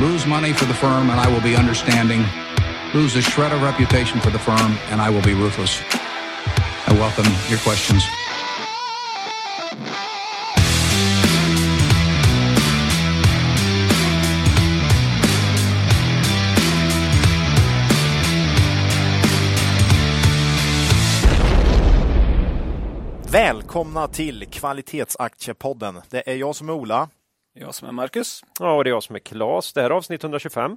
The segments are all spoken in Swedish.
Lose money for the firm and I will be understanding. Lose a shred of reputation for the firm and I will be ruthless. I welcome your questions. Välkomna till kvalitetsaktiepodden. Det är jag som är Ola. Jag som är Markus. Ja, och det är jag som är Claes. Det här är avsnitt 125.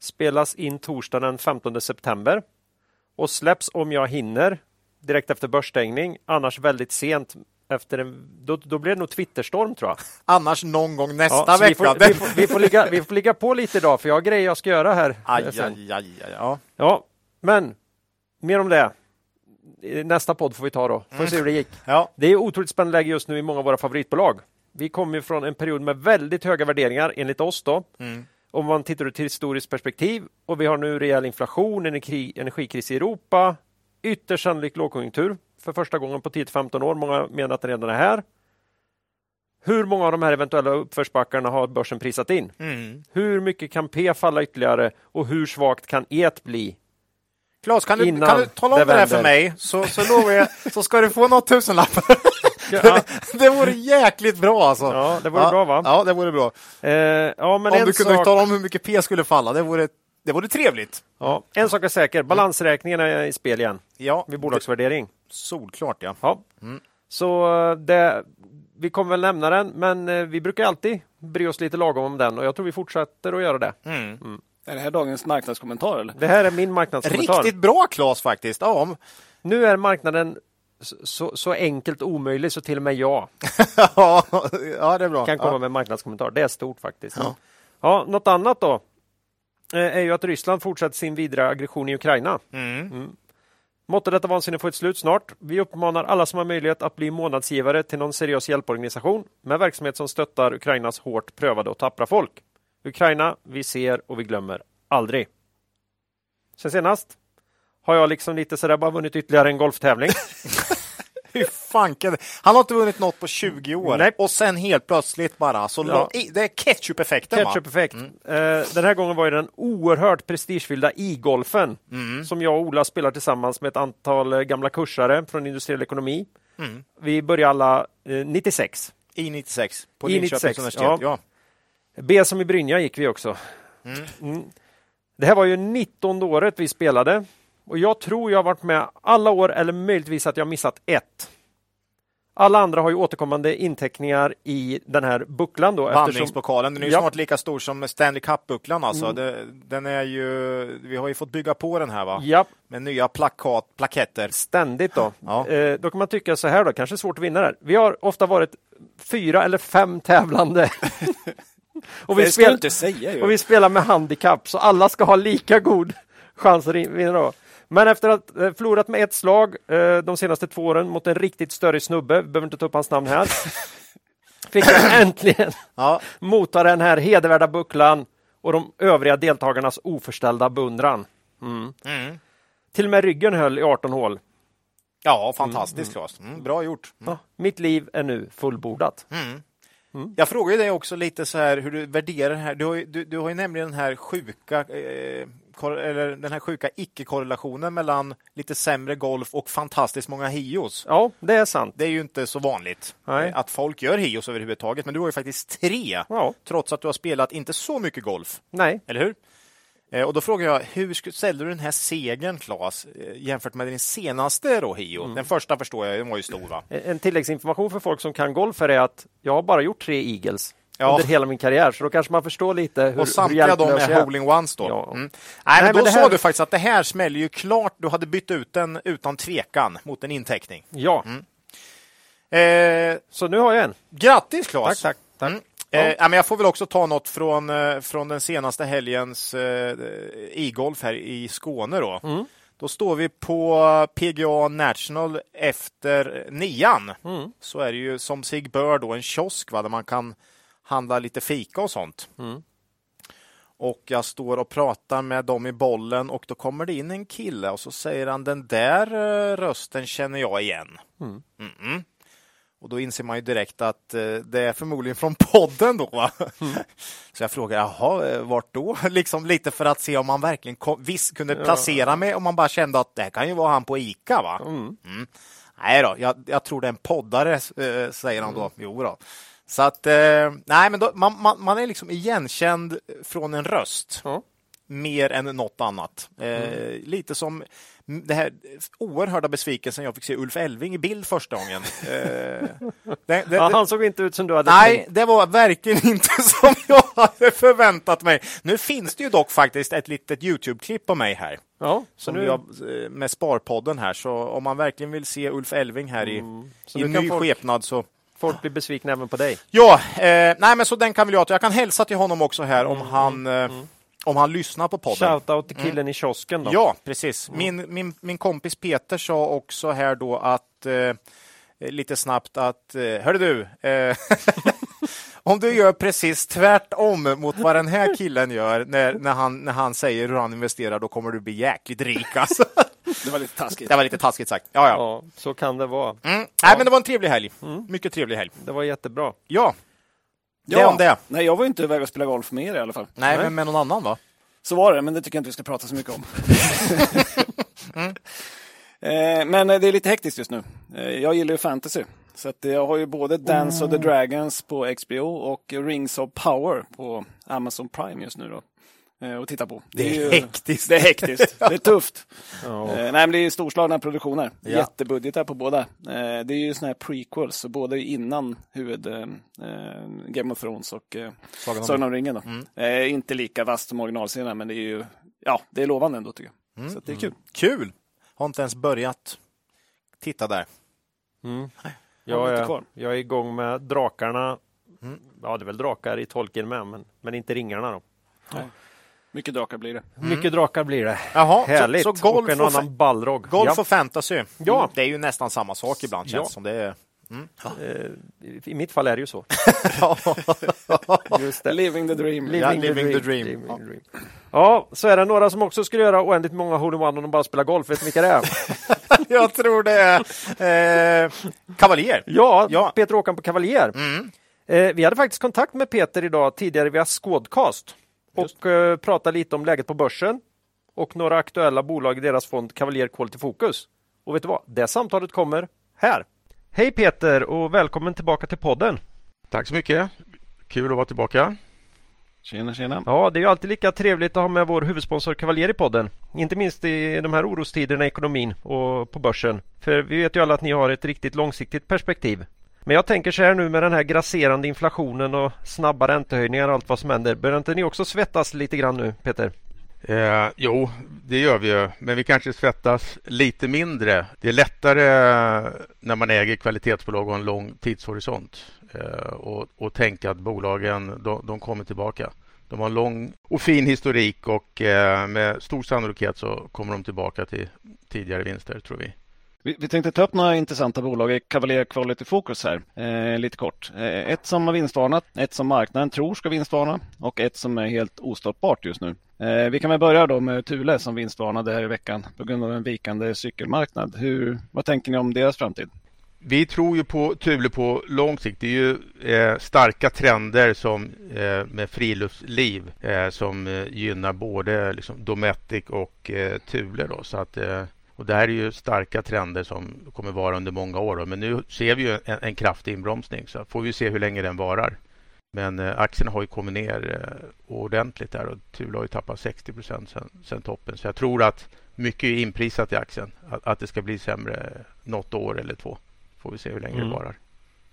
Spelas in torsdagen den 15 september. Och släpps om jag hinner direkt efter börsstängning. Annars väldigt sent. Efter då blir det nog Twitterstorm, tror jag. Annars någon gång nästa vecka. Vi får ligga på lite idag, för jag har grejer jag ska göra här. Ja, men mer om det. Nästa podd får vi ta då. Får se hur det gick. Ja. Det är otroligt spännande läge just nu i många av våra favoritbolag. Vi kommer ju från en period med väldigt höga värderingar enligt oss då. Mm. Om man tittar ur ett historiskt perspektiv. Och vi har nu rejäl inflation, energikris i Europa. Ytterst sannolik lågkonjunktur för första gången på 10-15 år. Många menar att det redan är här. Hur många av de här eventuella uppförsbackarna har börsen prisat in? Mm. Hur mycket kan P falla ytterligare? Och hur svagt kan E bli? Claes, kan du tala om det här för mig? Så lovar jag, så ska du få något tusenlappar. Ja. Det vore jäkligt bra alltså. Ja, det vore bra va? Ja, det vore bra. Men om du kunde tala om hur mycket P skulle falla, det vore trevligt. Ja. En sak är säker, balansräkningen är i spel igen. Ja. Vid bolagsvärdering. Solklart, ja. Mm. Så vi kommer väl nämna den, men vi brukar alltid bry oss lite lagom om den. Och jag tror vi fortsätter att göra det. Mm. Är det här dagens marknadskommentar? Eller? Det här är min marknadskommentar. Riktigt bra, Claes, faktiskt. Ja. Nu är marknaden så enkelt omöjlig så till och med jag det är bra. Kan komma med en marknadskommentar. Det är stort faktiskt. Ja. Ja, något annat då är ju att Ryssland fortsätter sin vidare aggression i Ukraina. Måtte detta vansinne få ett slut snart. Vi uppmanar alla som har möjlighet att bli månadsgivare till någon seriös hjälporganisation med verksamhet som stöttar Ukrainas hårt prövade och tappra folk. Ukraina, vi ser och vi glömmer aldrig. Sen senast har jag liksom lite sådär bara vunnit ytterligare en golftävling. Hur fanken? Han har inte vunnit något på 20 år. Nej. Och sen helt plötsligt bara. Så det är ketchup-effekten. Ketchup-effekt. Den här gången var ju den oerhört prestigefyllda e-golfen. Som jag och Ola spelar tillsammans med ett antal gamla kursare från industriell ekonomi. Vi börjar alla 96. I 96. På Linköpings universitet, ja. B som i Brynja gick vi också. Det här var ju 19 året vi spelade. Och jag tror jag har varit med alla år, eller möjligtvis att jag missat ett. Alla andra har ju återkommande inteckningar i den här bucklan. Vandringspokalen, den är ju snart lika stor som Stanley Cup-bucklan. Alltså. Den är ju, vi har ju fått bygga på den här va? Ja. Med nya plaketter. Ständigt då. Ja. Då kan man tycka så här då, kanske svårt att vinna där. Vi har ofta varit 4 eller 5 tävlande. Och vi spelar med handikapp, så alla ska ha lika god chans att vinna då. Men efter att ha förlorat med ett slag de senaste 2 åren mot en riktigt större snubbe, vi behöver inte ta upp hans namn här, fick jag äntligen mota den här hedervärda bucklan och de övriga deltagarnas oförställda beundran. Till och med ryggen höll i 18 hål. Ja, fantastiskt Claes. Bra gjort. Mitt liv är nu fullbordat. Jag frågar ju dig också lite så här hur du värderar det här. Du har ju nämligen den här sjuka icke-korrelationen mellan lite sämre golf och fantastiskt många hios. Ja, det är sant. Det är ju inte så vanligt att folk gör hios överhuvudtaget, men du har ju faktiskt 3 trots att du har spelat inte så mycket golf. Nej. Eller hur? Och då frågar jag, hur ställer du den här segern, Claes, jämfört med din senaste Rohio? Den första förstår jag, den var ju stor va? En tilläggsinformation för folk som kan golf är att jag har bara gjort 3 eagles under hela min karriär. Så då kanske man förstår lite hur och samtliga de är hole-in-ones då. Ja. Nej, men då sa du faktiskt att det här smäller ju klart. Du hade bytt ut den utan tvekan mot en inteckning. Ja. Så nu har jag en. Grattis, Claes! Tack. Men jag får väl också ta något från den senaste helgens e-golf här i Skåne då. Då står vi på PGA National efter 9:an. Så är det ju som sig bör då en kiosk va, där man kan handla lite fika och sånt. Och jag står och pratar med dem i bollen och då kommer det in en kille och så säger han, den där rösten känner jag igen. Och då inser man ju direkt att det är förmodligen från podden då. Va? Mm. Så jag frågar, jaha, vart då? Liksom lite för att se om man verkligen kunde placera mig. Om man bara kände att det här kan ju vara han på Ica, va? Mm. Mm. Nej då, jag tror det är en poddare, säger han då. Jo då. Så att, nej men då, man är liksom igenkänd från en röst. Mm. Mer än något annat. Lite som det här oerhörda besvikelsen jag fick se Ulf Elving i bild första gången. Han såg inte ut som du hade tänkt. Det var verkligen inte som jag hade förväntat mig. Nu finns det ju dock faktiskt ett litet YouTube-klipp på mig här. Ja, som nu... jag, med Sparpodden här. Så om man verkligen vill se Ulf Elving här i ny skepnad så... Folk blir besvikna även på dig. Ja, nej men så den kan väl jag kan hälsa till honom också här om han lyssnar på podden. Shoutout till killen i kiosken då. Ja, precis. Min kompis Peter sa också här då att lite snabbt att hörru du, om du gör precis tvärtom mot vad den här killen gör när han säger hur han investerar, då kommer du bli jäkligt rik alltså. Det var lite taskigt. Det var lite taskigt sagt. Ja, så kan det vara. Nej, men det var en trevlig helg. Mycket trevlig helg. Det var jättebra. Ja. Ja, om det. Nej, jag var ju inte iväg och spela golf med er i alla fall. Nej, men med någon annan va? Så var det, men det tycker jag inte vi ska prata så mycket om. Men det är lite hektiskt just nu. Jag gillar ju fantasy. Så att jag har ju både Dance of the Dragons på HBO och Rings of Power på Amazon Prime just nu då. Och titta på. Det är hektiskt. Det är hektiskt. Det är tufft. Nej, men det är ju storslagna produktioner. Ja. Jättebudgetar på båda. Det är ju såna här prequels, så både innan Game of Thrones och Sagan om ringen. Då. Inte lika vast som originalserierna, men det är ju det är lovande ändå tycker jag. Så det är kul. Kul! Har inte ens börjat titta där. Jag är igång med drakarna. Ja, det är väl drakar i Tolkien med, men inte ringarna då. Ja. Mycket drakar blir det. Mycket drakar blir det. Jaha, härligt. Så golf och en annan ballrog. Golf och fantasy. Ja. Det är ju nästan samma sak ibland känns som det är. I mitt fall är det ju så. Just det. Living the dream. Living the dream. Ja, så är det några som också skulle göra oändligt många hole-in-one om de bara spelar golf. Vet ni vilka det är? Jag tror det är Cavalier. Ja, Peter Åkan på Cavalier. Vi hade faktiskt kontakt med Peter idag tidigare via Squadcast. Och prata lite om läget på börsen och några aktuella bolag i deras fond Cavalier Quality Focus. Och vet du vad? Det samtalet kommer här. Hej Peter och välkommen tillbaka till podden. Tack så mycket. Kul att vara tillbaka. Tjena. Ja, det är ju alltid lika trevligt att ha med vår huvudsponsor Cavalier i podden. Inte minst i de här orostiderna i ekonomin och på börsen. För vi vet ju alla att ni har ett riktigt långsiktigt perspektiv. Men jag tänker så här nu med den här grasserande inflationen och snabba räntehöjningar och allt vad som händer. Börjar inte ni också svettas lite grann nu, Peter? Jo, det gör vi ju. Men vi kanske svettas lite mindre. Det är lättare när man äger kvalitetsbolag och en lång tidshorisont. Och tänka att bolagen, de kommer tillbaka. De har en lång och fin historik och med stor sannolikhet så kommer de tillbaka till tidigare vinster, tror vi. Vi tänkte ta upp några intressanta bolag i Cavalier Quality Focus här, lite kort. Ett som har vinstvarnat, ett som marknaden tror ska vinstvarna och ett som är helt ostoppbart just nu. Vi kan väl börja då med Thule som vinstvarnade här i veckan på grund av en vikande cykelmarknad. Vad tänker ni om deras framtid? Vi tror ju på Thule på lång sikt. Det är ju starka trender som med friluftsliv som gynnar både liksom, Dometic och Thule då, så att... Och det här är ju starka trender som kommer vara under många år. Då. Men nu ser vi ju en kraftig inbromsning. Så får vi se hur länge den varar. Men aktien har ju kommit ner ordentligt där. Och Thule har ju tappat 60% sen toppen. Så jag tror att mycket är inprisat i aktien. Att det ska bli sämre något år eller två. Får vi se hur länge det varar.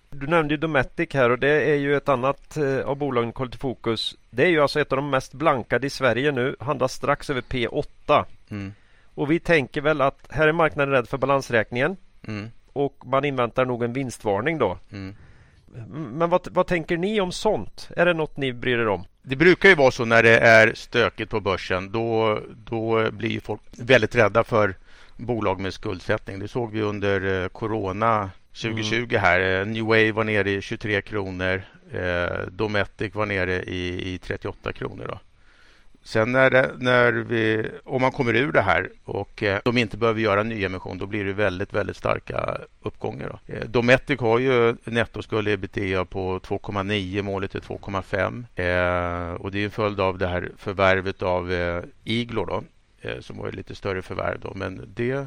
Du nämnde ju Dometic här och det är ju ett annat av bolagen Quality Focus. Det är ju alltså ett av de mest blankade i Sverige nu. Handlas strax över P8. Och vi tänker väl att här är marknaden rädd för balansräkningen och man inväntar nog en vinstvarning då. Men vad tänker ni om sånt? Är det något ni bryr er om? Det brukar ju vara så när det är stökigt på börsen. Då blir folk väldigt rädda för bolag med skuldsättning. Det såg vi under corona 2020 här. New Wave var nere i 23 kronor. Dometic var nere i 38 kronor då. Sen om man kommer ur det här och de inte behöver göra nyemission, då blir det väldigt, väldigt starka uppgångar. Då. Dometic har ju nettoskuld ebitda på 2,9, målet är 2,5. Och det är en följd av det här förvärvet av Igloo då, som var lite större förvärv då, men det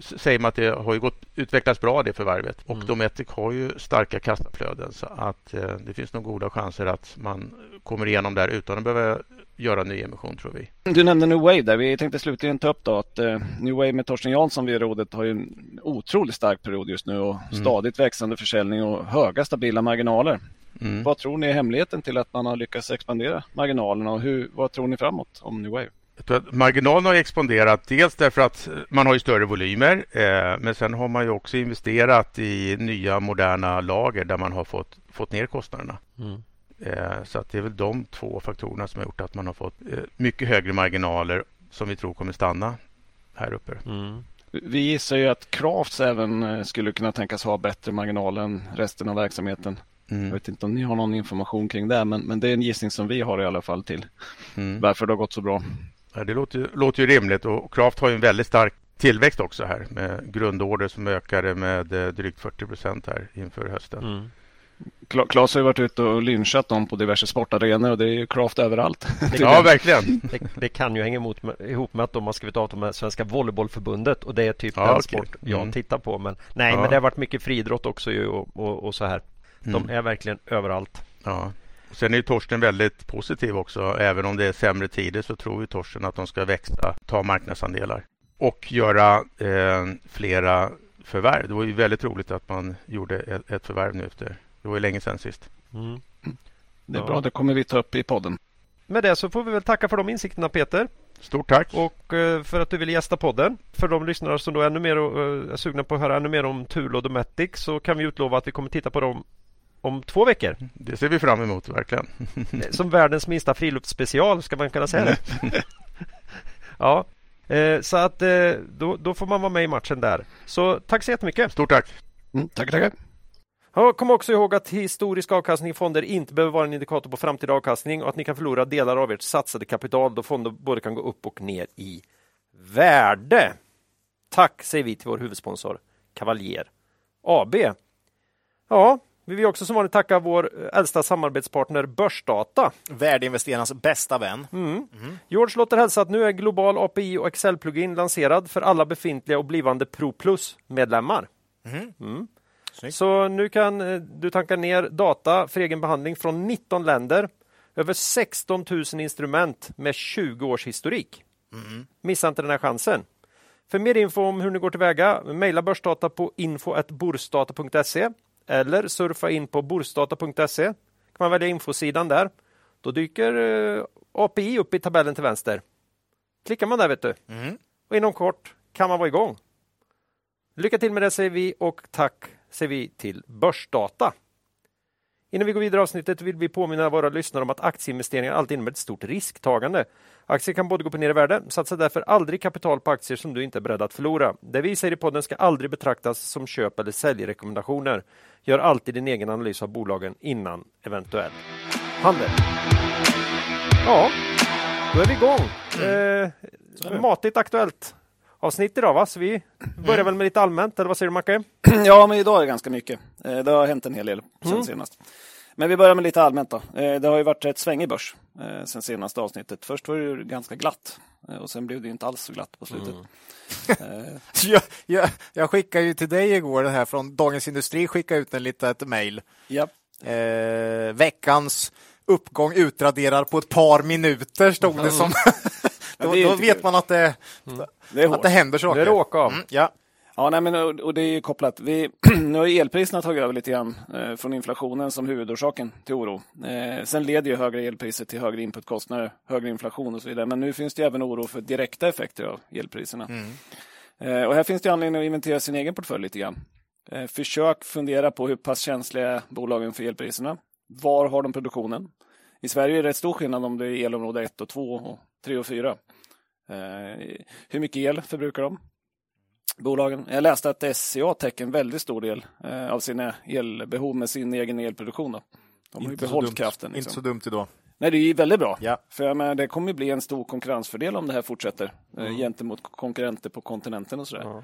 säger man att det har ju utvecklats bra det förvärvet och Dometic har ju starka kassaflöden så att det finns nog goda chanser att man kommer igenom där utan att behöva göra en ny emission tror vi. Du nämnde New Wave där, vi tänkte slutligen ta upp då att New Wave med Torsten Jansson vid rådet har ju en otroligt stark period just nu och stadigt växande försäljning och höga stabila marginaler. Mm. Vad tror ni är hemligheten till att man har lyckats expandera marginalerna och vad tror ni framåt om New Wave? Marginalen har expanderat dels därför att man har ju större volymer men sen har man ju också investerat i nya moderna lager där man har fått ner kostnaderna. Mm. Så att det är väl de två faktorerna som har gjort att man har fått mycket högre marginaler som vi tror kommer stanna här uppe. Mm. Vi gissar ju att Kraft även skulle kunna tänkas ha bättre marginaler än resten av verksamheten. Mm. Jag vet inte om ni har någon information kring det men det är en gissning som vi har i alla fall till varför det har gått så bra. Ja, det låter ju rimligt och Kraft har ju en väldigt stark tillväxt också här med grundorder som ökade med drygt 40% här inför hösten. Mm. Claes har ju varit ute och lynchat dem på diverse sportarenor och det är ju Kraft överallt. Ja, verkligen. Det kan ju hänga ihop med att de har skrivit av med Svenska Volleybollförbundet och det är typ den sport jag tittar på. Men, men det har varit mycket friidrott också ju och så här. De är verkligen överallt. Ja. Sen är ju Torsten väldigt positiv också. Även om det är sämre tider så tror ju Torsten att de ska växa, ta marknadsandelar och göra flera förvärv. Det var ju väldigt roligt att man gjorde ett förvärv nu efter. Det var ju länge sedan sist. Mm. Det är bra, det kommer vi ta upp i podden. Med det så får vi väl tacka för de insikterna Peter. Stort tack. Och för att du ville gästa podden. För de lyssnare som då ännu mer är sugna på att höra ännu mer om Thule och Dometic så kan vi utlova att vi kommer titta på dem om 2 veckor. Det ser vi fram emot verkligen. Som världens minsta friluftsspecial ska man kunna säga det. Ja, så att då får man vara med i matchen där. Så tack så jättemycket. Stort tack. Tack. Ja, kom också ihåg att historisk avkastning i fonder inte behöver vara en indikator på framtida avkastning och att ni kan förlora delar av ert satsade kapital då fonder både kan gå upp och ner i värde. Tack säger vi till vår huvudsponsor Cavalier AB. Ja, vi vill också som vanligt tacka vår äldsta samarbetspartner Börsdata. Värdeinvesterarnas bästa vän. George låter hälsa att nu är global API och Excel-plugin lanserad för alla befintliga och blivande Pro Plus-medlemmar. Så nu kan du tanka ner data för egen behandling från 19 länder, över 16 000 instrument med 20 års historik. Missa inte den här chansen. För mer info om hur ni går tillväga, mejla Börsdata på info@borsdata.se eller surfa in på borsdata.se. Kan man välja infosidan där. Då dyker API upp i tabellen till vänster. Klickar man där vet du. Och inom kort kan man vara igång. Lycka till med det säger vi och tack ser vi till Börsdata. Innan vi går vidare i avsnittet vill vi påminna våra lyssnare om att aktieinvesteringar alltid innebär ett stort risktagande. Aktier kan både gå upp och ner i värde. Satsa därför aldrig kapital på aktier som du inte är beredd att förlora. Det vi säger i podden ska aldrig betraktas som köp- eller säljrekommendationer. Gör alltid din egen analys av bolagen innan eventuell handel. Ja, då är vi igång. Matigt aktuellt. Avsnitt idag va? Så vi börjar väl med lite allmänt, eller vad säger du Macke? Ja, men idag är det ganska mycket. Det har hänt en hel del sen senast. Men vi börjar med lite allmänt då. Det har ju varit ett sväng i börs sen senaste avsnittet. Först var det ju ganska glatt och sen blev det ju inte alls så glatt på slutet. Jag skickade ju till dig igår den här från Dagens Industri, skickade ut en litet mejl. Veckans uppgång utraderar på ett par minuter stod det som... Då vet man att det händer saker. Det råkar om. Och det är ju kopplat. Nu har ju elpriserna tagit över lite grann från inflationen som huvudorsaken till oro. Sen leder ju högre elpriser till högre inputkostnader, högre inflation och så vidare. Men nu finns det ju även oro för direkta effekter av elpriserna. Och här finns det ju anledning att inventera sin egen portfölj lite grann. Försök fundera på hur pass känsliga bolagen för elpriserna. Var har de produktionen? I Sverige är det rätt stor skillnad om det är elområde 1 och 2 och 3 och 4. Hur mycket el förbrukar de? Bolagen. Jag läste att SCA täcker en väldigt stor del av sina elbehov med sin egen elproduktion. Då. De har ju behållit kraften. Liksom. Inte så dumt idag. Nej, det är ju väldigt bra. Ja. För jag menar, det kommer ju bli en stor konkurrensfördel om det här fortsätter gentemot konkurrenter på kontinenten och sådär.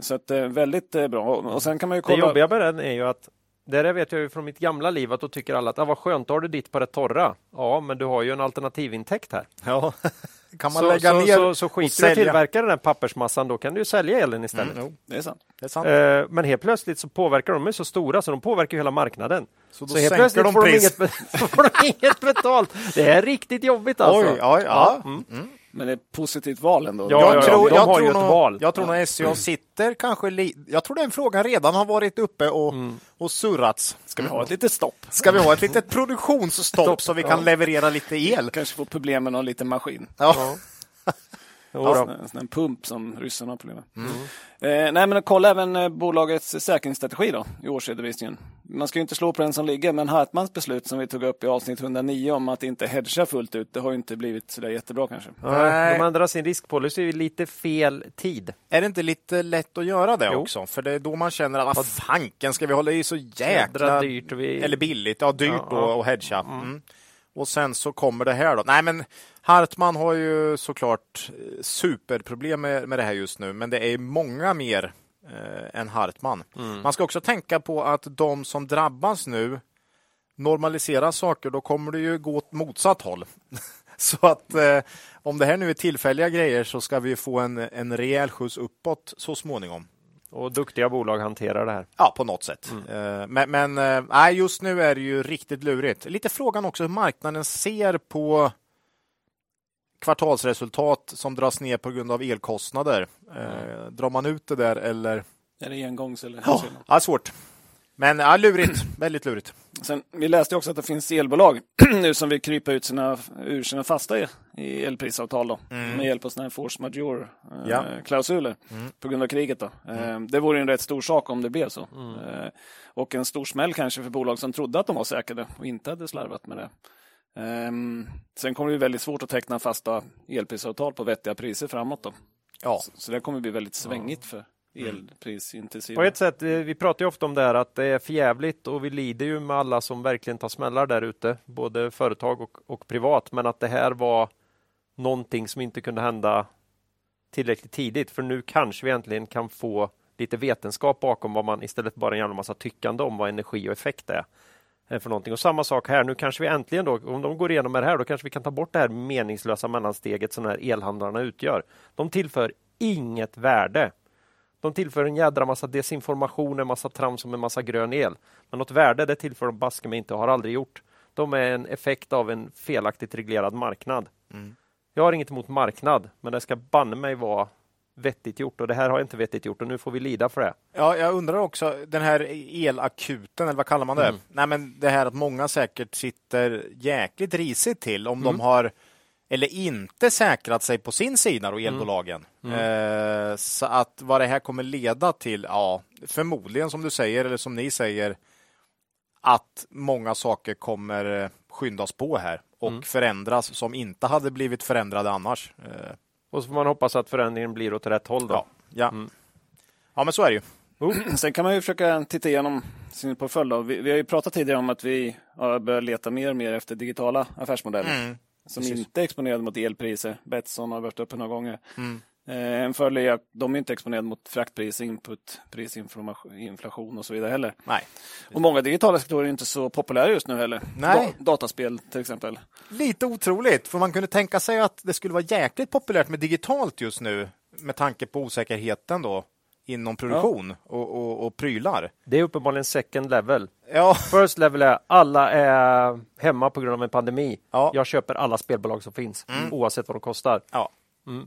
Så att väldigt bra. Och sen kan man ju kolla... Det jobbiga med den är ju att, det där vet jag ju från mitt gamla liv, att då tycker alla att vad skönt, har du ditt på det torra? Ja, men du har ju en alternativintäkt här. Ja, kan man lägga ner så skiter du tillverkar den här pappersmassan, då kan du ju sälja elen istället. Mm, det är sant. Det är sant. Men helt plötsligt så påverkar de ju så stora så de påverkar ju hela marknaden. Så helt plötsligt de får de inget betalt. Det är riktigt jobbigt alltså. Men det är ett positivt val ändå. Jag tror SCA sitter kanske... Jag tror den frågan redan har varit uppe och surrats. Ska vi ha ett litet stopp? Ska vi ha ett litet produktionsstopp så vi kan leverera lite el? Kanske få problem med någon liten maskin. Ja. En pump som ryssarna har problem med. Nej, men kolla även bolagets säkringsstrategi då, i årsredovisningen. Man ska ju inte slå på den som ligger, men Hartmans beslut som vi tog upp i avsnitt 109 om att inte hedga fullt ut, det har ju inte blivit så där jättebra kanske. Nej. De andra sin riskpolicy i lite fel tid. Är det inte lite lätt att göra det också? För det är då man känner att vad fanken ska vi hålla i så jäkla dyrt eller billigt? Ja, dyrt och hedga. Mm. Och sen så kommer det här då. Nej, men Hartman har ju såklart superproblem med det här just nu. Men det är många mer än Hartman. Mm. Man ska också tänka på att de som drabbas nu normaliserar saker. Då kommer det ju gå åt motsatt håll. Så att om det här nu är tillfälliga grejer så ska vi få en rejäl skjuts uppåt så småningom. Och duktiga bolag hanterar det här. Ja, på något sätt. Men just nu är det ju riktigt lurigt. Lite frågan också hur marknaden ser på kvartalsresultat som dras ner på grund av elkostnader. Drar man ut det där eller? Är det engångs eller? Ja, svårt. Men lurigt. Väldigt lurigt. Sen, vi läste också att det finns elbolag nu som vill krypa ut ur sina fasta i elprisavtal då, med hjälp av sådana här force majeure-klausuler på grund av kriget. Då. Det vore en rätt stor sak om det blev så. Och en stor smäll kanske för bolag som trodde att de var säkrade och inte hade slarvat med det. Sen kommer det bli väldigt svårt att teckna fasta elprisavtal på vettiga priser framåt. Då. Ja. Så det kommer bli väldigt svängigt för... elprisintensiva. På ett sätt, vi pratar ju ofta om det här att det är förjävligt och vi lider ju med alla som verkligen tar smällar där ute, både företag och privat, men att det här var någonting som inte kunde hända tillräckligt tidigt, för nu kanske vi äntligen kan få lite vetenskap bakom vad man istället bara en jävla massa tyckande om vad energi och effekt är för någonting. Och samma sak här, nu kanske vi äntligen då, om de går igenom det här, då kanske vi kan ta bort det här meningslösa mellansteget som de här elhandlarna utgör. De tillför inget värde. De tillför en jädra massa desinformation, en massa trams som en massa grön el. Men något värde det tillför de basker mig inte och har aldrig gjort. De är en effekt av en felaktigt reglerad marknad. Jag har inget emot marknad, men det ska banne mig vara vettigt gjort. Och det här har jag inte vettigt gjort och nu får vi lida för det. Ja, jag undrar också, den här elakuten, eller vad kallar man det? Nej, men det här att många säkert sitter jäkligt risigt till om de har... eller inte säkrat sig på sin sida och elbolagen. Så att vad det här kommer leda till, ja, förmodligen som du säger, eller som ni säger, att många saker kommer skyndas på här och förändras som inte hade blivit förändrade annars. Och så får man hoppas att förändringen blir åt rätt håll då. Ja, men så är det ju. Sen kan man ju försöka titta igenom sin portfölj. Vi har ju pratat tidigare om att vi börjar leta mer och mer efter digitala affärsmodeller. Som inte är exponerade mot elpriser. Betsson har varit uppe några gånger. En fördel är att de är inte exponerade mot fraktpris, input, prisinflation och så vidare heller. Nej. Och många digitala sektorer är inte så populära just nu heller. Nej. Dataspel till exempel. Lite otroligt, för man kunde tänka sig att det skulle vara jäkligt populärt med digitalt just nu med tanke på osäkerheten då inom produktion och prylar. Det är uppenbarligen second level. Ja. First level är alla är hemma på grund av en pandemi. Ja. Jag köper alla spelbolag som finns oavsett vad de kostar. Ja.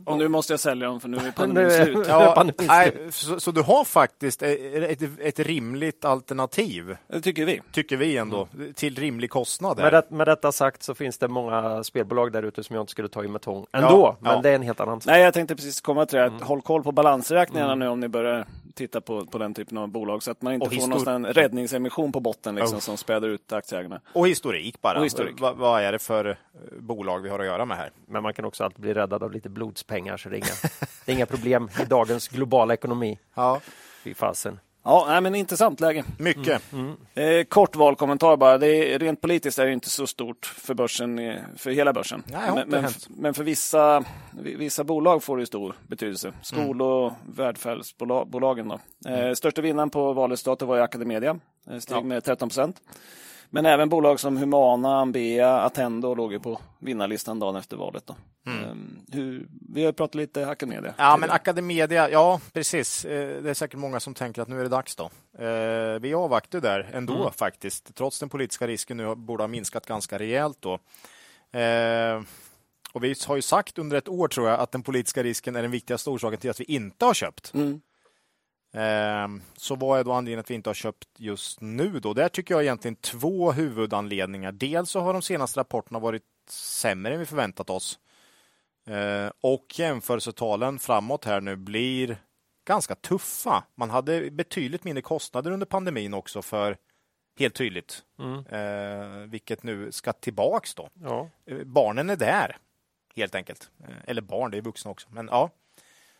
Och nu måste jag sälja dem för nu är pandemin slut. Så du har faktiskt ett rimligt alternativ. Det tycker vi ändå till rimlig kostnad. Med detta sagt så finns det många spelbolag där ute som jag inte skulle ta i med tång ändå, men det är en helt annan sak. Nej, jag tänkte precis komma till det. Håll koll på balansräkningarna nu om ni börjar titta på den typen av bolag så att man inte får någon räddningsemission på botten liksom, som späder ut aktieägarna. Och historik bara. Vad är det för bolag vi har att göra med här? Men man kan också alltid bli räddad av lite blodspengar, så det är inga problem i dagens globala ekonomi. Ja. Fy fasen. Ja, nej, men intressant läge. Mycket. Kort valkommentar bara. Det är, rent politiskt är det inte så stort för börsen, för hela börsen. Nej, men för vissa bolag får det stor betydelse. Skol- och välfärdsbolagen då. Största vinnaren på valresultatet var ju Academedia. Steg med 13%. Men även bolag som Humana, Ambea, Attendo låg ju på vinnarlistan dagen efter valet då. Vi har pratat lite Academedia. Ja, men Academedia, ja precis. Det är säkert många som tänker att nu är det dags då. Vi avvaktar där ändå faktiskt. Trots den politiska risken nu borde ha minskat ganska rejält då. Och vi har ju sagt under ett år tror jag att den politiska risken är den viktigaste orsaken till att vi inte har köpt. Så vad är då anledningen att vi inte har köpt just nu då? Där tycker jag egentligen två huvudanledningar. Dels så har de senaste rapporterna varit sämre än vi förväntat oss. Och jämförelsetalen framåt här nu blir ganska tuffa. Man hade betydligt mindre kostnader under pandemin också för helt tydligt. Vilket nu ska tillbaks då. Ja. Barnen är där helt enkelt. Eller barn, det är vuxna också. Men ja.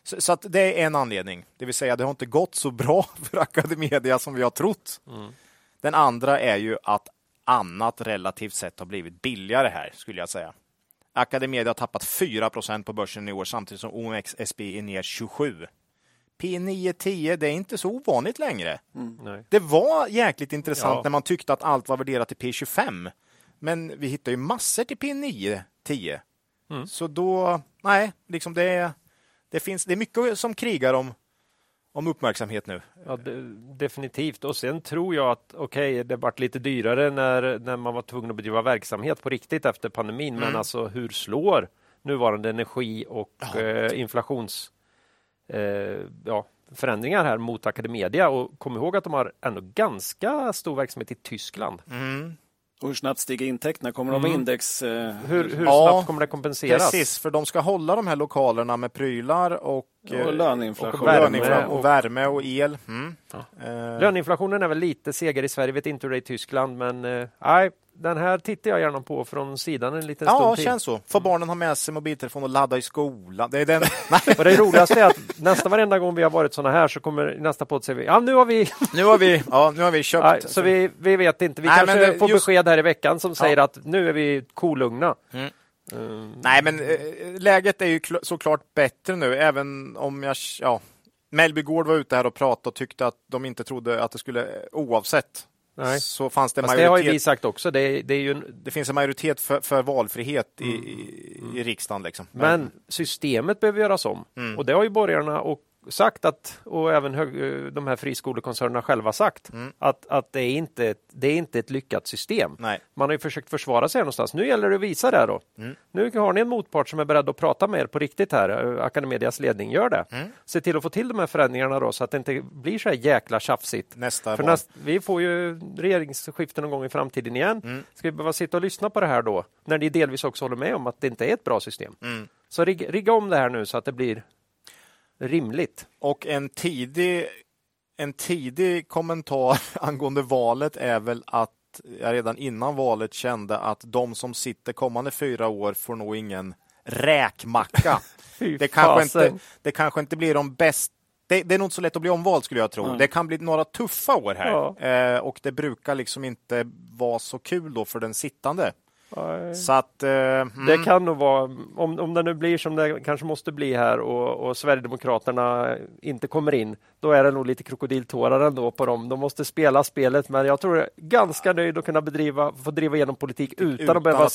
Så att det är en anledning. Det vill säga det har inte gått så bra för Academedia som vi har trott. Den andra är ju att annat relativt sett har blivit billigare här skulle jag säga. Academedia har tappat 4% på börsen i år samtidigt som OMXSB är ner 27%. P9-10, det är inte så ovanligt längre. Nej. Det var jäkligt intressant när man tyckte att allt var värderat till P25. Men vi hittar ju massor till P9-10. Så då, nej, liksom det är mycket som krigar om uppmärksamhet nu. Ja, definitivt. Och sen tror jag att det varit lite dyrare när man var tvungen att bedriva verksamhet på riktigt efter pandemin. Men alltså hur slår nuvarande energi och inflationsförändringar här mot Academedia? Och kom ihåg att de har ändå ganska stor verksamhet i Tyskland. Och hur snabbt stiger intäkterna? Kommer de med index? Hur snabbt kommer det kompenseras? Precis, för de ska hålla de här lokalerna med prylar och löneinflation och värme och el. Löneinflationen är väl lite segare i Sverige, vet inte hur det är i Tyskland, men nej, den här tittar jag gärna på från sidan en liten stund till. Ja, känns så. För barnen har med sig mobiltelefon och ladda i skolan. Det är den. Och det roligaste är att nästan varenda gång vi har varit såna här så kommer nästa podd säga nu har vi köpt. Nej, så vi vet inte. Vi kanske får besked här i veckan som säger att nu är vi kolugna. Nej, men läget är ju såklart bättre nu, även om Mellby Gård var ute här och pratade och tyckte att de inte trodde att det skulle oavsett. Nej. Så fanns det majoritet. Det har ju vi sagt också. Det är ju det finns en majoritet för valfrihet i riksdagen. Liksom. Men systemet behöver göras om. Och det har ju borgarna sagt att, och även de här friskolekoncernerna själva sagt, att det är inte ett lyckat system. Nej. Man har ju försökt försvara sig någonstans. Nu gäller det att visa det då. Nu har ni en motpart som är beredd att prata med er på riktigt här. Academedias ledning gör det. Se till att få till de här förändringarna då så att det inte blir så här jäkla tjafsigt. Vi får ju regeringsskiften någon gång i framtiden igen. Ska vi behöva sitta och lyssna på det här då? När ni delvis också håller med om att det inte är ett bra system. Så rigga om det här nu så att det blir rimligt. Och en tidig kommentar angående valet är väl att jag redan innan valet kände att de som sitter kommande 4 år får nog ingen räkmacka. det kanske inte blir de bästa. Det är nog inte så lätt att bli omvald skulle jag tro. Det kan bli några tuffa år här. Och det brukar liksom inte vara så kul då för den sittande. Så att, det kan nog vara, om det nu blir som det kanske måste bli här och Sverigedemokraterna inte kommer in, då är det nog lite krokodiltårar ändå på dem. De måste spela spelet, men jag tror jag är ganska nöjd att kunna få driva igenom politik utan att behöva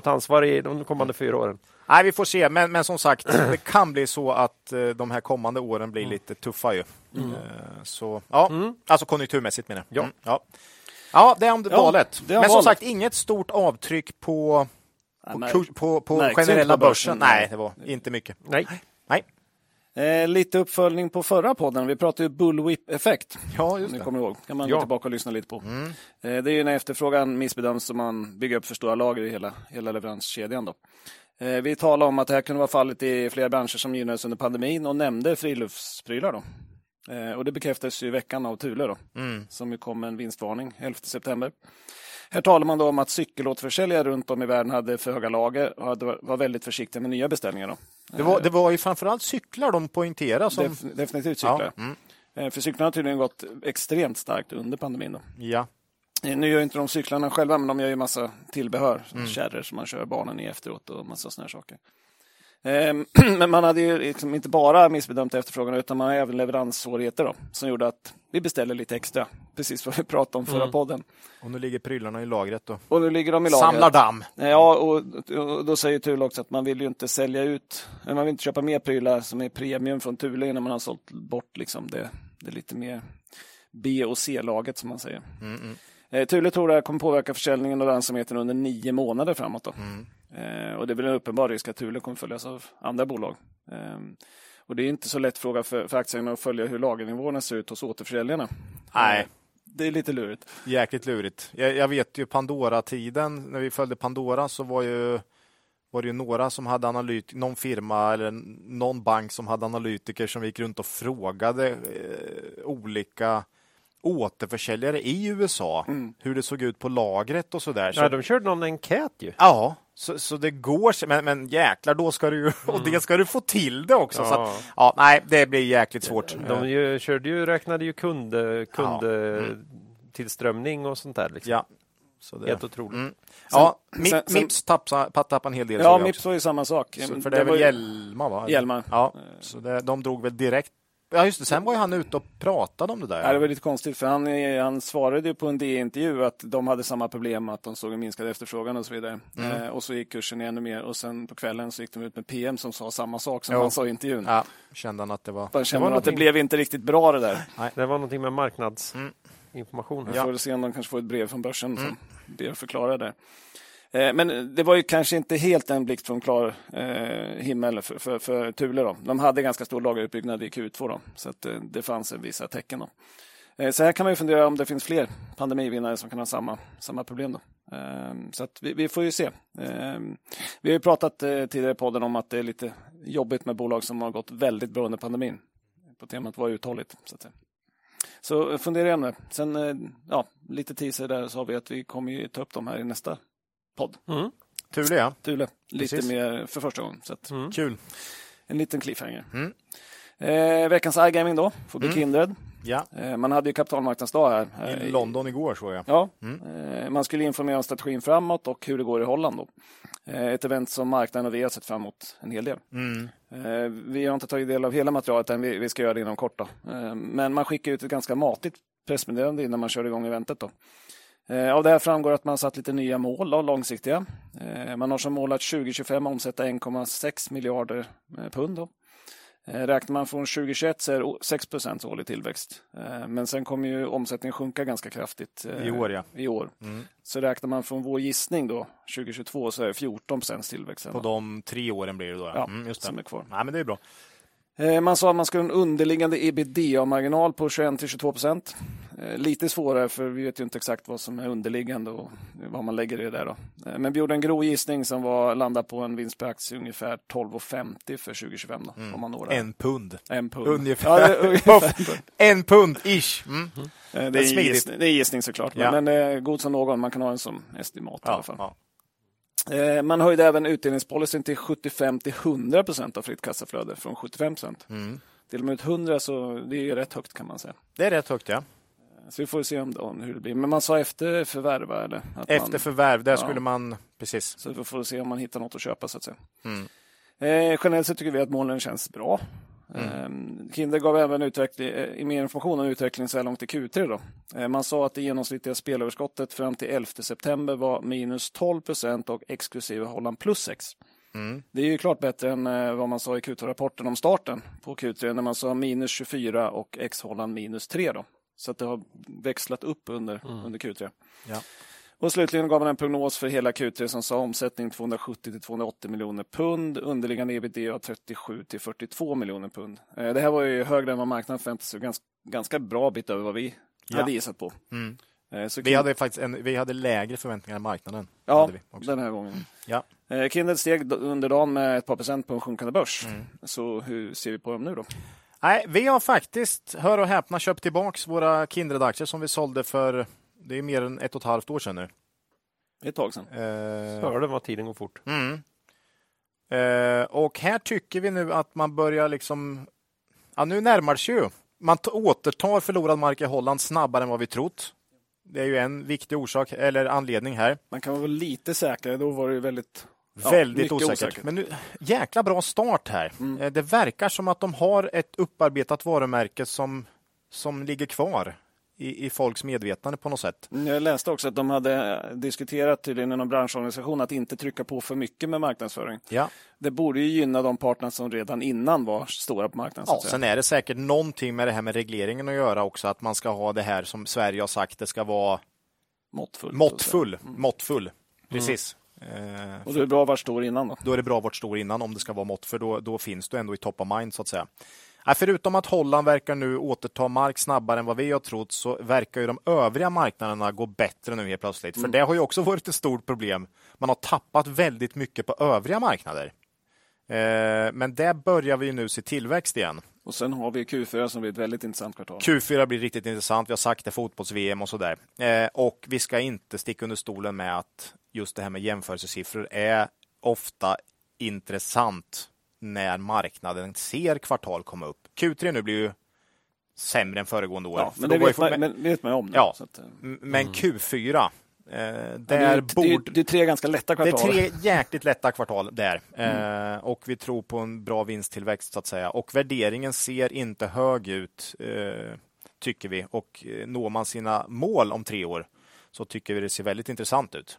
ta ansvar i de kommande 4 åren. Nej, vi får se, men som sagt, det kan bli så att de här kommande åren blir lite tuffa ju. Så, alltså konjunkturmässigt menar jag. Ja, det är om valet. Men som sagt, inget stort avtryck på generella börsen. Nej, det var inte mycket. Nej. Lite uppföljning på förra podden. Vi pratade ju bullwhip-effekt. Ja, just det. Ni kommer ihåg. Kan man gå tillbaka och lyssna lite på. Det är ju när efterfrågan missbedöms som man bygger upp för stora lager i hela leveranskedjan då. Vi talade om att det här kunde vara fallet i flera branscher som gynnades under pandemin och nämnde friluftsprylar då. Och det bekräftades ju i veckan av Thule då, som ju kom med en vinstvarning 11 september. Här talar man då om att cykelåterförsäljare runt om i världen hade för höga lager och var väldigt försiktiga med nya beställningar då. Det var ju framförallt cyklar de poängterade. Definitivt cyklar. För cyklarna har tydligen gått extremt starkt under pandemin. Då. Ja. Nu gör inte de cyklarna själva, men de gör ju massa tillbehör. Kärror som man kör barnen i efteråt och massa sådana här saker. Men man hade ju liksom inte bara missbedömt efterfrågan, utan man har även leveranssvårigheter då, som gjorde att vi beställer lite extra. Precis vad vi pratade om förra podden. Och nu ligger prylarna i lagret då. Och nu ligger de i lagret. Samlar damm. Ja, och då säger Thule också att man vill ju inte sälja ut, man vill inte köpa mer prylar som är premium från Thule innan man har sålt bort liksom det lite mer B- och C-laget som man säger. Thule tror det här kommer påverka försäljningen och lönsamheten under 9 månader framåt då. Och det blir en uppenbar risk att Thule kommer följas av andra bolag. Och det är inte så lätt fråga för aktieägarna att följa hur lagernivåerna ser ut hos återförsäljarna. Nej. Det är lite lurigt. Jäkligt lurigt. Jag vet ju Pandora-tiden, när vi följde Pandora så var det ju några som hade någon firma eller någon bank som hade analytiker som gick runt och frågade olika återförsäljare i USA hur det såg ut på lagret och sådär. Ja, de körde någon enkät ju. Ja, så det går, men jäklar, då ska du och det ska du få till det också. Ja. Så att, ja, nej, det blir jäkligt svårt. De räknade ju kundtillströmning och sånt där liksom. Ja. Så det. Helt otroligt. Ja, Mips tappade en hel del. Ja, Mips var ju samma sak. Så, för det var Hjelma, va? Hjelma. Ja, så de drog väl direkt. Ja just det, sen var ju han ute och pratade om det där. Ja, det var lite konstigt för han svarade ju på en DI-intervju att de hade samma problem, att de såg en minskad efterfrågan och så vidare. Och så gick kursen ännu mer och sen på kvällen så gick de ut med PM som sa samma sak som han sa i intervjun. Ja, kände han att det var... att det blev inte riktigt bra det där. Nej. Det var någonting med marknadsinformation. Jag får se om de kanske får ett brev från börsen som ber förklara det. Men det var ju kanske inte helt en blick från klar himmel för Thule då. De hade ganska stor lageruppbyggnad i Q2 då, så att det fanns vissa tecken då. Så här kan man ju fundera om det finns fler pandemivinnare som kan ha samma problem då. Så att vi får ju se. Vi har ju pratat tidigare i podden om att det är lite jobbigt med bolag som har gått väldigt bra under pandemin. På temat var uthålligt så att säga. Så fundera igen nu. Sen lite teaser där så har vi att vi kommer ju ta upp dem här i nästa podd. Thule, ja. Thule. Lite precis. Mer för första gången. Så att kul. En liten cliffhanger. Veckans iGaming då. Får bli Kindred. Ja. Man hade ju kapitalmarknadsdag här. I London igår så jag. Ja. Man skulle informera om strategin framåt och hur det går i Holland då. Ett event som marknaden och vi har sett fram emot en hel del. Vi har inte tagit del av hela materialet än. Vi ska göra det inom kort då. Men man skickar ut ett ganska matigt pressmeddelande innan man kör igång eventet då. Av det här framgår att man satt lite nya mål och långsiktiga. Man har som mål att 2025 omsätta 1,6 miljarder pund. Då. Räknar man från 2021 så är det 6% årlig tillväxt. Men sen kommer ju omsättningen sjunka ganska kraftigt i år. Ja. I år. Så räknar man från vår gissning då, 2022 så är det 14% tillväxt. På de 3 åren blir det då? Ja, just det. Som är kvar. Nej, men det är bra. Man sa att man skulle ha en underliggande EBITDA-marginal på 21-22%. Lite svårare för vi vet ju inte exakt vad som är underliggande och vad man lägger i det där då. Men vi gjorde en grov gissning som landade på en vinst per aktie ungefär 12,50 för 2025 då. Om man når det. En pund. Ungefär. Ja, en pund-ish. Det är gissning såklart. Ja. Men god som någon, man kan ha en som estimat i alla fall. Ja. Man höjde även utdelningspolicyn till 75-100% av fritt kassaflöde från 75%. Till och med 100 så det är ju rätt högt kan man säga. Det är rätt högt, ja. Så vi får se om hur det blir. Men man sa efter förvärv eller? Efter förvärv, där skulle man... Precis. Så vi får se om man hittar något att köpa så att säga. Generellt så tycker vi att målen känns bra. Kinder gav även mer information om utvecklingen så här långt i Q3 då. Man sa att det genomsnittliga spelöverskottet fram till 11 september var minus 12% och exklusive Holland plus 6%. Det är ju klart bättre än vad man sa i Q2-rapporten om starten på Q3 när man sa minus 24% och ex-Holland minus 3% då. Så att det har växlat upp under Q3. Ja. Och slutligen gav man en prognos för hela Q3 som sa omsättning 270-280 miljoner pund. Underliggande EBITDA 37-42 miljoner pund. Det här var ju högre än vad marknaden förväntade sig. Ganska bra bit över vad vi hade gissat på. Vi hade lägre förväntningar än marknaden. Ja, den här gången. Kindred steg under dagen med ett par procent på en sjunkande börs. Så hur ser vi på dem nu då? Nej, vi har faktiskt, hör och häpna, köpt tillbaka våra Kindred-aktier som vi sålde för... Det är mer än 1,5 år sedan nu. Ett tag sedan. Hörde vad tiden går fort. Och här tycker vi nu att man börjar liksom... Ja, nu närmar sig ju Man återtar förlorad mark i Holland snabbare än vad vi trott. Det är ju en viktig orsak eller anledning här. Man kan vara lite säkrare, då var det väldigt osäkert. Men nu, jäkla bra start här. Mm. Det verkar som att de har ett upparbetat varumärke som ligger kvar i folks medvetande på något sätt. Jag läste också att de hade diskuterat tydligen inom branschorganisation att inte trycka på för mycket med marknadsföring. Ja. Det borde ju gynna de partner som redan innan var stora på marknaden. Ja, sen är det säkert någonting med det här med regleringen att göra också, att man ska ha det här som Sverige har sagt, det ska vara måttfull. Precis. Och då är det bra vart står innan då? Då är det bra vart står innan om det ska vara mått, för då finns du ändå i top of mind så att säga. Förutom att Holland verkar nu återta mark snabbare än vad vi har trott, så verkar ju de övriga marknaderna gå bättre nu helt plötsligt. För det har ju också varit ett stort problem. Man har tappat väldigt mycket på övriga marknader. Men där börjar vi nu se tillväxt igen. Och sen har vi Q4 som blir ett väldigt intressant kvartal. Q4 blir riktigt intressant. Vi har sagt det, fotbolls-VM och sådär. Och vi ska inte sticka under stolen med att just det här med jämförelsesiffror är ofta intressant när marknaden ser kvartal komma upp. Q3 nu blir ju sämre än föregående år. Ja, men det vet man om nu. Ja, så att, men Q4, det är tre ganska lätta kvartal. Det är tre jäkligt lätta kvartal där. Och vi tror på en bra vinsttillväxt så att säga. Och värderingen ser inte hög ut, tycker vi. Och når man sina mål om 3 år så tycker vi det ser väldigt intressant ut.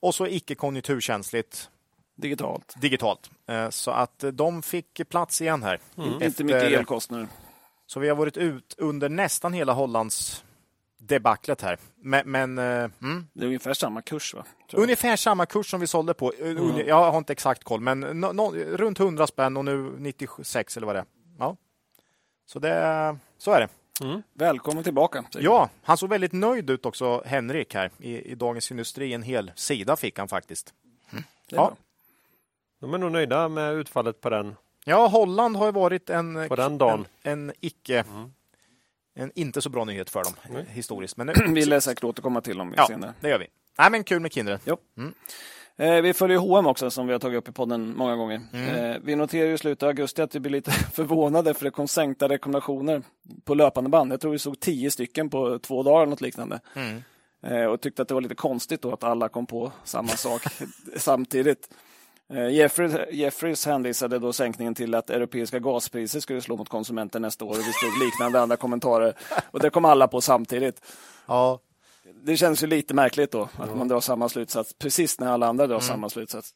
Och så icke-konjunkturkänsligt. Digitalt. Så att de fick plats igen här. Inte mycket elkostnader. Så vi har varit ut under nästan hela Hollands debaklet här. Men det är ungefär samma kurs, va? Ungefär samma kurs som vi sålde på. Jag har inte exakt koll, men runt 100 spänn och nu 96 eller vad det är. Ja. Så är det. Välkommen tillbaka. Ja, han såg väldigt nöjd ut också, Henrik här. I Dagens Industri, en hel sida fick han faktiskt. Ja. De är nog nöjda med utfallet på den. Ja, Holland har ju varit en inte så bra nyhet för dem historiskt. Men nu... vi lär säkert återkomma till dem senare. Det gör vi. Nej, men kul med Kindred. Vi följer H&M också, som vi har tagit upp i podden många gånger. Vi noterar i slutet av augusti att vi blir lite förvånade, för det kom sänkta rekommendationer på löpande band. Jag tror vi såg 10 stycken på 2 dagar eller något liknande. Och tyckte att det var lite konstigt då att alla kom på samma sak samtidigt. Jeffries hänvisade då sänkningen till att europeiska gaspriser skulle slå mot konsumenter nästa år, och vi stod liknande andra kommentarer, och det kom alla på samtidigt. Ja. Det känns ju lite märkligt då att man drar samma slutsats precis när alla andra drar samma slutsats.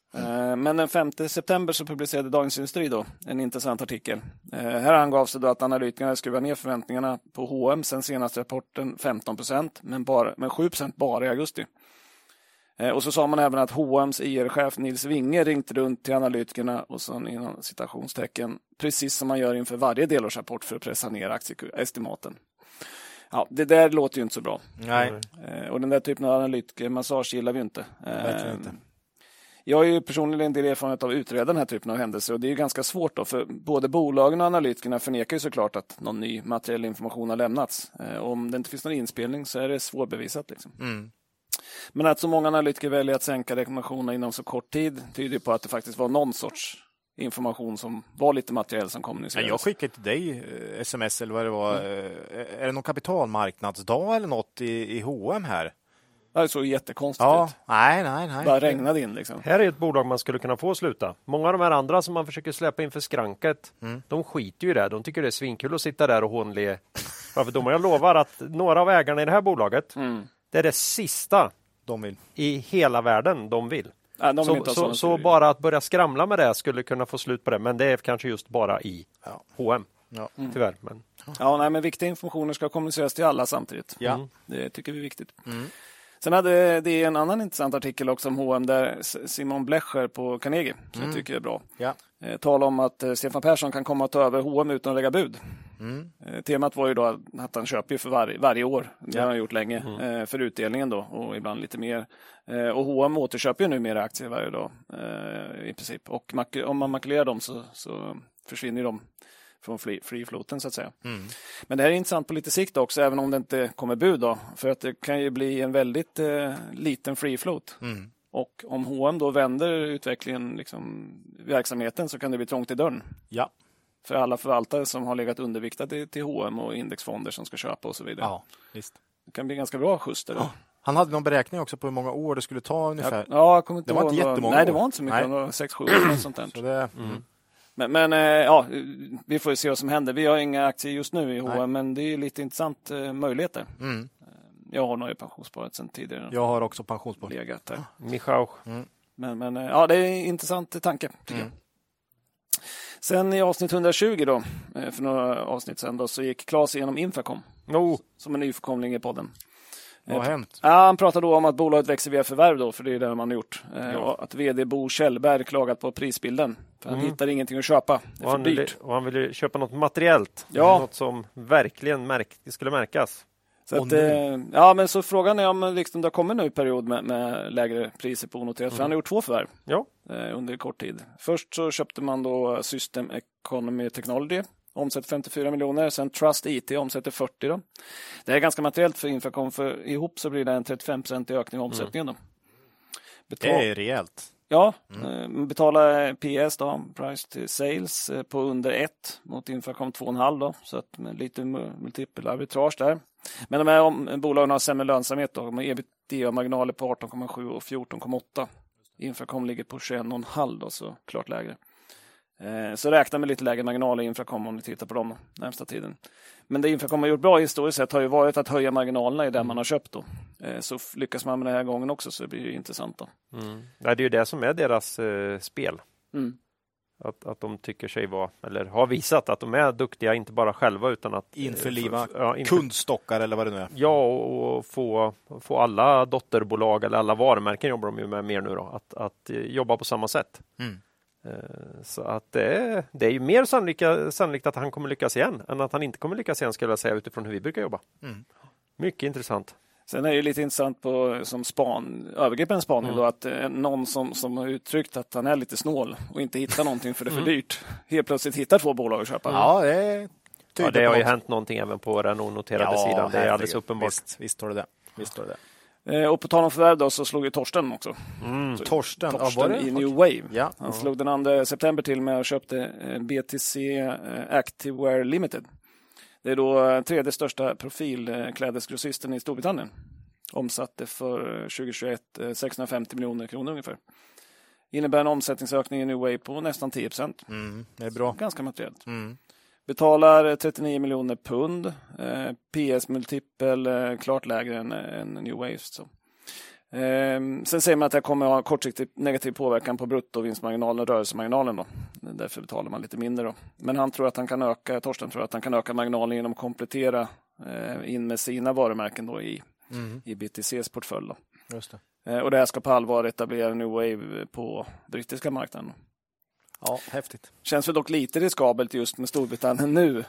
Men den 5 september så publicerade Dagens Industri då en intressant artikel. Här angavs det då att analytikerna skruvar ner förväntningarna på H&M sen senaste rapporten 15%, men 7% bara i augusti. Och så sa man även att H&M:s IR-chef Nils Winge ringt runt till analytikerna, och så inom citationstecken, precis som man gör inför varje delårsrapport, för att pressa ner aktieestimaten. Ja, det där låter ju inte så bra. Nej. Och den där typen av analytikermassage gillar vi inte. Verkligen inte. Jag har ju personligen en del erfarenhet av att utreda den här typen av händelser, och det är ju ganska svårt då, för både bolagen och analytikerna förnekar ju såklart att någon ny materiell information har lämnats. Och om det inte finns någon inspelning så är det svårbevisat liksom. Men att så många analytiker väljer att sänka rekommendationerna inom så kort tid tyder på att det faktiskt var någon sorts information som var lite materiell som kommunicerades. Jag skickade till dig sms eller vad det var. Är det någon kapitalmarknadsdag eller något i H&M här? Det såg jättekonstigt ut. Nej. Bara regnade in liksom. Här är ett bolag man skulle kunna få sluta. Många av de här andra som man försöker släppa in för skranket, de skiter ju där. De tycker det är svinkul att sitta där och hånle. Varför då? Jag lovar att några av ägarna i det här bolaget det är det sista de vill. I hela världen de vill. Nej, de vill så bara att börja skramla med det skulle kunna få slut på det. Men det är kanske just bara i H&M. Ja. Tyvärr. Men. Men viktiga informationer ska kommuniceras till alla samtidigt. Ja. Det tycker vi är viktigt. Sen hade det en annan intressant artikel också om H&M, där Simon Blecher på Carnegie, som jag tycker är bra, talar om att Stefan Persson kan komma att ta över H&M utan att lägga bud. Temat var ju då att han köper för varje år, det har han gjort länge, för utdelningen då, och ibland lite mer. Och H&M återköper ju nu mer aktier varje dag i princip. Och om man makulerar dem så försvinner de från free-floten så att säga. Men det här är intressant på lite sikt också, även om det inte kommer bud då, för att det kan ju bli en väldigt liten free-flot. Och om H&M då vänder utvecklingen liksom, verksamheten, så kan det bli trångt i dörren. Ja. för alla förvaltare som har legat underviktade till H&M och indexfonder som ska köpa och så vidare. Ja, visst. Det kan bli ganska bra just det. Ja. Han hade någon beräkning också på hur många år det skulle ta ungefär. Ja, jag kommer inte ihåg. Det var inte jättemånga år. Nej, det var inte så mycket. 6-7 år eller sånt där. Så det... Mm. Men ja, vi får ju se vad som händer. Vi har inga aktier just nu i H&M, men det är lite intressant möjligheter. Mm. Jag har nog i pensionssparet sedan tidigare. Jag har också pensionssparet. Men ja, det är en intressant tanke tycker jag. Sen i avsnitt 120 då, för några avsnitt sedan då, så gick Claes igenom Infracom. Som en nyförkomling i podden. Vad har hänt? Ja, han pratade då om att bolaget växer via förvärv då, för det är det man har gjort. Och att vd Bo Kjellberg klagat på prisbilden. För han hittar ingenting att köpa. Det är för dyrt. Och han ville köpa något materiellt. Ja. Något som verkligen skulle märkas. Så att, ja, men så frågan är om liksom, det kommer nu en period med lägre priser på onoterat. För han har gjort två förvärv under kort tid. Först så köpte man då System Economy Technology. Omsätter 54 miljoner. Sen Trust IT omsätter 40 då. Det är ganska materiellt för Infracom. För ihop så blir det en 35% ökning av omsättningen då. Det är rejält. Ja, betala PS då, price to sales, på under 1 mot Infracom 2,5 då. Så att med lite multipel arbitrage där. Men de här bolagen har sämre lönsamhet då. De har EBITDA-marginaler på 18,7 och 14,8. Infracom ligger på 21,5 då, så klart lägre. Så räkna med lite lägre marginaler i Infracom om ni tittar på dem närmsta tiden. Men det Infracom har gjort bra historiskt sett har ju varit att höja marginalerna i det man har köpt då. Så lyckas man med den här gången också, så det blir ju intressant då. Det är ju det som är deras spel. Att de tycker sig vara, eller har visat att de är duktiga, inte bara själva utan att införliva kundstockar eller vad det nu är. Ja, och få alla dotterbolag eller alla varumärken jobbar de ju med mer nu då. Att jobba på samma sätt. Så att det är ju mer sannolikt att han kommer lyckas igen än att han inte kommer lyckas igen, skulle jag säga, utifrån hur vi brukar jobba. Mycket intressant. Sen är det ju lite intressant på som övergreppens spaning då, att någon som har uttryckt att han är lite snål och inte hittar någonting för det är för dyrt, helt plötsligt hittar två bolag och köper. Ja, det har ju hänt någonting även på den onoterade sidan. Det är alldeles uppenbart. Visst har det det. Och på tal om förvärv då, så slog ju Torsten också. Torsten i New Wave. Ja. Han slog den 2 september till med och köpte BTC Activewear Limited. Det är då tredje största profilklädesgrossisten i Storbritannien. Omsatte för 2021 650 miljoner kronor ungefär. Innebär en omsättningsökning i New Wave på nästan 10%. Det är bra. Ganska materiellt. Betalar 39 miljoner pund. PS-multipel klart lägre än New Wave. Sen säger man att det kommer ha kortsiktigt negativ påverkan på bruttovinstmarginalen och rörelsemarginalen då. Därför betalar man lite mindre då. Men Torsten tror att han kan öka marginalen genom att komplettera in med sina varumärken då i BTCs portfölj då. Just det. Och det här ska på allvar etablera New Wave på brittiska marknaden. Ja, häftigt. Känns väl dock lite riskabelt just med Storbritannien nu,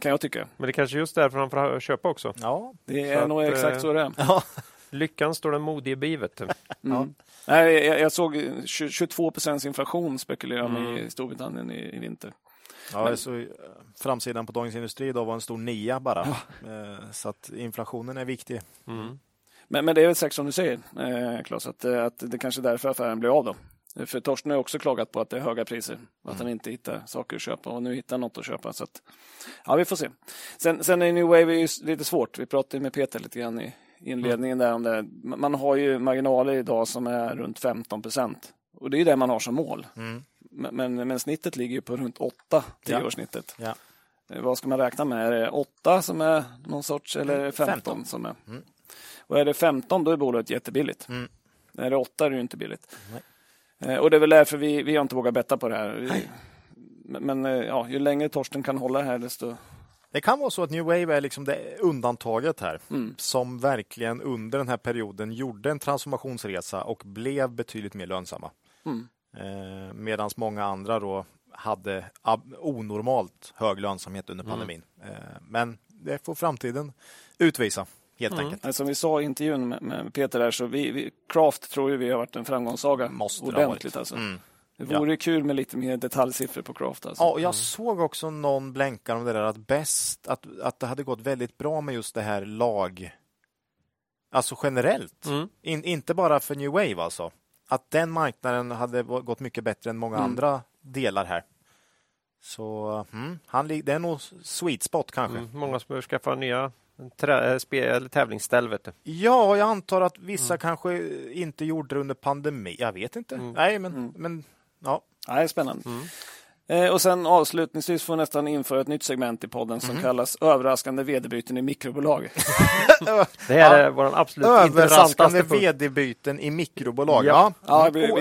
kan jag tycka. Men det är kanske just därför han får köpa också. Ja, det är nog exakt så det är. Ja. Lyckan står den modige bivet. Nej, jag såg 22% inflation spekulerar man i Storbritannien i vinter. Ja, men... så framsidan på Dagens Industri då var en stor 9 bara. Så att inflationen är viktig. Men det är väl säkert som du säger, Claes, att det kanske är därför affären blir av då. För Torsten har också klagat på att det är höga priser och att han inte hittar saker att köpa, och nu hittar något att köpa, så att, ja, vi får se. Sen är New Wave ju lite svårt. Vi pratade med Peter lite grann i inledningen där om det. Man har ju marginaler idag som är runt 15%, och det är det man har som mål. Men snittet ligger ju på runt 8, 10-årssnittet. Ja. Vad ska man räkna med? Är det 8 som är någon sorts, eller 15 som är? Och är det 15 då är bolaget jättebilligt. Är det 8 är det ju inte billigt. Nej. Och det är väl därför vi har inte vågat betta på det här. Men ja, ju längre Torsten kan hålla här desto... Det kan vara så att New Wave är liksom det undantaget här som verkligen under den här perioden gjorde en transformationsresa och blev betydligt mer lönsamma. Medan många andra då hade onormalt hög lönsamhet under pandemin. Men det får framtiden utvisa. Som vi sa i intervjun med Peter där, så Kraft tror ju vi har varit en framgångssaga. Måste ordentligt alltså. Det vore kul med lite mer detaljsiffror på Kraft alltså. Ja, och jag såg också någon blänkar om det där att det hade gått väldigt bra med just det här lag. Alltså generellt. Inte bara för New Wave alltså. Att den marknaden hade gått mycket bättre än många andra delar här. Så det är nog sweet spot kanske. Många som behöver skaffa nya tävlingsställ, vet du. Ja, jag antar att vissa kanske inte gjorde det under pandemin. Jag vet inte. Men ja. Nej, spännande. Och sen avslutningsvis får vi nästan införa ett nytt segment i podden som kallas överraskande vd-byten i mikrobolag. Det är vår absolut överraskande vd-byten i mikrobolag. Ja.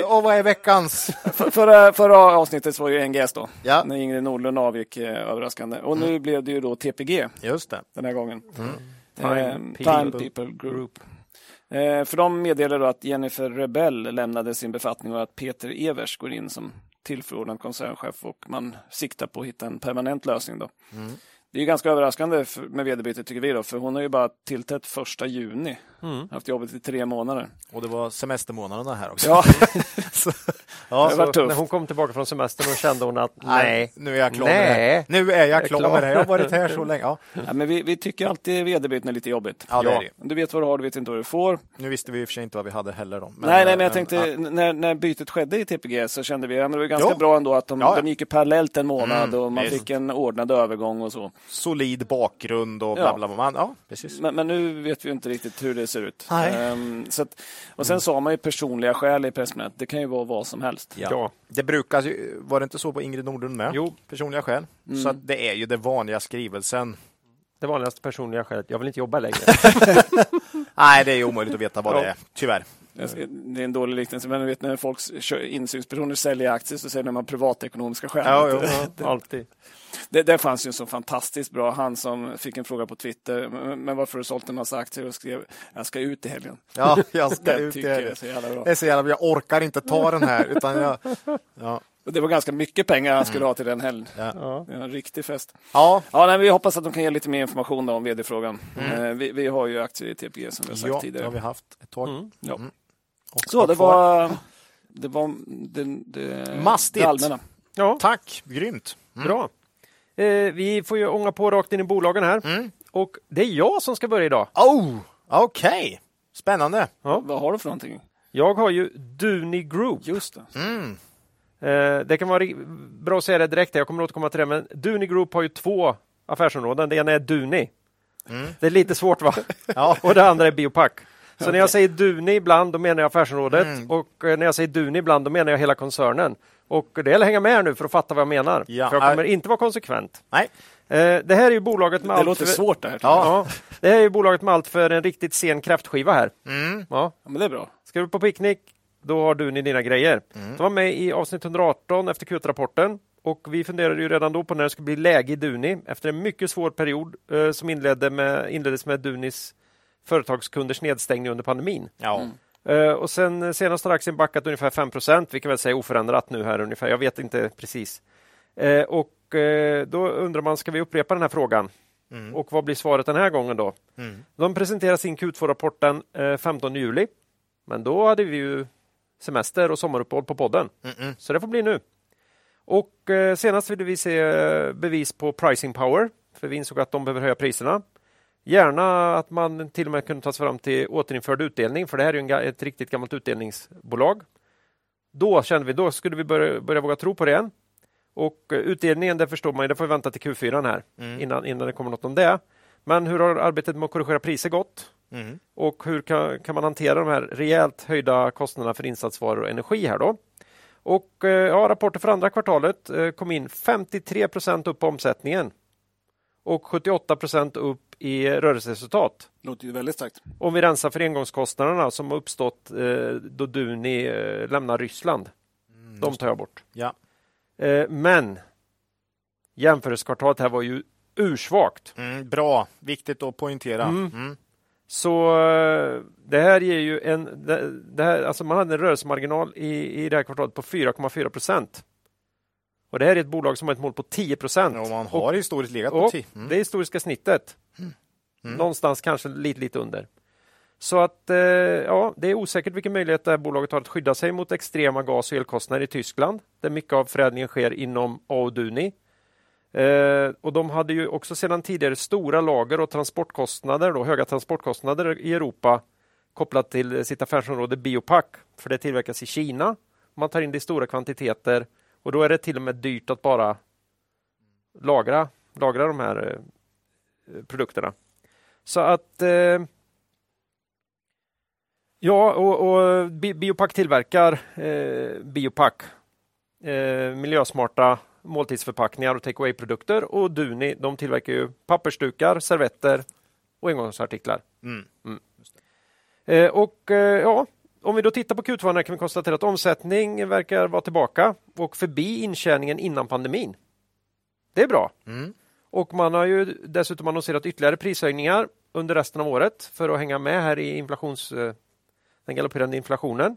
Och vad är veckans? Förra avsnittet var ju NGS då. Ja. När Ingrid Nordlund avgick överraskande. Och nu blev det ju då TPG. Just det. Den här gången. Time People Group. För de meddelar då att Jennifer Rebell lämnade sin befattning och att Peter Evers går in som tillförordnad koncernchef, och man siktar på att hitta en permanent lösning då. Det är ju ganska överraskande med vd-bytet, tycker vi då, för hon har ju bara tillträtt 1 juni. Haft jobbet i 3 månader. Och det var semestermånaderna här också. Ja. Så när hon kom tillbaka från semestern och kände hon att nej, nu är jag klar med det här. Jag har varit här så länge. Ja. Ja, men vi tycker alltid vd-byten är lite jobbigt. Ja, det är det. Du vet vad du har, du vet inte vad du får. Nu visste vi i och för sig inte vad vi hade heller då. Men jag tänkte, när bytet skedde i TPG så kände vi att det var ganska bra ändå att de gick parallellt en månad och man fick en ordnad övergång och så. Solid bakgrund och bla bla. Ja, precis. Men nu vet vi inte riktigt hur det ser ut. Så att, och sen sa man ju personliga skäl i pressmeddelandet. Det kan ju vara vad som helst. Ja. Det brukar ju, var det inte så på Ingrid Nordlund med? Jo, personliga skäl. Så att det är ju det vanliga skrivelsen. Det vanligaste personliga skälet. Jag vill inte jobba längre. Nej, det är ju omöjligt att veta vad det är. Tyvärr. Det är en dålig liknelse, men du vet när folks insynspersoner säljer aktier så säger man privatekonomiska skäl. Ja, alltid. Det fanns ju en så fantastiskt bra, han som fick en fråga på Twitter, men varför du sålt en massa aktier, och skrev jag ska ut i helgen. Ja, jag ska ut i helgen. Det är så jävla bra. Jag orkar inte ta den här, utan jag. Det var ganska mycket pengar han skulle ha till den helgen. Ja. Det var en riktig fest. Ja, vi hoppas att de kan ge lite mer information då om vd-frågan. Vi har ju aktier i TPG som vi har sagt tidigare. Ja, det har vi haft ett tag. Så det var det mastigt. Det allmänna. Ja. Tack, grymt. Bra. Vi får ju ånga på rakt in i bolagen här. Och det är jag som ska börja idag. Okej. Spännande. Ja. Vad har du för någonting? Jag har ju Duni Group. Just det. Det kan vara bra att säga det direkt. Jag kommer återkomma till det. Men Duni Group har ju 2 affärsområden. Det ena är Duni. Det är lite svårt, va? Och det andra är BioPak. Så när jag säger Duni ibland, då menar jag affärsområdet. Och när jag säger Duni ibland, då menar jag hela koncernen. Och det gäller att hänga med nu för att fatta vad jag menar. Ja, för jag kommer inte vara konsekvent. Nej. Det här är ju bolaget med allt för en riktigt sen kräftskiva här. Ja, men det är bra. Ska du på picknick, då har Duni dina grejer. De var med i avsnitt 118 efter Q1-rapporten. Och vi funderade ju redan då på när det skulle bli läge i Duni. Efter en mycket svår period som inleddes med Dunis företagskunders nedstängning under pandemin. Och sen senast har aktien backat ungefär 5%, vilket väl säga oförändrat nu här ungefär. Jag vet inte precis. Då undrar man, ska vi upprepa den här frågan? Och vad blir svaret den här gången då? De presenterar sin Q2-rapport den 15 juli. Men då hade vi ju semester och sommaruppehåll på podden. Så det får bli nu. Och senast ville vi se bevis på pricing power. För vi insåg att de behöver höja priserna. Gärna att man till och med kunde ta sig fram till återinförd utdelning. För det här är ju ett riktigt gammalt utdelningsbolag. Då kände vi, då skulle vi börja våga tro på det igen. Och utdelningen, det förstår man ju, det får vi vänta till Q4 här. Innan det kommer något om det. Men hur har arbetet med att korrigera priser gått? Och hur kan man hantera de här rejält höjda kostnaderna för insatsvaror och energi här då? Och rapporter för andra kvartalet kom in 53% upp på omsättningen. Och 78% upp i rörelseresultat. Låter ju väldigt starkt. Om vi rensar för engångskostnaderna som har uppstått då Duni lämnar Ryssland. De tar jag bort. Ja. Men jämförelsekvartalet här var ju ursvagt. Bra, viktigt att poängtera. Så det här ger ju alltså man hade en rörelsemarginal i det här kvartalet på 4,4%. Och det här är ett bolag som har ett mål på 10%. Ja, man har historiskt legat på 10. Det är historiska snittet. Någonstans kanske lite under. Så att det är osäkert vilken möjlighet det här bolaget har att skydda sig mot extrema gas- och elkostnader i Tyskland. Där mycket av förädlingen sker inom Duni. Och de hade ju också sedan tidigare stora lager och transportkostnader, då, höga transportkostnader i Europa kopplat till sitt affärsområde BioPak. För det tillverkas i Kina. Man tar in det i stora kvantiteter. Och då är det till och med dyrt att bara lagra de här produkterna. Så att ja, och BioPak tillverkar BioPak, miljösmarta måltidsförpackningar och take away-produkter, och Duni, de tillverkar ju pappersdukar, servetter och engångsartiklar. Ja, om vi då tittar på Q2 kan vi konstatera att omsättning verkar vara tillbaka och förbi intjäningen innan pandemin. Det är bra. Mm. Och man har ju dessutom annonserat ytterligare prishöjningar under resten av året för att hänga med här i den galopperande inflationen.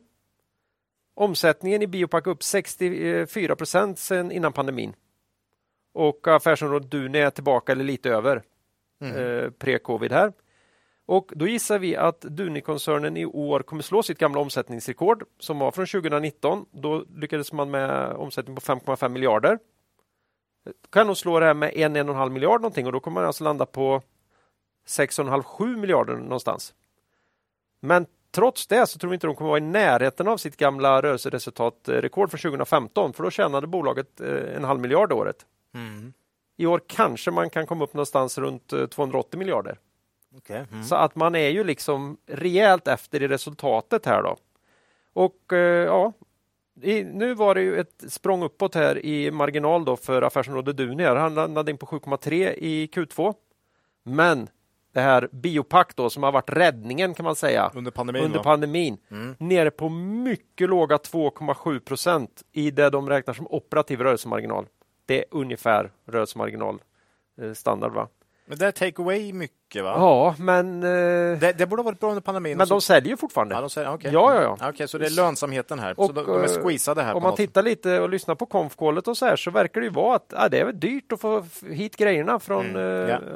Omsättningen i BioPak upp 64% sedan innan pandemin. Och affärsområdet Duni är tillbaka eller lite över pre-covid här. Och då gissar vi att Duni-koncernen i år kommer slå sitt gamla omsättningsrekord som var från 2019. Då lyckades man med omsättning på 5,5 miljarder. Kan nog slå det här med 1,5 miljard någonting, och då kommer man alltså landa på 6,5-7 miljarder någonstans. Men trots det så tror vi inte de kommer vara i närheten av sitt gamla rörelseresultatrekord från 2015, för då tjänade bolaget 0,5 miljard året. Mm. I år kanske man kan komma upp någonstans runt 280 miljarder. Okay. Mm. Så att man är ju liksom rejält efter i resultatet här då. Och ja, nu var det ju ett språng uppåt här i marginal då för affärsområdet Duni. Han landade in på 7,3 i Q2. Men det här BioPak då, som har varit räddningen kan man säga under pandemin nere på mycket låga 2,7% i det de räknar som operativ rörelsemarginal. Det är ungefär rörelsemarginal standard, va? Men det är take away mycket, va? Ja, men det borde ha varit bra under pandemin. Men de säljer ju fortfarande. Ja, de säljer, okay. Ja. Okej, så det är lönsamheten här. Och, så de är squeezade här. Om man tittar lite och lyssnar på konfkålet och så här, så verkar det ju vara att det är väl dyrt att få hit grejerna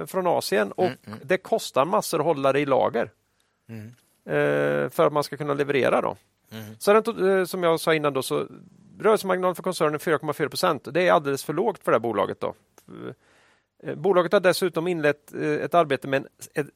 från Asien. Och det kostar massor att hålla det i lager. För att man ska kunna leverera då. Så som jag sa innan då, så rörelsemarginalen för koncernen 4,4%. Det är alldeles för lågt för det här bolaget då. Bolaget har dessutom inlett ett arbete med en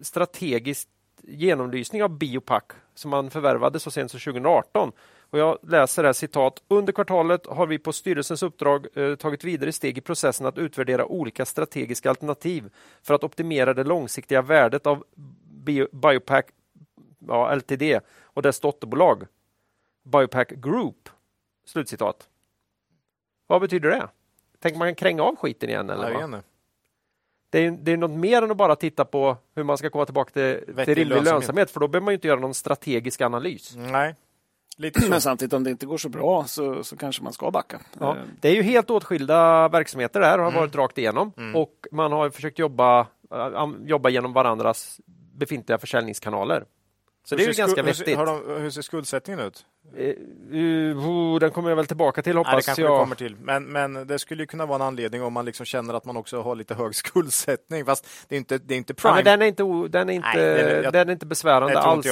strategisk genomlysning av BioPak som man förvärvade så sent som 2018. Och jag läser här citat. Under kvartalet har vi på styrelsens uppdrag tagit vidare steg i processen att utvärdera olika strategiska alternativ för att optimera det långsiktiga värdet av BioPak Ltd och dess dotterbolag BioPak Group. Slutcitat. Vad betyder det? Tänker man kan kränga av skiten igen? Eller vad? Det är något mer än att bara titta på hur man ska komma tillbaka till rimlig lönsamhet. För då behöver man ju inte göra någon strategisk analys. Nej. Lite så. Men samtidigt, om det inte går så bra så kanske man ska backa. Ja. Det är ju helt åtskilda verksamheter där och har varit rakt igenom. Och man har försökt jobba genom varandras befintliga försäljningskanaler. Så det är ju ganska vettigt. Hur ser skuldsättningen ut? Den kommer jag väl tillbaka till, hoppas jag. Det kommer till. Men det skulle ju kunna vara en anledning om man liksom känner att man också har lite hög skuldsättning. Fast det är inte prime. Ja, men den är inte besvärande alls.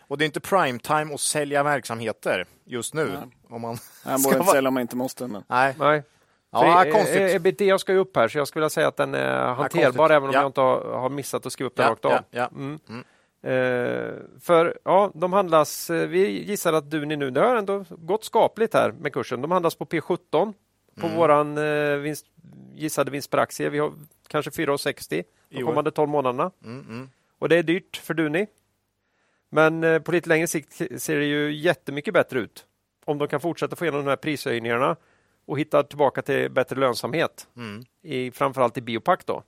Och det är inte prime time att sälja verksamheter just nu. Nej. Man borde inte sälja om man inte måste. Men. Nej. Ja, EBITDA ska ju upp här, så jag skulle vilja säga att den är hanterbar, även om jag inte har missat att skriva upp den rakt av. De handlas, vi gissar att Duni nu, det har ändå gått skapligt här med kursen. De handlas på P17 på våran gissade vinst per aktie. Vi har kanske 4,60 de kommande 12 månaderna. Och det är dyrt för Duni. Men på lite längre sikt ser det ju jättemycket bättre ut. Om de kan fortsätta få igenom de här prishöjningarna och hitta tillbaka till bättre lönsamhet. Framförallt i BioPak då.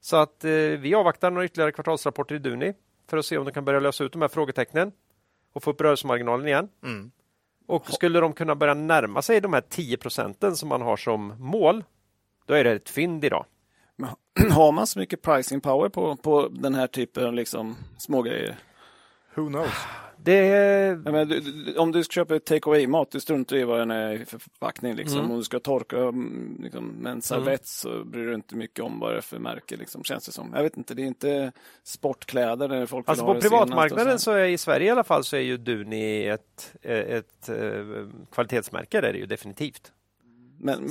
Så att vi avvaktar några ytterligare kvartalsrapporter i Duni. För att se om de kan börja lösa ut de här frågetecknen och få upp rörelsemarginalen igen. Och skulle de kunna börja närma sig de här 10% som man har som mål, då är det ett fynd idag. Men har man så mycket pricing power på den här typen av liksom smågrejer? Who knows? Om du ska köpa take away-mat, du struntar i vad den är för förpackning. Liksom. Om du ska torka liksom, med en servett så bryr du inte mycket om vad det är för märke. Liksom, känns det som. Jag vet inte, det är inte sportkläder. Där folk alltså på privatmarknaden så är i Sverige i alla fall så är ju Duni ett kvalitetsmärke, det är det ju definitivt. Men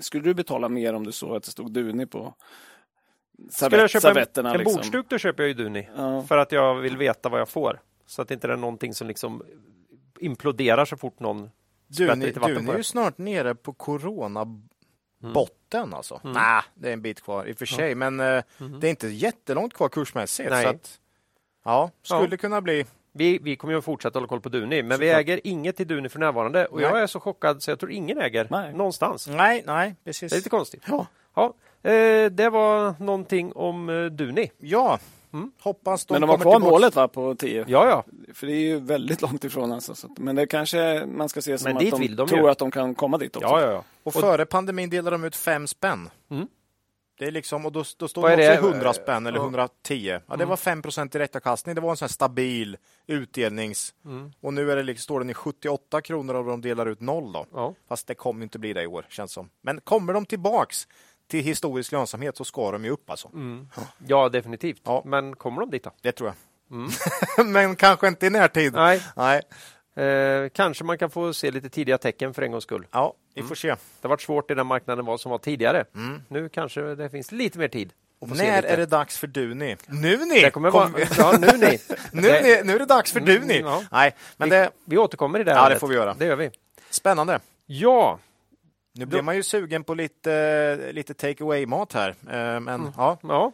skulle du betala mer om du såg att det stod Duni på... Skulle jag köpa en bordsduk, då köper jag ju Duni för att jag vill veta vad jag får, så att det inte är någonting som liksom imploderar så fort någon sprätter lite vatten på. Duni är ju snart nere på corona botten alltså. Mm. Nej, det är en bit kvar i och för sig. Men det är inte jättelångt kvar kursmässigt. Nej. Så att, ja, skulle kunna bli... Vi kommer ju att fortsätta hålla koll på Duni, men vi äger inget i Duni för närvarande. Och jag är så chockad så jag tror ingen äger någonstans. Nej, precis. Det är lite konstigt. Ja. Det var någonting om Duni. Ja, hoppas de men de har kvar målet på 10. Ja. För det är ju väldigt långt ifrån. Alltså. Men det kanske man ska se som men att de tror ju att de kan komma dit också. Ja. Och före pandemin delade de ut 5 spänn. Mm. Det är liksom, och då stod det också 100 spänn eller 110. Ja, det var 5% direktavkastning. Det var en sån här stabil utdelnings. Mm. Och nu är det liksom, står den i 78 kronor och de delar ut 0 då. Ja. Fast det kommer inte bli det i år, känns som. Men kommer de tillbaks till historisk lönsamhet så ska de ju upp alltså. Mm. Ja, definitivt. Ja. Men kommer de dit då? Det tror jag. Mm. Men kanske inte i närtid. Nej. Kanske man kan få se lite tidiga tecken för en gångs skull. Ja, vi får se. Det har varit svårt i den marknaden vad som var tidigare. Mm. Nu kanske det finns lite mer tid. När är det dags för Duni? Nu är det dags för Duni. Nej, men vi återkommer i det här. Ja, det får vi göra. Det gör vi. Spännande. Ja. Nu blir man ju sugen på lite take away-mat här. Men ja.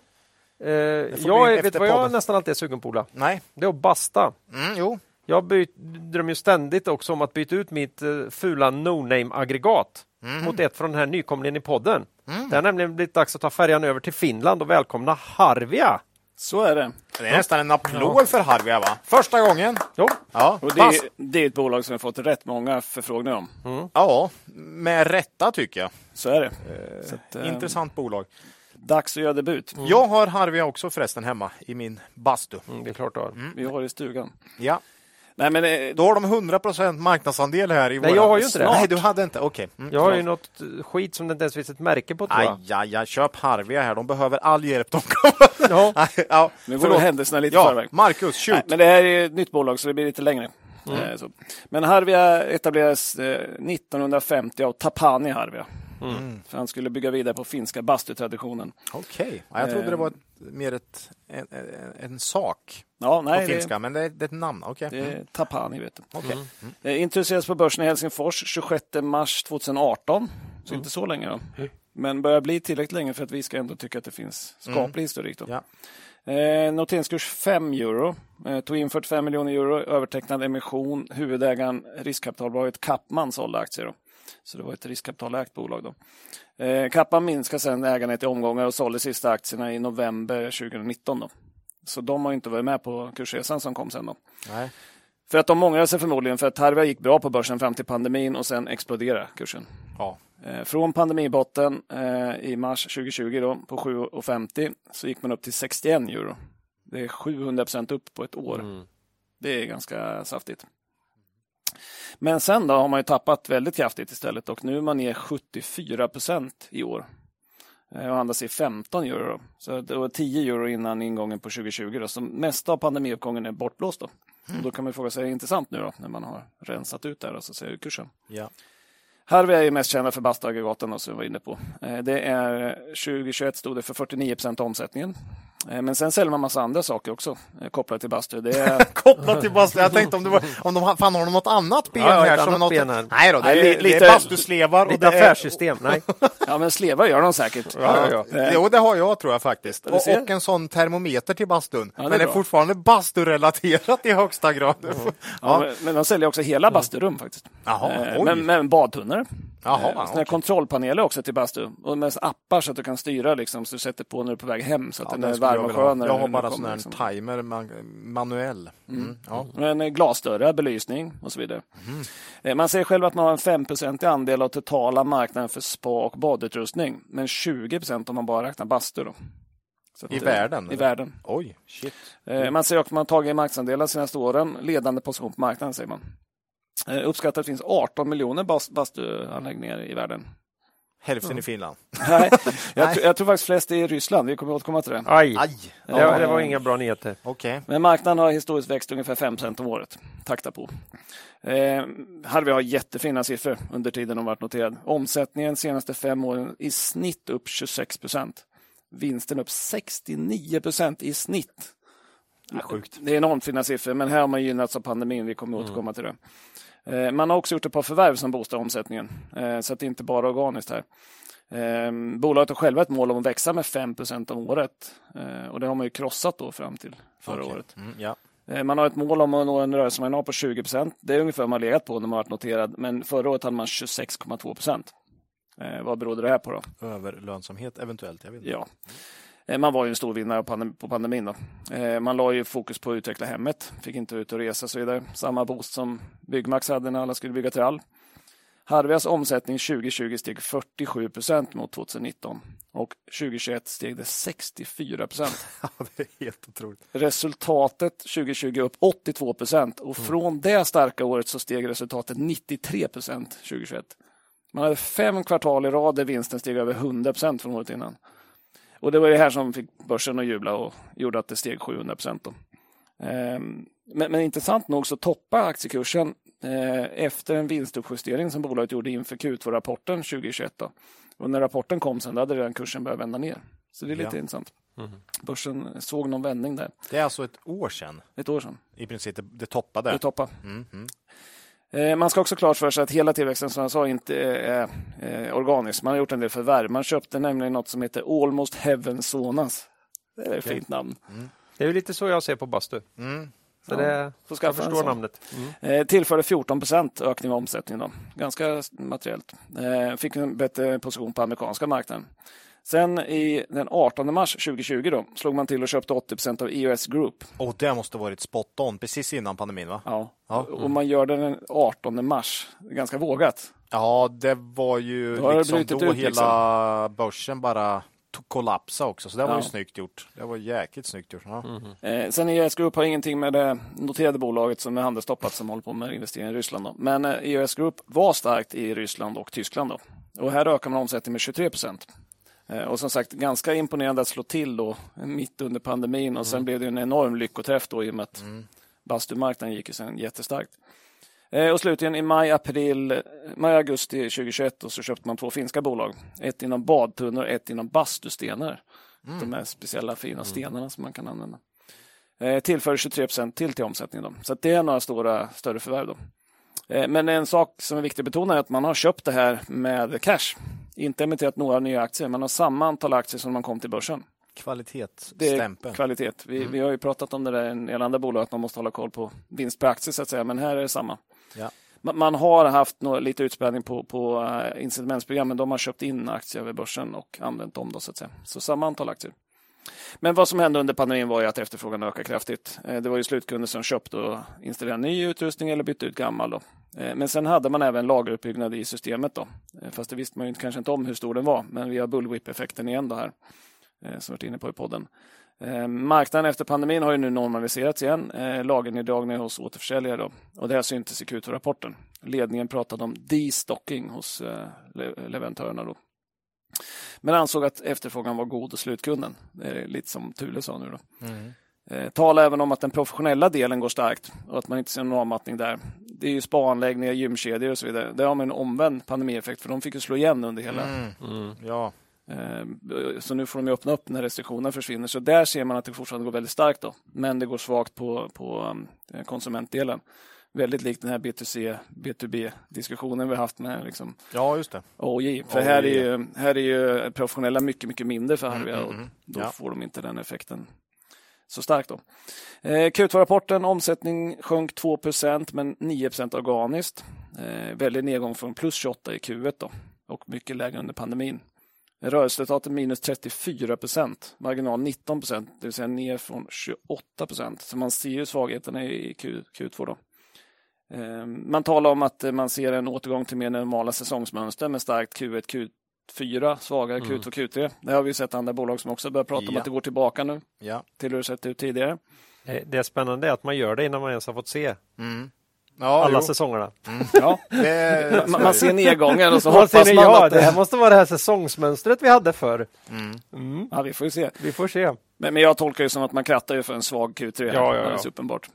Vet vad jag nästan alltid är sugen på, Ola? Nej. Det är att basta. Mm, jo. Jag drömmer ju ständigt också om att byta ut mitt fula no-name-aggregat mot ett från den här nykomlingen i podden. Mm. Det har nämligen blivit dags att ta färjan över till Finland och välkomna Harvia. Så är det. Det är nästan en applåd för Harvia, va? Första gången. Jo. Ja. Och det är ett bolag som har fått rätt många förfrågningar om. Mm. Ja, med rätta tycker jag. Så är det. Så att, intressant bolag. Dags att göra debut. Mm. Jag har Harvia också förresten hemma i min bastu. Det är klart du har. Vi har det i stugan. Ja. Nej, men då har de 100% marknadsandel här i våra. Nej, jag har ju inte det. Nej, du hade inte. Okej. Okay. Jag har ju något skit som det inte ens finns ett märke på, tror jag. Ja, köp Harvia här. De behöver all hjälp de kommer. Ja. Nu går det händelserna lite förväg. Markus, shoot. Nej, men det här är ett nytt bolag så det blir lite längre. Mm. Men Harvia etablerades 1950 av Tapani Harvia. Mm. För han skulle bygga vidare på finska bastutraditionen. Okej. Ja, jag trodde det var mer en sak på finska, men det är ett namn. Okay. Det är Tapani, vet du. Okay. Introducerades på börsen i Helsingfors 26 mars 2018. Så inte så länge då. Men börjar bli tillräckligt länge för att vi ska ändå tycka att det finns skaplig historik då. Ja. Noteringskurs 5 euro. Tog in 45 miljoner euro. Övertecknad emission. Huvudägaren riskkapitalbolaget Kappman sålde aktier då. Så det var ett riskkapitalägt bolag då. Kappan minskade sedan ägandet i omgångar och sålde sista aktierna i november 2019 då. Så de har inte varit med på kursresan som kom sen då. Nej. För att de många sig förmodligen för att Harvia gick bra på börsen fram till pandemin och sen exploderade kursen. Ja. Från pandemibotten i mars 2020 då på 7,50 så gick man upp till 61 euro. Det är 700% upp på ett år. Mm. Det är ganska saftigt. Men sen då har man ju tappat väldigt kraftigt istället och nu är man ner 74% i år. Och handlas i 15 euro. Så det var 10 euro innan ingången på 2020 då. Så mesta av pandemiuppgången är bortblåst då. Och då kan man fråga sig, är det intressant nu då? När man har rensat ut där och så ser jag kursen. Ja. Harvia är ju mest kända för bastuaggregaten som vi var inne på. Det är 2021 stod det för 49% av omsättningen. Men sen säljer man massa andra saker också kopplat till bastu. Det är... kopplat till bastu? Jag tänkte om de fan har något annat ben här. Som något... ben här. Nej då, det är bastuslevar. Lite affärssystem, nej. Ja, men slevar gör de säkert. Ja. Jo, det har jag tror jag faktiskt. Och en sån termometer till bastun. Ja, det men är fortfarande basturelaterat i högsta grad. Men de säljer också hela basturum faktiskt. Jaha, men badtunnor. Jaha, såna här kontrollpaneler också till bastu. Och med appar så att du kan styra liksom, så du sätter på när du är på väg hem så att den är varm och skön. Jag har bara sån här liksom. Timer manuell. Men glasdörrar, belysning och så vidare. Man säger själv att man har en 5% andel av totala marknaden för spa och badutrustning. Men 20% om man bara räknar bastu då. I världen? I världen. Oj, shit. Man säger också att man har tagit marknadsandelar de senaste åren. Ledande position på marknaden säger man. Uppskattat att det finns 18 miljoner bastuanläggningar i världen. Hälften i Finland. Nej, jag tror faktiskt flest i Ryssland. Vi kommer återkomma till det. Aj. Det var inga bra nyheter. Okay. Men marknaden har historiskt växt ungefär 5% om året. Takta på. Harvia har jättefina siffror under tiden de varit noterad. Omsättningen de senaste 5 åren i snitt upp 26%. Vinsten upp 69% i snitt. Sjukt. Det är enormt fina siffror, men här har man gynnats av pandemin. Vi kommer återkomma till det. Man har också gjort ett par förvärv som boostar omsättningen, så att det inte bara är organiskt här. Bolaget har själva ett mål om att växa med 5% om året, och det har man ju krossat då fram till förra året. Man har ett mål om att nå en rörelsemarginal på 20%. Det är ungefär vad man har legat på när man har varit noterad, men förra året hade man 26,2%. Vad berodde det här på då? Överlönsamhet eventuellt, jag vet inte. Ja. Man var ju en stor vinnare på pandemin då. Man la ju fokus på att utveckla hemmet. Fick inte ut och resa och så vidare. Samma boost som Byggmax hade när alla skulle bygga trall. Harvias omsättning 2020 steg 47% mot 2019. Och 2021 steg det 64%. Ja, det är helt otroligt. Resultatet 2020 upp 82%. Och från det starka året så steg resultatet 93% 2021. Man hade 5 kvartal i rad där vinsten steg över 100% från året innan. Och det var det här som fick börsen att jubla och gjorde att det steg 700%. Men intressant nog så toppade aktiekursen efter en vinstuppjustering som bolaget gjorde inför Q2-rapporten 2021. Då. Och när rapporten kom sen hade den kursen börjat vända ner. Så det är lite intressant. Börsen såg någon vändning där. Det är alltså ett år sedan? Ett år sedan. I princip, det toppade? Det toppade. Man ska också klart för sig att hela tillväxten, som jag sa, inte är organisk. Man har gjort en del förvärv. Man köpte nämligen något som heter Almost Heaven Sonas. Det är ett fint namn. Det är ju lite så jag ser på bastu. Så det ska jag förstå namnet. Tillförde 14% ökning av omsättningen då. Ganska materiellt. Fick en bättre position på amerikanska marknaden. Sen i den 18 mars 2020 då slog man till och köpte 80% av EOS Group. Och det måste varit spot on precis innan pandemin, va? Ja. Och man gör det den 18 mars. Ganska vågat. Ja, det var ju då liksom då ut, hela börsen bara kollapsa också. Så det var ju snyggt gjort. Det var jäkligt snyggt gjort. Sen EOS Group har ingenting med det noterade bolaget som är handelsstoppat som håller på med investeringar i Ryssland då. Men EOS Group var starkt i Ryssland och Tyskland då. Och här ökar man omsättningen med 23%. Och som sagt, ganska imponerande att slå till då, mitt under pandemin. Och sen blev det en enorm lyckoträff då, i och med att bastumarknaden gick ju sen jättestarkt. Och slutligen i maj-augusti 2021 då, så köpte man 2 finska bolag. Ett inom badtunnor och ett inom bastustenar. De här speciella fina stenarna som man kan använda. Tillför 23% till omsättningen. Så att det är några större förvärv då. Men en sak som är viktig att betona är att man har köpt det här med cash. Inte emitterat några nya aktier, man har samma antal aktier som man kom till börsen. Kvalitetsstämpeln. Kvalitet. Vi har ju pratat om det där i en del andra bolag, att man måste hålla koll på vinst per aktie så att säga, men här är det samma. Ja. Man har haft lite utspädning på incitamentsprogrammen, de har köpt in aktier över börsen och använt dem då så att säga. Så samma antal aktier. Men vad som hände under pandemin var ju att efterfrågan ökade kraftigt. Det var ju slutkunder som köpte och installerade ny utrustning eller bytte ut gammal då. Men sen hade man även lageruppbyggnad i systemet då. Fast det visste man ju kanske inte om hur stor den var. Men vi har bullwhip-effekten igen då här. Som vi varit inne på i podden. Marknaden efter pandemin har ju nu normaliserats igen. Lagerneddragningar hos återförsäljare då. Och det här syntes i Q2-rapporten. Ledningen pratade om destocking hos leverantörerna då. Men ansåg att efterfrågan var god och slutkunden. Det är lite som Thule sa nu då. Tala även om att den professionella delen går starkt och att man inte ser någon avmattning där. Det är ju spaanläggningar, gymkedjor och så vidare. Där har man en omvänd pandemieffekt, för de fick ju slå igen under hela. Ja. Så nu får de ju öppna upp när restriktionerna försvinner. Så där ser man att det fortfarande går väldigt starkt då. Men det går svagt på konsumentdelen. Väldigt likt den här B2C, B2B-diskussionen vi har haft med liksom. Ja, just det. OJ. För här är ju professionella mycket mindre för Harvia och då får de inte den effekten så starkt då. Q2-rapporten, omsättning sjönk 2% men 9% organiskt. Väldigt nedgång från plus 28 i Q1 då och mycket lägre under pandemin. Rörelseresultatet minus 34%, marginal 19%, det vill säga ner från 28%. Så man ser ju svagheterna i Q2 då. Man talar om att man ser en återgång till mer normala säsongsmönster med starkt Q1, Q4, svagare Q2, Q3. Det har vi ju sett andra bolag som också börjar prata om att det går tillbaka nu till hur det sett ut tidigare. Det är spännande att man gör det innan man ens har fått se säsongerna. Man ser nedgången och så hoppas man att det här måste vara det här säsongsmönstret vi hade förr. Ja, vi får ju se. Men jag tolkar ju som att man krattar ju för en svag Q3. Det är uppenbart.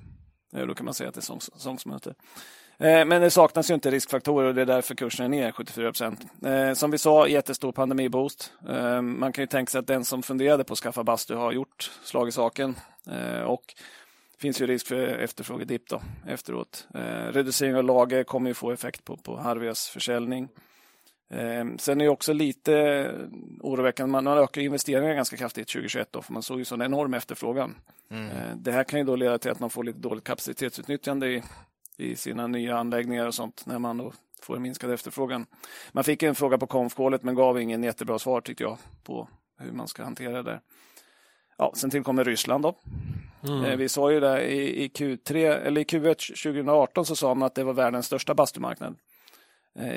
Då kan man säga att det är sångsmöte. Men det saknas ju inte riskfaktorer och det är därför kursen är ner 74%. Som vi sa, jättestor pandemiboost. Man kan ju tänka sig att den som funderade på att skaffa bastu har gjort slag i saken. Och finns ju risk för efterfrågedipp då efteråt. Reducering av lager kommer ju få effekt på Harvias försäljning. Sen är det också lite oroväckande. Man ökar investeringarna ganska kraftigt 2021 då, för man såg ju sån enorm efterfrågan. Det här kan ju då leda till att man får lite dåligt kapacitetsutnyttjande i sina nya anläggningar och sånt när man då får en minskad efterfrågan. Man fick en fråga på konfkålet men gav ingen jättebra svar tyckte jag på hur man ska hantera det. Ja, sen tillkommer Ryssland då. Vi sa ju där i Q3 eller i Q1 2018 så sa man att det var världens största bastumarknad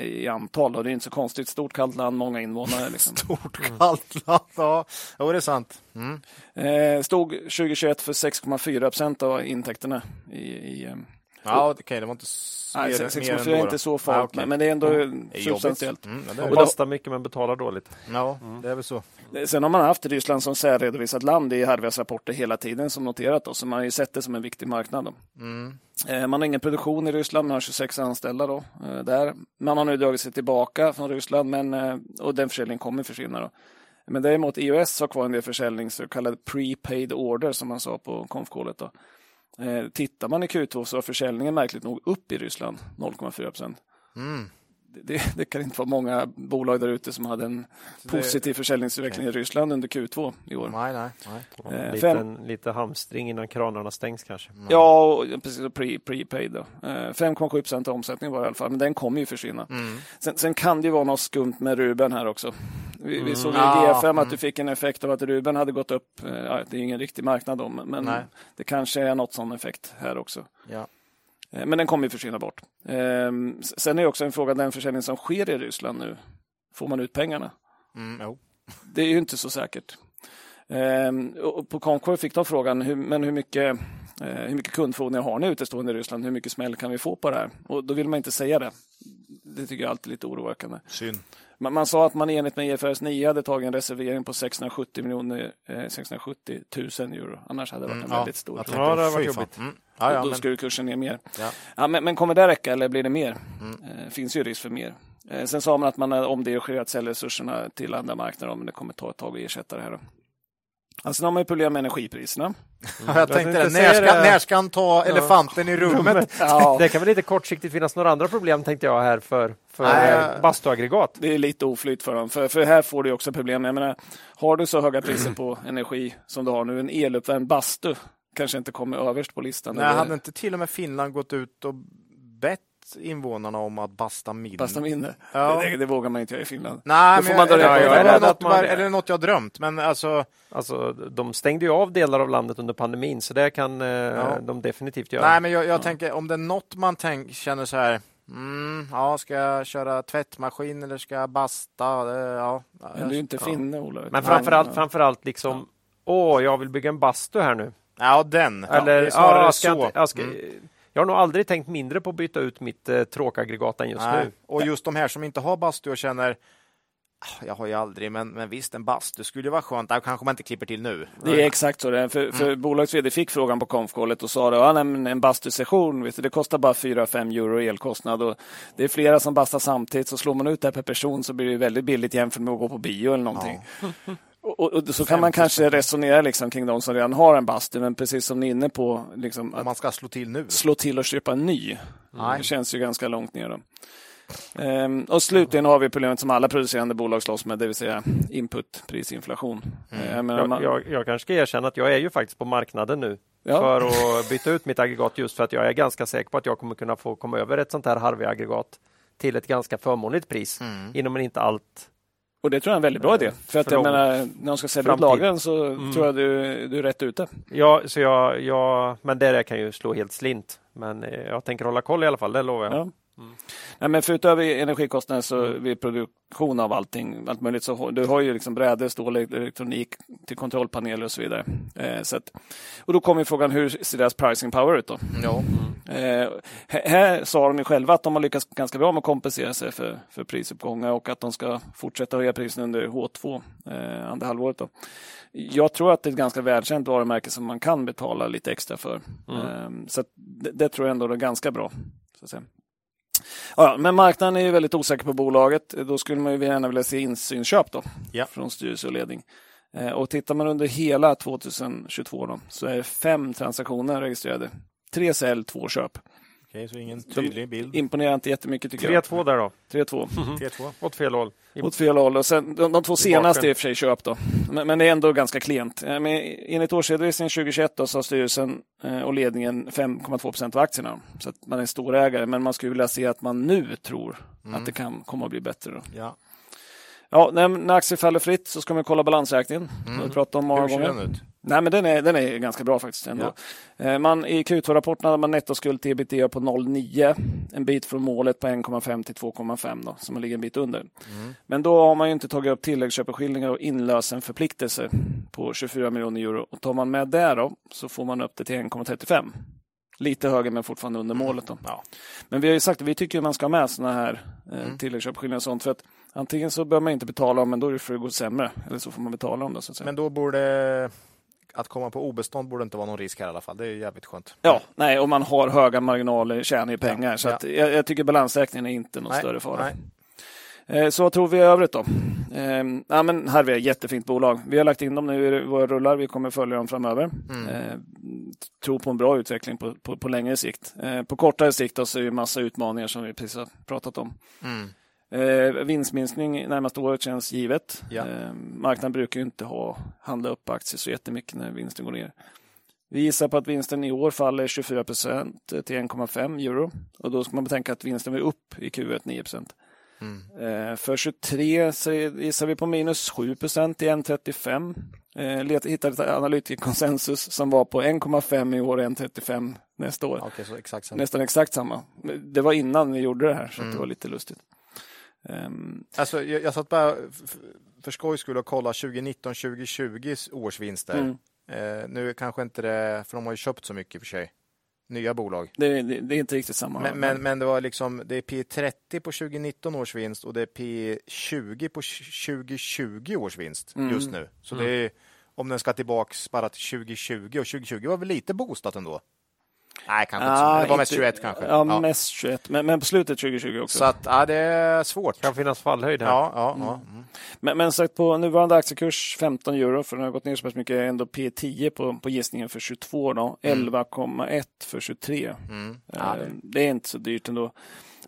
i antal, och det är inte så konstigt, stort kallt land, många invånare liksom. Stort kallt land, ja, det är sant. Stod 2021 för 6,4% av intäkterna i ja, okej, det var inte så. Nej, 6,4 är inte så farligt, ah, okay. Men det är ändå substantiellt. Det kostar mycket men betalar dåligt. Ja, det är väl så. Sen har man haft Ryssland som särredovisat land i Harvias rapporter hela tiden som noterat då, så man har ju sett det som en viktig marknad då. Man har ingen produktion i Ryssland, man har 26 anställda då, där. Man har nu dragit sig tillbaka från Ryssland och den försäljningen kommer försvinna då. Men däremot EOS har kvar en del försäljning, så kallad prepaid order som man sa på konfkålet då. Tittar man i Q2 så har försäljningen märkligt nog upp i Ryssland 0,4%. Det kan inte vara många bolag där ute som hade en positiv försäljningsutveckling i Ryssland under Q2 i år. Nej. Lite hamstring innan kranarna stängs kanske. Ja, och precis, prepaid då. 5,7% av omsättningen var i alla fall, men den kommer ju försvinna. Sen kan det ju vara något skumt med Ruben här också. Vi såg i GFM att du fick en effekt av att Ruben hade gått upp. Det är ingen riktig marknad då, men det kanske är något sån effekt här också. Ja. Men den kommer ju försvinna bort. Sen är också en fråga, den försäljning som sker i Ryssland nu, får man ut pengarna? Det är ju inte så säkert. Och på Comcor fick de frågan, hur mycket kundfordringar har ni utestående i Ryssland? Hur mycket smäll kan vi få på det här? Och då vill man inte säga det. Det tycker jag alltid är lite oroväckande. Synd. Man sa att man enligt med IFRS 9 hade tagit en reservering på 670 000 euro. Annars hade det varit en väldigt stor. Ja, det var jobbigt. Och då skulle kursen ner mer. Men kommer det räcka eller blir det mer? Finns ju risk för mer. Sen sa man att man har omdirigerat säljresurserna till andra marknader, men det kommer ta ett tag att ersätta det här då. Alltså har man ju problem med energipriserna. Jag tänkte när ska han ta elefanten i rummet? Det kan väl lite kortsiktigt finnas några andra problem, tänkte jag här för bastuaggregat. Det är lite oflytt för dem. För här får du också problem. Jag menar, har du så höga priser på energi som du har nu, en eluppvärmd bastu kanske inte kommer överst på listan. Nej, hade inte till och med Finland gått ut och bett invånarna om att basta minne? Basta minne? Ja. Det vågar man inte göra i Finland. Nej, men är det något jag drömt? Men alltså, de stängde ju av delar av landet under pandemin, så det kan de definitivt göra. Nej, men jag tänker, om det är något man känner så här, ska jag köra tvättmaskin eller ska jag basta? Men du är ju inte finne, Ola. Men framförallt liksom, jag vill bygga en bastu här nu. Ja, den. Eller, jag har nog aldrig tänkt mindre på att byta ut mitt tråkaggregat än just nu. Och just de här som inte har bastu och känner, jag har ju aldrig, men visst, en bastu skulle vara skönt. Där kanske man inte klipper till nu. Det är exakt så det är. För bolagets vd fick frågan på konfkålet och sa att en bastusession, vet du, det kostar bara 4-5 euro elkostnad. Och det är flera som bastar samtidigt, så slår man ut det här per person så blir det väldigt billigt jämfört med att gå på bio eller någonting. Ja. Och så kan man kanske resonera liksom kring de som redan har en bastu, men precis som ni är inne på, liksom, att man ska slå till nu. Slå till och köpa en ny. Det känns ju ganska långt ner då. Och slutligen har vi problemet som alla producerande bolag slåss med, det vill säga inputprisinflation. Jag kanske ska erkänna att jag är ju faktiskt på marknaden nu för att byta ut mitt aggregat, just för att jag är ganska säker på att jag kommer kunna få komma över ett sånt här Harvia-aggregat till ett ganska förmånligt pris inom en inte allt. Och det tror jag är en väldigt bra idé. För att jag menar, när de ska sälja ut lagren så tror jag du är rätt ute. Ja, så men där kan ju slå helt slint. Men jag tänker hålla koll i alla fall, det lovar jag. Ja. Nej, men förutöver energikostnader så vid produktion av allt möjligt, så du har ju liksom brädor, stål, elektronik till kontrollpaneler och så vidare. Och då kommer frågan, hur ser deras pricing power ut då? Här sa de ju själva att de har lyckats ganska bra med att kompensera sig för prisuppgångar och att de ska fortsätta höja priserna under H2 andra halvåret då. Jag tror att det är ett ganska välkänt varumärke som man kan betala lite extra för. Så att det tror jag ändå är ganska bra, så att säga. Ja, men marknaden är ju väldigt osäker på bolaget. Då skulle man ju gärna vilja se insynsköp då, från styrelse och ledning. Och tittar man under hela 2022 då, så är 5 transaktioner registrerade. 3 sälj, 2 köp. Okej, så ingen tydlig bild. Imponerar inte jättemycket tycker jag. 3-2 där då. 3-2. Mm-hmm. 3-2. Åt fel håll. Åt fel håll. Och sen, de 2 senaste är i och för sig köp då. Men det är ändå ganska klent. Men enligt årsredovisningen 2021 då, så har styrelsen och ledningen 5,2% av aktierna. Så att man är en stor ägare. Men man skulle vilja se att man nu tror att det kan komma att bli bättre då. Ja. Ja, när aktier faller fritt så ska man kolla balansräkningen. Vi pratat om många gånger. Nej, men den är ganska bra faktiskt ändå. Ja. Man, i Q2-rapporten hade man nettoskuld till EBITDA på 0,9. En bit från målet på 1,5 till 2,5 då, som man ligger en bit under. Mm. Men då har man ju inte tagit upp tilläggsköpeskillingar och inlösen förpliktelser på 24 miljoner euro. Och tar man med det då så får man upp det till 1,35. Lite högre men fortfarande under målet då. Ja. Men vi har ju sagt att vi tycker att man ska ha med sådana här tilläggsköpeskillingar och sånt för att antingen så bör man inte betala om, men då är det för att gå sämre. Eller så får man betala om det, så att säga. Men då borde, att komma på obestånd borde inte vara någon risk här i alla fall. Det är jävligt skönt. Ja, nej, och man har höga marginaler, tjänar i pengar. Ja, så att jag tycker balansräkningen är inte någon större fara. Så vad tror vi i övrigt då? Ja, men Harvia är ett jättefint bolag. Vi har lagt in dem nu i våra rullar. Vi kommer följa dem framöver. Tror på en bra utveckling på längre sikt. På kortare sikt då, så är det en massa utmaningar som vi precis har pratat om. Vinstminskning närmaste året känns givet. Ja. Marknaden brukar ju inte handla upp aktier så jättemycket när vinsten går ner. Vi gissar på att vinsten i år faller 24% till 1,5 euro. Och då ska man betänka att vinsten är upp i Q1 9%. För 23 så gissar vi på minus 7% till 1,35. Hittade ett analytikerkonsensus som var på 1,5 i år och 1,35 nästa år. Okay, så exakt samma. Nästan exakt samma. Det var innan vi gjorde det här, så det var lite lustigt. Alltså, jag satt bara för skoj skulle och kolla 2019-2020 års vinster. Nu kanske inte det, för de har ju köpt så mycket för sig. Nya bolag. Det är inte riktigt samma. Men det var liksom, det är P30 på 2019 års vinst och det är P20 på 2020 års vinst just nu. Så det är, om den ska tillbaks bara till 2020, och 2020 var väl lite boostat ändå. Nej, kanske inte. Det var mest 21 kanske. Ja, mest 21. Men på slutet 2020 också. Så att, det är svårt. Det kan finnas fallhöjd här. Men sagt, på nuvarande aktiekurs 15 euro, för den har gått ner så pass mycket, ändå P10 på gissningen för 22 då. 11,1 för 23. Det är inte så dyrt ändå.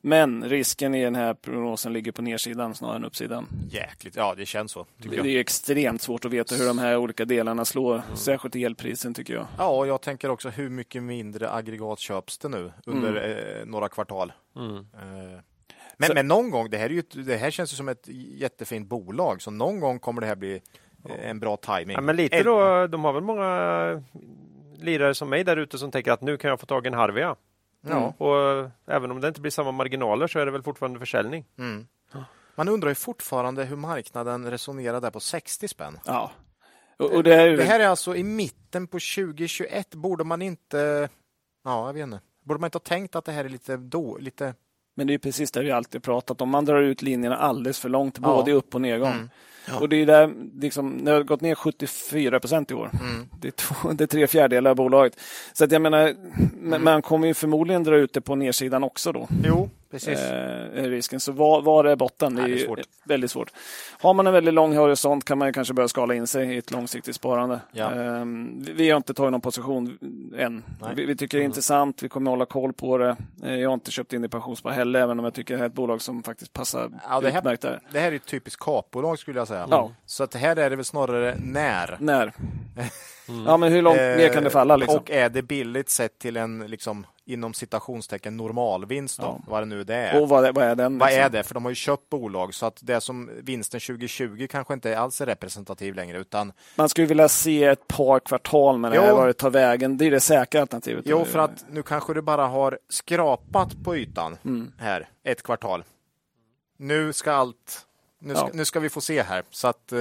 Men risken i den här prognosen ligger på nedsidan snarare än uppsidan. Jäkligt, ja det känns så. Det är extremt svårt att veta hur de här olika delarna slår, särskilt elprisen tycker jag. Ja, och jag tänker också hur mycket mindre aggregat köps det nu under några kvartal. Men någon gång, det här känns ju som ett jättefint bolag, så någon gång kommer det här bli en bra timing. Ja, men lite då, de har väl många lirare som mig där ute som tänker att nu kan jag få tag i en Harvia. Ja. Och även om det inte blir samma marginaler så är det väl fortfarande försäljning. Man undrar ju fortfarande hur marknaden resonerar där på 60 spänn. Ja. Och det här är alltså i mitten på 2021. Borde man inte... Ja, jag vet inte. Borde man inte ha tänkt att det här är lite... Men det är ju precis det vi alltid pratat om. Man drar ut linjerna alldeles för långt, både upp och nedgång. Ja. Och det är där, liksom, det har gått ner 74% i år. Det är 3/4 av bolaget. Så att jag menar, man kommer ju förmodligen dra ut det på nedsidan också då. Jo, precis. Risken. Så var är botten? Nej, det är svårt. Väldigt svårt. Har man en väldigt lång horisont kan man ju kanske börja skala in sig i ett långsiktigt sparande. Ja. Vi har inte tagit någon position än. Vi tycker det är intressant. Vi kommer hålla koll på det. Jag har inte köpt in i pensionsspar heller, även om jag tycker det här är ett bolag som faktiskt passar utmärkt där. Det här är ett typiskt kapbolag skulle jag säga. Så att det här är det väl snarare när. Ja, men hur långt ner kan det falla? Liksom? Och är det billigt sett till en liksom, inom citationstecken normalvinst då? Vad det nu det är. Och vad är den? Liksom? Vad är det? För de har ju köpt bolag, så att det som vinsten 2020 kanske inte alls är representativ längre, utan man skulle vilja se ett par kvartal med det här, var det tar vägen. Det är det säkra alternativet. Jo, för att nu kanske du bara har skrapat på ytan här ett kvartal. Nu ska allt... Nu ska vi få se här. Så att,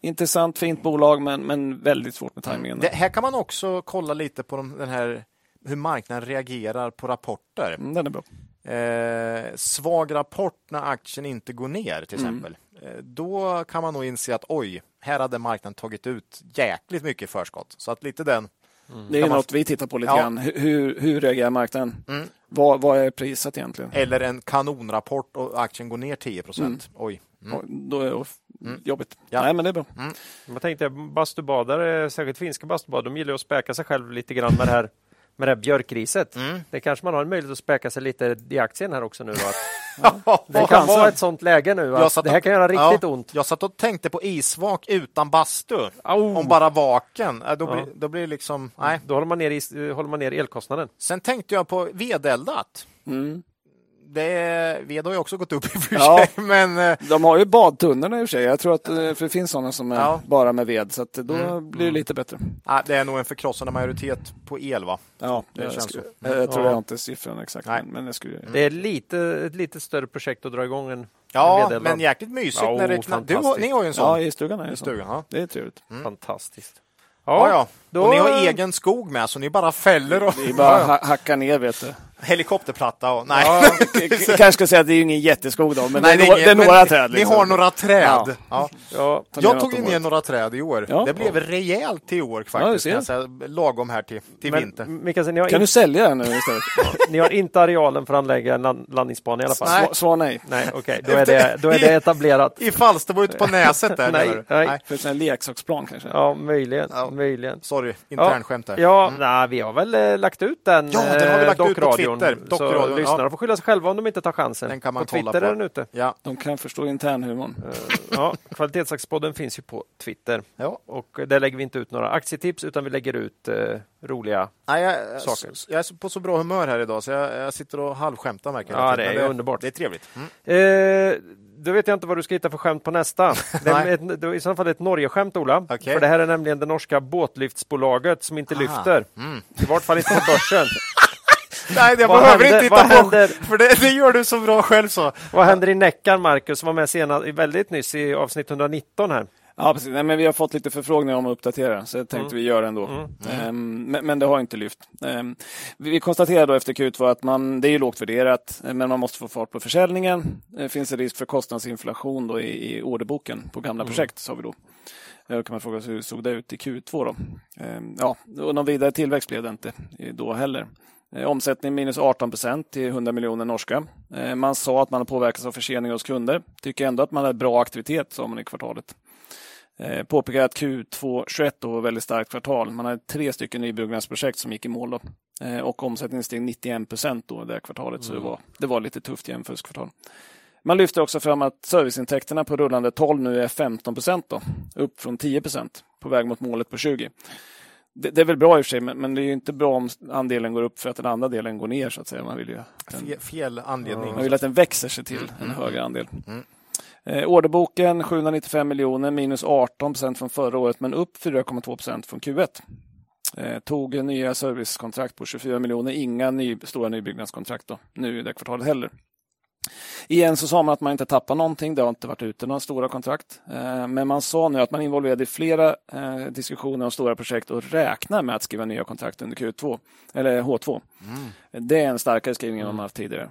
intressant, fint bolag, men väldigt svårt med tajmingen. Det här kan man också kolla lite på hur marknaden reagerar på rapporter. Den är bra. Svag rapport när aktien inte går ner till exempel. Då kan man nog inse att här hade marknaden tagit ut jäkligt mycket förskott. Så att lite den... Det är något vi tittar på lite grann. Hur reagerar marknaden? Vad är priset egentligen? Eller en kanonrapport och aktien går ner 10%. Oj. Då jobbigt. Ja. Nej, men det är bra. Mm. Jag tänkte, bastubadare, särskilt finska bastubadare, de gillar att späka sig själv lite grann med det här björkriset. Mm. Det kanske man har en möjlighet att späka sig lite i aktien här också nu. Det kan vara ett sånt läge nu. Det här kan göra riktigt ont. Jag satt och tänkte på isvak utan bastu. Oh. Om bara vaken. Då blir det liksom... Nej. Då håller man ner elkostnaden. Sen tänkte jag på vedeldat. Mm. Ved har ju också gått upp i för sig. Ja, men, de har ju badtunnorna i och för sig. Jag tror att för det finns sådana som är bara med ved. Så att då blir det lite bättre. Ah, det är nog en förkrossande majoritet på el, va? Ja, det känns så. Jag tror jag inte siffran exakt. Nej. Men det, det är ett lite större projekt att dra igång än vedeldan. Men jäkligt mysigt. Ja, när det ni har ju en sån. Ja, i stugan. Det är trevligt. Mm. Fantastiskt. Ja. Då... Och ni har egen skog med, så ni bara fäller och... Ni bara hackar ner, vet du. Helikopterplatta och... Nej. Ja, kanske ska säga att det är ju ingen jätteskog då, men det är några träd. Liksom. Ni har några träd. Ja. Ja. Jag tog ner några träd i år. Ja. Det blev rejält i år faktiskt. Ja, lagom här till vinter. Mikael, kan du sälja den nu istället? Ni har inte arealen för att anlägga en landningsbana i alla fall? Nej. Svar nej. Nej, okej. Då är det etablerat. I Falsterbo ute på Näset där. Nej. För en leksaksplan kanske. Ja, möjligen. Sorry, internskämt där. Vi har väl lagt ut den. Ja, den har vi lagt ut på Twitter. Så lyssnarna får skylla sig själva om de inte tar chansen. Den kan man på Twitter är den ute. Ja. De kan förstå internhumorn. Kvalitetsaktiepodden finns ju på Twitter. Ja. Och där lägger vi inte ut några aktietips, utan vi lägger ut roliga saker. Jag är på så bra humör här idag, så jag sitter och halvskämtar. Det är underbart. Det är trevligt. Mm. Då vet jag inte vad du ska hitta för skämt på nästa. Det är i så fall ett Norge-skämt, Ola. Okay. För det här är nämligen det norska båtlyftsbolaget som inte lyfter. Mm. I vart fall inte på börsen. Nej, jag behöver inte titta på. För det gör du så bra själv så. Vad händer i Näckan, Markus, som var med senast, väldigt nyss i avsnitt 119 här? Ja, precis. Nej, men vi har fått lite förfrågningar om att uppdatera, så jag tänkte vi gör det ändå. Men det har inte lyft. Vi konstaterade då efter Q2 att det är ju lågt värderat, men man måste få fart på försäljningen. Det finns en risk för kostnadsinflation då i orderboken på gamla projekt, sa vi då. Då kan man fråga sig hur såg det ut i Q2 då? Och någon vidare tillväxt blev det inte då heller. Omsättning minus 18% till 100 miljoner norska. Man sa att man har påverkats av förseningar hos kunder. Tycker ändå att man har bra aktivitet, sa man i kvartalet. Påpekar att Q2-21 då var väldigt starkt kvartal. Man hade 3 stycken nybyggnadsprojekt som gick i mål då. Och omsättningen steg 91% då det här kvartalet. Så det var lite tufft jämförelsekvartal. Man lyfter också fram att serviceintäkterna på rullande 12 nu är 15% då. Upp från 10% på väg mot målet på 20%. Det är väl bra i och för sig, men det är ju inte bra om andelen går upp för att den andra delen går ner, så att säga. Man vill ju fel anledning. Man vill att den växer sig till en högre andel. Mm. Orderboken 795 miljoner, minus 18% från förra året, men upp 4,2% från Q1. Tog nya servicekontrakt på 24 miljoner, inga stora nybyggnadskontrakt då, nu i det kvartalet heller. Igen så sa man att man inte tappar någonting, det har inte varit ute några stora kontrakt. Men man sa nu att man involverade i flera diskussioner om stora projekt och räknar med att skriva nya kontrakt under Q2 eller H2. Mm. Det är en starkare skrivning än man haft tidigare.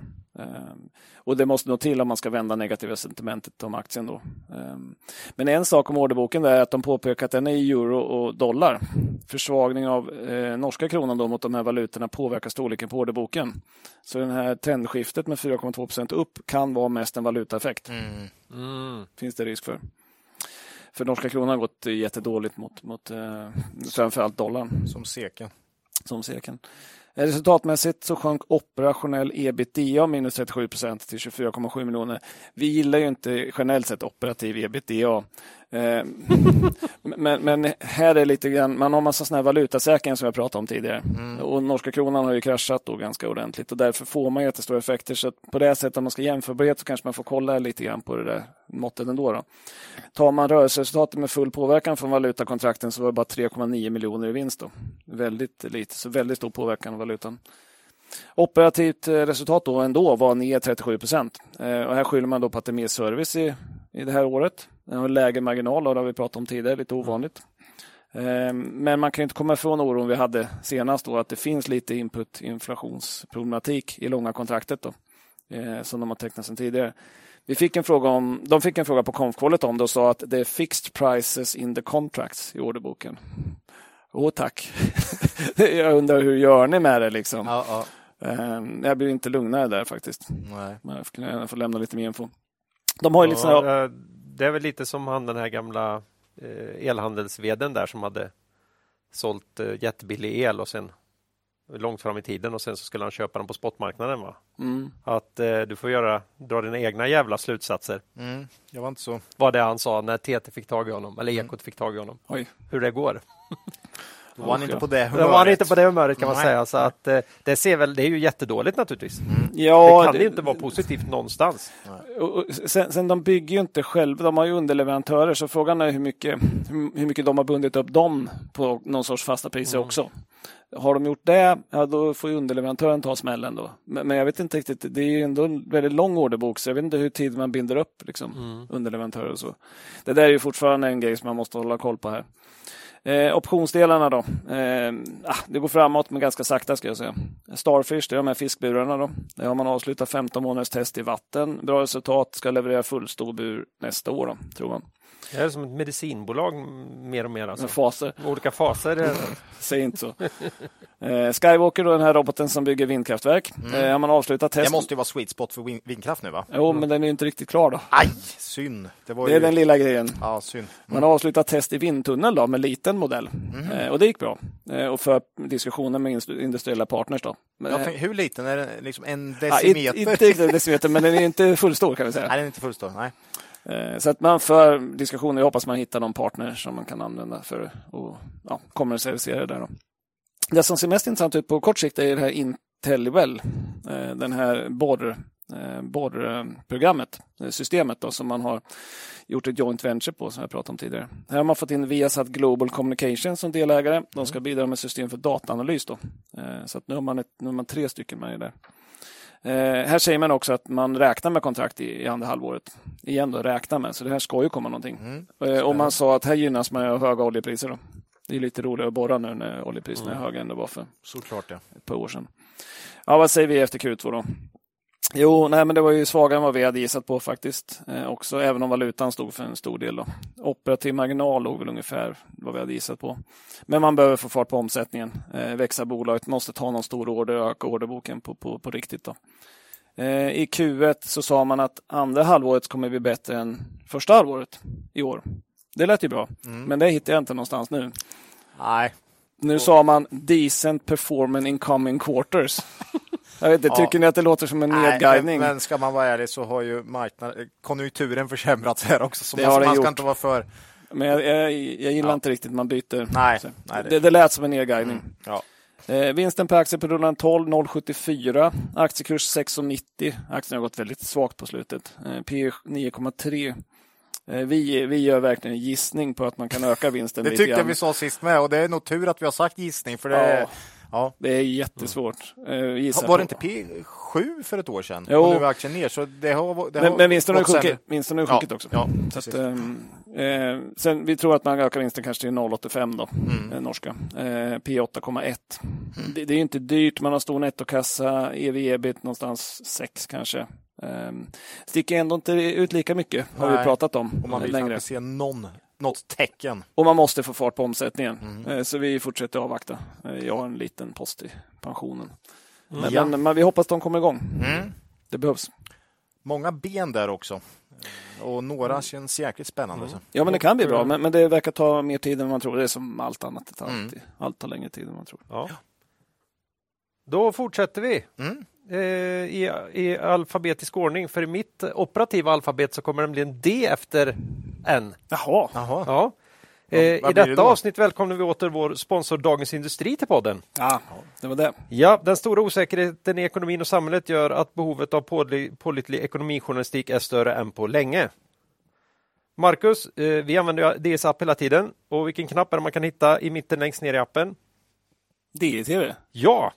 Och det måste nog till om man ska vända negativa sentimentet om aktien då. Men en sak om orderboken är att de påpekar att den är i euro och dollar. Försvagning av norska kronan då mot de här valutorna påverkar storleken på orderboken. Så den här trendskiftet med 4,2% upp kan vara mest en valutaeffekt. Finns det risk för. För norska kronan har gått jättedåligt mot framförallt dollarn. Som seken. Resultatmässigt så sjönk operationell EBITDA minus 37% till 24,7 miljoner. Vi gillar ju inte generellt sett operativ EBITDA. Men här är lite grann, man har massa sådana här valutasäkringar som jag pratade om tidigare. Och norska kronan har ju kraschat då ganska ordentligt, och därför får man jättestora effekter. Så på det sättet, om man ska jämföra så kanske man får kolla lite grann på det där måttet ändå då. Tar man rörelseresultatet med full påverkan från valutakontrakten så var det bara 3,9 miljoner i vinst då. Väldigt lite, så väldigt stor påverkan av valutan. Operativt resultat då ändå var ner 37%. Och här skyller man då på att det är mer service i det här året. Den har lägre marginal, och det har vi pratat om tidigare, lite ovanligt. Men man kan inte komma ifrån oron vi hade senast då, att det finns lite input-inflationsproblematik i långa kontraktet då, som de har tecknat sedan tidigare. De fick en fråga på konfkålet om det och sa att det är fixed prices in the contracts i orderboken. Tack. Jag undrar, hur gör ni med det liksom? Ja. Jag blir inte lugnare där faktiskt. Nej. Jag får lämna lite mer info. De har ju liksom... Det är väl lite som han, den här gamla elhandelsveden där som hade sålt jättebillig el och sen långt fram i tiden och sen så skulle han köpa den på spotmarknaden, va? Mm. Att du får dra dina egna jävla slutsatser. Mm. Jag var inte så. Vad det han sa när TT fick tag i honom, eller Ekot fick tag i honom. Oj. Hur det går. Då var han inte på det humöret. Kan man säga. Så att, det ser väl, det är ju jättedåligt naturligtvis. Mm. Ja, det kan ju inte vara positivt någonstans. Och sen de bygger ju inte själva. De har ju underleverantörer. Så frågan är hur mycket de har bundit upp dem på någon sorts fasta priser också. Har de gjort det, ja, då får ju underleverantören ta smällen då. Men jag vet inte riktigt. Det är ju ändå en väldigt lång orderbok. Så jag vet inte hur tid man binder upp underleverantörer och så. Det där är ju fortfarande en grej som man måste hålla koll på här. Optionsdelarna då. Det går framåt men ganska sakta, ska jag säga. Starfish, det är de här fiskburarna då. Där har man avslutat 15 månaders test i vatten. Bra resultat, ska leverera fullstor bur nästa år då, tror man. Det är som ett medicinbolag mer och mer. Alltså. Faser. Olika faser. Säg inte så. Skywalker då, den här roboten som bygger vindkraftverk. Har man avslutat test. Det måste ju vara sweet spot för vindkraft nu, va? Jo, men den är ju inte riktigt klar då. Aj, synd. Det är den lilla grejen. Ja, synd. Man har avslutat test i vindtunnel då, med liten modell. Och det gick bra. Och för diskussioner med industriella partners då. Men, hur liten är den? Liksom en decimeter? Inte en decimeter, men den är inte fullstor, kan vi säga. Nej, den är inte fullstor, nej. Så att man för diskussioner, jag hoppas man hittar någon partner som man kan använda för att kommersialisera det där då. Det som ser mest intressant ut på kort sikt är det här Intelliwell, den här borrprogrammet, systemet då, som man har gjort ett joint venture på, som jag pratade om tidigare. Här har man fått in Viasat Global Communication som delägare. De ska bidra med system för dataanalys då. Så att nu har man 3 stycken med i det. Här säger man också att man räknar med kontrakt i andra halvåret. Igen då, räkna med. Så det här ska ju komma någonting. Och man sa att här gynnas man av höga oljepriser då. Det är lite roligare att borra nu när oljepriserna är höga än det var för ett par år sedan. Ja, vad säger vi efter Q2 då? Jo, nej, men det var ju svagare än vad vi hade gissat på faktiskt. Också, även om valutan stod för en stor del då. Operativ marginal låg väl ungefär vad vi hade gissat på. Men man behöver få fart på omsättningen. Växa bolaget, måste ta någon stor order och öka orderboken på riktigt då. I Q1 så sa man att andra halvåret kommer bli bättre än första halvåret i år. Det lät ju bra, men det hittar jag inte någonstans nu. Nej. Nu sa man decent performance in coming quarters. Jag vet inte, tycker ni att det låter som en nedguidning? Men ska man vara ärlig så har ju konjunkturen försämrats här också. Så man ska inte vara för... Men jag gillar inte riktigt, man byter. Nej, det lät som en nedguidning. Ja. Vinsten per aktie på rullan 12, 0,74. Aktiekurs 6,90. Aktien har gått väldigt svagt på slutet. P 9,3. Vi gör verkligen en gissning på att man kan öka vinsten lite grann. Det tyckte jag vi sa sist med, och det är nog tur att vi har sagt gissning, för det... Ja, det är jättesvårt. Var det inte P7 för ett år sedan? Jo. Och nu är aktien ner, så men vinsten har ju sjunkit också. Ja, så att, sen vi tror att man ökar vinsten kanske till 0,85 då, norska. P8,1. Det är ju inte dyrt, man har stor nettokassa, EV-EBIT någonstans 6 kanske. Sticker ändå inte ut lika mycket, har vi pratat om. Om man vill längre se något tecken. Och man måste få fart på omsättningen. Så vi fortsätter avvakta. Jag har en liten post i pensionen. Men vi hoppas de kommer igång. Det behövs. Många ben där också. Och några känns jäkligt spännande. Ja, men det kan bli bra. Men det verkar ta mer tid än man tror. Det är som allt annat. Det tar allt tar längre tid än man tror. Ja. Då fortsätter vi. I alfabetisk ordning. För i mitt operativa alfabet så kommer det bli en D efter N. Jaha. Ja. I detta avsnitt välkomnar vi åter vår sponsor Dagens Industri till podden. Ja, det var det. Ja, den stora osäkerheten i ekonomin och samhället gör att behovet av pålitlig ekonomijournalistik är större än på länge. Markus, vi använder DIs app hela tiden. Och vilken knapp är det man kan hitta i mitten längst ner i appen? DI-TV. Ja.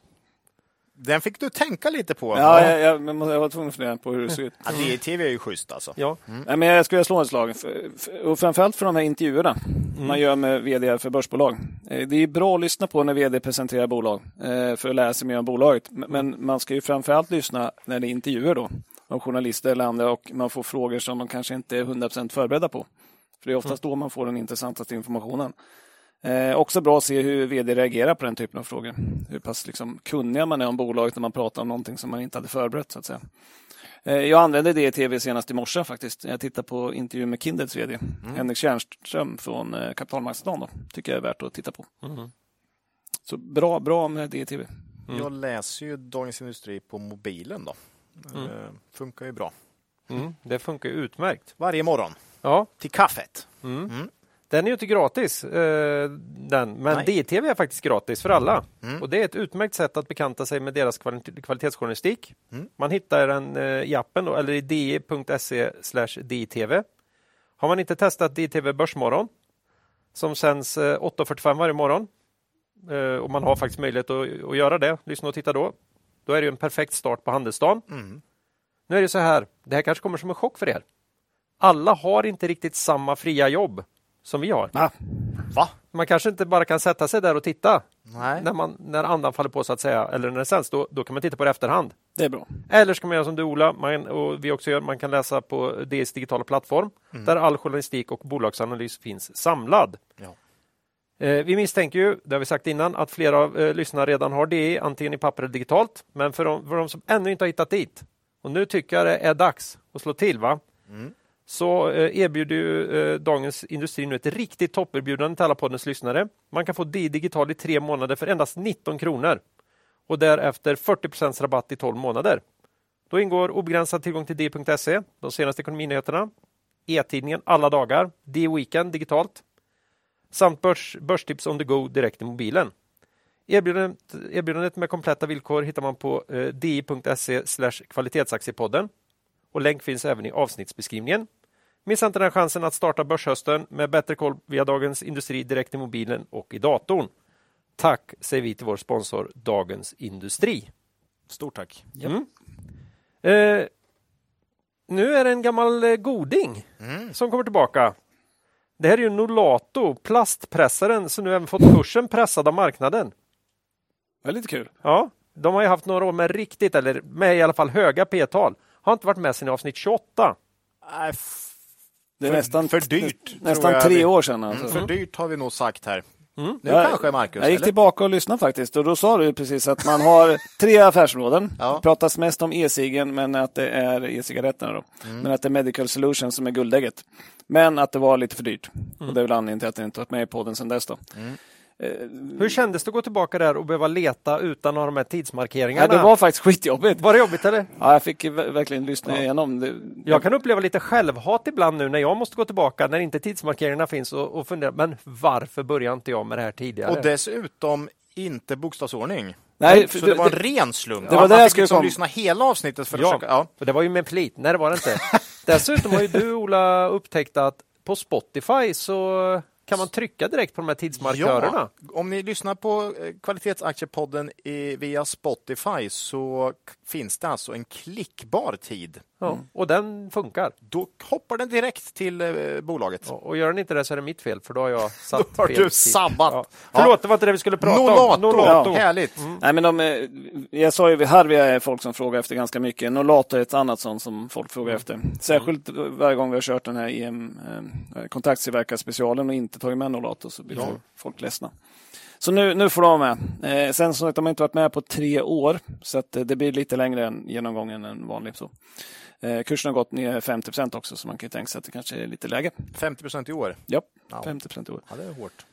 Den fick du tänka lite på. Ja, jag var tvungen att fundera på hur det ser ut. Det TV är ju schysst alltså. Ja. Men jag skulle slå ett slag. Och framförallt för de här intervjuerna man gör med vd för börsbolag. Det är bra att lyssna på när vd presenterar bolag. För att lära sig mer om bolaget. Men man ska ju framförallt lyssna när det är intervjuer då. Av journalister eller andra. Och man får frågor som man kanske inte är 100% förberedda på. För det är oftast då man får den intressantaste informationen. Också bra att se hur vd reagerar på den typen av frågor. Hur pass liksom kunniga man är om bolaget när man pratar om någonting som man inte hade förberett, så att säga. Jag använde det i tv senast i morse faktiskt. Jag tittade på intervju med Kindreds vd, Henrik Kärnström från Kapitalmarknadsdagen. Då. Tycker jag är värt att titta på. Så bra med det i tv. Jag läser ju Dagens Industri på mobilen då. Funkar ju bra. Det funkar utmärkt. Varje morgon. Ja. Till kaffet. Den är ju inte gratis, men DTV är faktiskt gratis för alla. Och det är ett utmärkt sätt att bekanta sig med deras kvalitetsjournalistik. Man hittar den i appen då, eller i di.se/DTV. Har man inte testat DTV Börsmorgon, som sänds 8:45 varje morgon, och man har faktiskt möjlighet att göra det, lyssna och titta då. Då är det ju en perfekt start på handelsdagen. Nu är det så här, det här kanske kommer som en chock för er. Alla har inte riktigt samma fria jobb som vi har. Va? Man kanske inte bara kan sätta sig där och titta. Nej. När andan faller på, så att säga. Eller när det sänds, då kan man titta på det efterhand. Det är bra. Eller ska man göra som du, Ola, och vi också gör. Man kan läsa på DS digitala plattform. Där all journalistik och bolagsanalys finns samlad. Ja. Vi misstänker ju, det har vi sagt innan, att flera av lyssnarna redan har det, antingen i papper eller digitalt. Men för de som ännu inte har hittat dit, och nu tycker jag det är dags att slå till, va? Så erbjuder ju Dagens Industri nu ett riktigt topperbjudande till alla poddens lyssnare. Man kan få digital i 3 månader för endast 19 kronor. Och därefter 40% rabatt i 12 månader. Då ingår obegränsad tillgång till di.se, de senaste ekonominyheterna, e-tidningen alla dagar, D-weekend digitalt, samt börstips on the go direkt i mobilen. Erbjudandet med kompletta villkor hittar man på di.se/kvalitetsaktiepodden. Och länk finns även i avsnittsbeskrivningen. Missa inte den chansen att starta börshösten med bättre koll via Dagens Industri direkt i mobilen och i datorn. Tack, säger vi till vår sponsor Dagens Industri. Stort tack. Nu är det en gammal goding som kommer tillbaka. Det här är ju Nolato, plastpressaren, som nu även fått kursen pressad av marknaden. Väldigt kul. Ja, de har ju haft några år med riktigt, eller med i alla fall höga p-tal. Har inte varit med sedan i avsnitt 28. Nej, det är nästan för dyrt. Nästan 3 år sedan. Alltså. För dyrt har vi nog sagt här. Nu kanske Markus. Jag gick tillbaka och lyssnade faktiskt. Och då sa du precis att man har 3 affärsområden. Ja. Det pratas mest om e-cigen, men att det är e-cigaretterna då. Men att det är Medical Solutions som är guldägget. Men att det var lite för dyrt. Och det är väl anledningen till att det inte varit med i podden sedan dess då. Hur kändes det att gå tillbaka där och behöva leta utan att ha de här tidsmarkeringarna? Nej, det var faktiskt skitjobbigt. Var det jobbigt eller? Ja, jag fick verkligen lyssna igenom. Jag kan uppleva lite självhat ibland nu när jag måste gå tillbaka, när inte tidsmarkeringarna finns, och fundera, men varför började inte jag med det här tidigare? Och dessutom inte bokstavsordning. Nej, så det var en ren slump. Det var det jag skulle liksom lyssna hela avsnittet för att försöka. Ja, det var ju med flit. Nej, det var det inte. Dessutom har ju du, Ola, upptäckt att på Spotify så kan man trycka direkt på de här tidsmarkörerna? Ja, om ni lyssnar på kvalitetsaktiepodden via Spotify så finns det alltså en klickbar tid. Ja, och den funkar. Då hoppar den direkt till bolaget. Ja, och gör den inte det så är det mitt fel, för då har jag satt fel. Då har du sabbat. Ja. Förlåt, det var inte det vi skulle prata om. Nolato. Ja, härligt. Nej, men jag sa ju, Harvia är folk som frågar efter ganska mycket. Nolato är ett annat sånt som folk frågar efter. Särskilt varje gång vi har kört den här kontaktstillverkarspecialen och inte tagit med Nolato, så blir folk ledsna. Så nu får de vara med. Sen så har de inte varit med på 3 år, så att det blir lite längre än genomgången än vanligt så. Kursen har gått ner 50% också, så man kan ju tänka sig att det kanske är lite läge. 50% i år? Ja, 50% i år. Ja, det är hårt.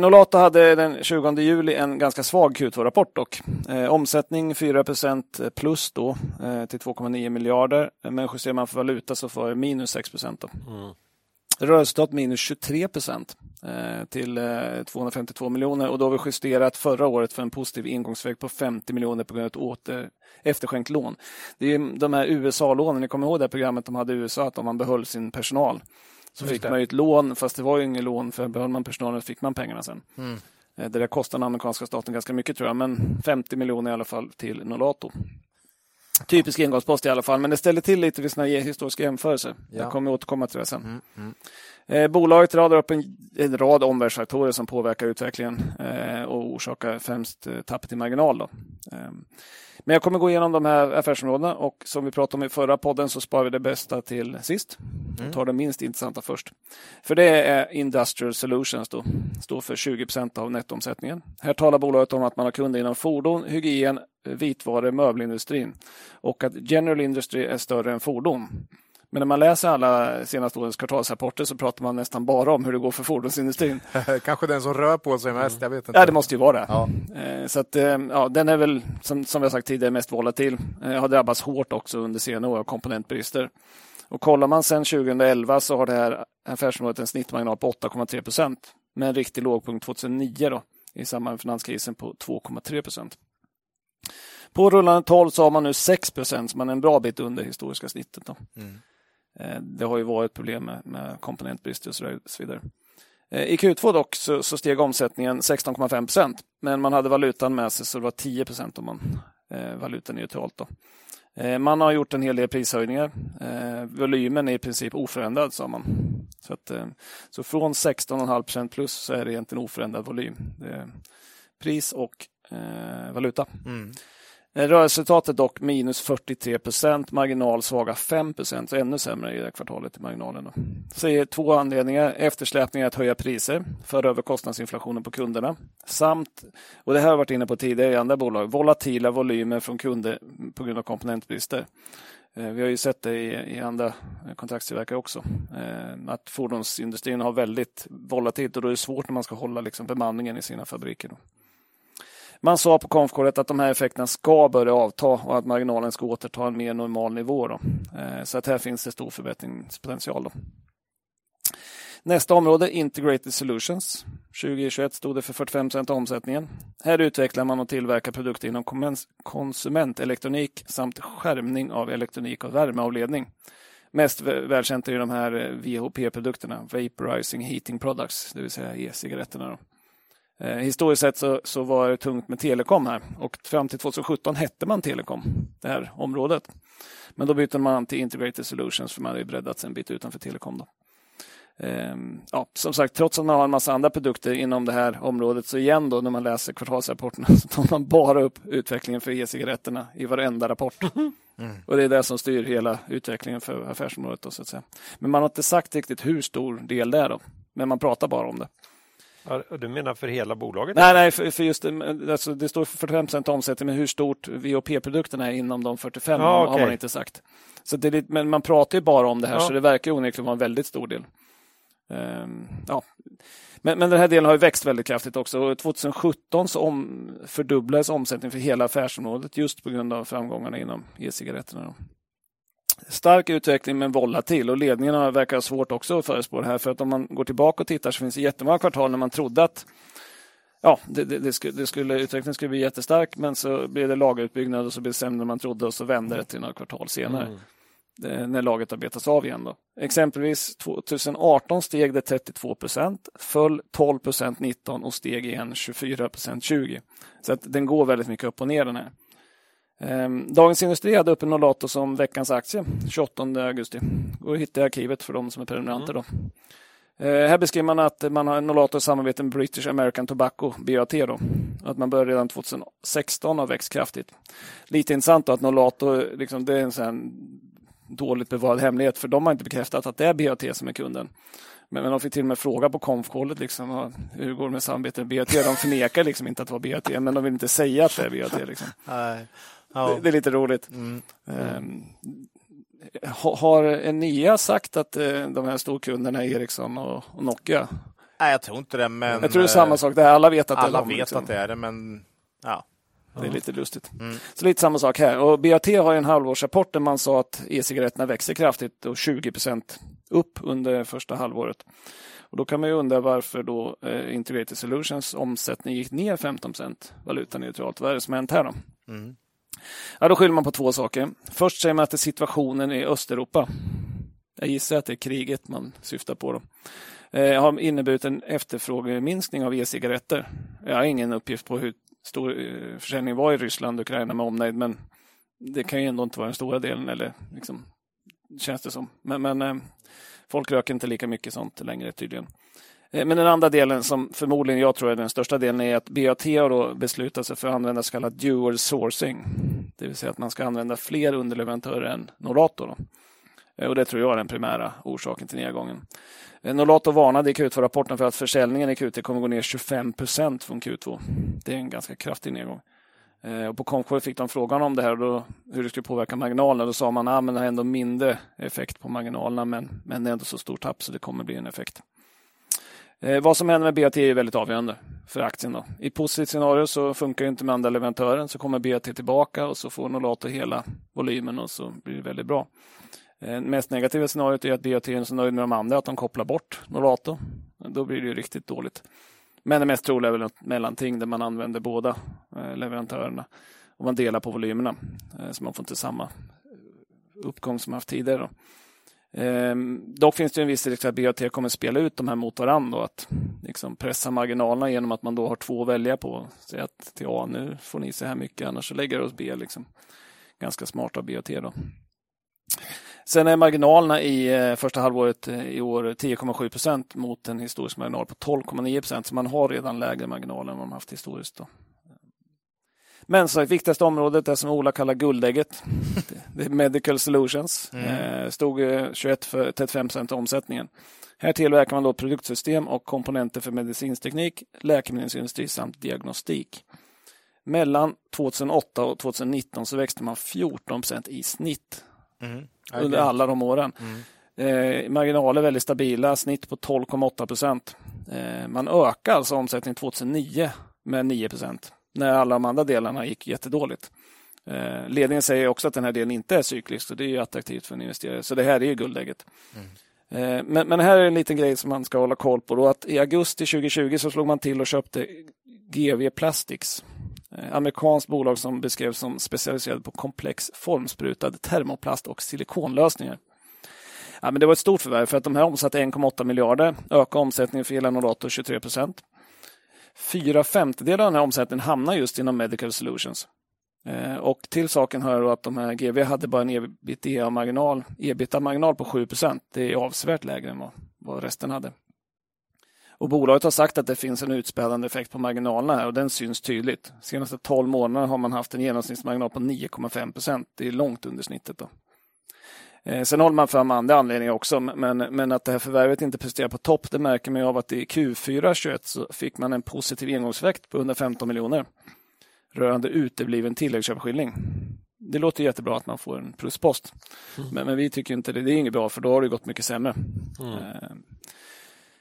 Nolato hade den 20 juli en ganska svag Q2-rapport dock. Omsättning 4% plus då till 2,9 miljarder. Men justerar man för valuta så får det minus 6% då. Rörelseresultat minus 23% till 252 miljoner. Och då har vi justerat förra året för en positiv ingångsväg på 50 miljoner på grund av ett efterskänkt lån. Det är ju de här USA-lånen. Ni kommer ihåg det här programmet de hade i USA, att om man behöll sin personal så fick man ju ett lån. Fast det var ju ingen lån, för behöll man personalen så fick man pengarna sen. Det där kostar den amerikanska staten ganska mycket tror jag. Men 50 miljoner i alla fall till Nolato. Typisk engångspost i alla fall, men det ställer till lite vid sådana historiska jämförelser. Jag kommer återkomma till det sen. Bolaget radar upp en rad omvärldsfaktorer som påverkar utvecklingen och orsakar främst tappet i marginal. Då. Men jag kommer gå igenom de här affärsområdena, och som vi pratade om i förra podden så sparar vi det bästa till sist. Vi tar det minst intressanta först. För det är Industrial Solutions då. Står för 20% av nettoomsättningen. Här talar bolaget om att man har kunder inom fordon, hygien, vitvaror, möbelindustrin. Och att general industry är större än fordon. Men när man läser alla senaste årens kvartalsrapporter så pratar man nästan bara om hur det går för fordonsindustrin. Kanske den som rör på sig mest, jag vet inte. Ja, det måste ju vara det. Ja. Så att, ja, den är väl, som vi har sagt tidigare, mest volatil. Har drabbats hårt också under senare år av komponentbrister. Och kollar man sedan 2011 så har det här affärsområdet en snittmarginal på 8,3%. Med en riktig lågpunkt 2009 då, i samband med finanskrisen på 2,3%. På rullande 12 så har man nu 6%, så man är en bra bit under historiska snittet då. Mm. Det har ju varit problem med komponentbrister och så vidare. I Q2 dock så steg omsättningen 16,5%. Men man hade valutan med sig så det var 10% om man valutan neutralt då. Man har gjort en hel del prishöjningar. Volymen är i princip oförändrad, sa man. Så från 16,5% plus så är det egentligen oförändrad volym. Pris och valuta. Mm. Rörelseresultatet dock minus 43%, marginal svaga 5%, så ännu sämre i det kvartalet i marginalen. Då. Så är två anledningar, eftersläpningar att höja priser, föra över kostnadsinflationen på kunderna, samt, och det här har varit inne på tidigare i andra bolag, volatila volymer från kunder på grund av komponentbrister. Vi har ju sett det i andra kontraktstillverkare också, att fordonsindustrin har väldigt volatilt, och då är det svårt när man ska hålla liksom bemanningen i sina fabriker. Då. Man sa på konfkåret att de här effekterna ska börja avta och att marginalen ska återta en mer normal nivå. Då. Så att här finns det stor förbättringspotential. Då. Nästa område, Integrated Solutions. 2021 stod det för 45% av omsättningen. Här utvecklar man och tillverkar produkter inom konsumentelektronik samt skärmning av elektronik och värmeavledning. Mest välkänt är de här VHP-produkterna, Vaporizing Heating Products, det vill säga e-cigaretterna. Då. Historiskt sett så var det tungt med telekom här, och fram till 2017 hette man telekom, det här området. Men då bytte man till Integrated Solutions för man hade ju breddats en bit utanför telekom då. Ja, som sagt, trots att man har en massa andra produkter inom det här området, så igen då när man läser kvartalsrapporterna så tar man bara upp utvecklingen för e-cigaretterna i varenda rapport. Mm. Och det är det som styr hela utvecklingen för affärsområdet då, så att säga. Men man har inte sagt riktigt hur stor del det är då, men man pratar bara om det. Du menar för hela bolaget? Nej för just det, alltså det står 45% omsättning, men hur stort VOP-produkterna är inom de 45 har man inte sagt. Så det är lite, men man pratar ju bara om det här, så det verkar onekligen vara en väldigt stor del. Ja. Men den här delen har ju växt väldigt kraftigt också. 2017 så fördubblades omsättningen för hela affärsområdet just på grund av framgångarna inom e-cigaretterna då. Stark utveckling men volatil, och ledningarna verkar ha svårt också att förespå det här, för att om man går tillbaka och tittar så finns det jättemånga kvartal när man trodde att utvecklingen skulle bli jättestark, men så blev det lagerutbyggnad och så blev det sämre än man trodde, och så vände det till några kvartal senare när laget har betats av igen då. Exempelvis 2018 steg det 32%, föll 12% 19 och steg igen 24% 20. Så att den går väldigt mycket upp och ner den här. Dagens Industri hade uppe Nolato som veckans aktie 28 augusti. Går att hitta i arkivet för de som är prenumeranter då. Här beskriver man att man har Nolato i samarbete med British American Tobacco, BAT då. Att man började redan 2016 och växt kraftigt. Lite intressant då att Nolato, liksom, det är en sån här dåligt bevarad hemlighet, för de har inte bekräftat att det är BAT som är kunden. Men de fick till och med fråga på konfkålet liksom, hur går det med samarbetet med BAT? De förnekar liksom inte att det var BAT, men de vill inte säga att det är BAT liksom. Nej. Det är lite roligt. Har Enea sagt att de här storkunderna Ericsson och Nokia? Nej, jag tror inte det. Men jag tror det är samma sak. Alla vet att alla det är vet liksom. Att det är det, men ja. Det är lite lustigt. Så lite samma sak här. Och BAT har en halvårsrapport där man sa att e-cigaretterna växer kraftigt och 20% upp under första halvåret. Och då kan man ju undra varför då Integrated Solutions omsättning gick ner 15%, valutaneutralt. Vad är det som hänt här då? Ja, då skyller man på två saker. Först säger man att det är situationen i Östeuropa. Jag gissar att det är kriget man syftar på då. Har inneburit en efterfrågeminskning av e-cigaretter. Jag har ingen uppgift på hur stor försäljning var i Ryssland och Ukraina med omnejd, men det kan ju ändå inte vara den stora delen, eller liksom känns det som. Men folk röker inte lika mycket sånt längre tydligen. Men den andra delen som förmodligen jag tror är den största delen är att BAT har då beslutat sig för att använda så kallat dual sourcing. Det vill säga att man ska använda fler underleverantörer än Nolato då. Och det tror jag är den primära orsaken till nedgången. Nolato varnade i Q2-rapporten för att försäljningen i Q2 kommer gå ner 25% från Q2. Det är en ganska kraftig nedgång. Och på Comscore fick de frågan om det här och då, hur det skulle påverka marginalerna. Då sa man att det har ändå mindre effekt på marginalerna men det är ändå så stort tapp så det kommer bli en effekt. Vad som händer med BAT är väldigt avgörande för aktien då. I positivt scenario så funkar det inte med andra leverantören så kommer BAT tillbaka och så får Nolato hela volymen och så blir det väldigt bra. Mest negativa scenariot är att BAT är så nöjd med de andra att de kopplar bort Nolato. Då blir det ju riktigt dåligt. Men det mest troliga är väl mellanting där man använder båda leverantörerna och man delar på volymerna så man får inte samma uppgång som man haft tidigare då. Dock finns det en viss risk att BAT kommer spela ut de här mot varandra och att liksom pressa marginalerna genom att man då har två att välja på. Säg att till A nu får ni så här mycket annars så lägger det hos B liksom. Ganska smart av BAT då. Sen är marginalerna i första halvåret i år 10,7% mot en historisk marginal på 12,9% så man har redan lägre marginaler än vad man haft historiskt då. Men så det viktigaste området är som Ola kallar guldägget. Det är Medical Solutions. Stod 21,35% av omsättningen. Här tillverkar man då produktsystem och komponenter för medicinsteknik, läkemedelsindustri samt diagnostik. Mellan 2008 och 2019 så växte man 14% i snitt. Okay. Under alla de åren. Marginaler är väldigt stabila, snitt på 12,8%. Man ökar alltså omsättningen 2009 med 9%. När alla de andra delarna gick jättedåligt. Ledningen säger också att den här delen inte är cyklisk och det är ju attraktivt för en investerare. Så det här är ju guldläget. Men här är en liten grej som man ska hålla koll på. Då, att i augusti 2020 så slog man till och köpte GW Plastics. Amerikanskt bolag som beskrevs som specialiserad på komplex formsprutad termoplast och silikonlösningar. Ja, men det var ett stort förvärv för att de här omsatte 1,8 miljarder. Ökade omsättningen för hela Nolato 23%. 4/5 av den här omsättningen hamnar just inom Medical Solutions. Och till saken hör då att de här GV hade bara en EBITDA-marginal på 7%. Det är avsevärt lägre än vad resten hade. Och bolaget har sagt att det finns en utspädande effekt på marginalerna här och den syns tydligt. Senaste 12 månaderna har man haft en genomsnittsmarginal på 9,5%. Det är långt under snittet då. Sen håller man fram andra anledningar också, men att det här förvärvet inte presterar på topp, det märker man ju av att i Q4 21 så fick man en positiv engångseffekt på 115 miljoner rörande utebliven tilläggsköpeskilling. Det låter jättebra att man får en pluspost, men vi tycker inte det är inget bra för då har det gått mycket sämre.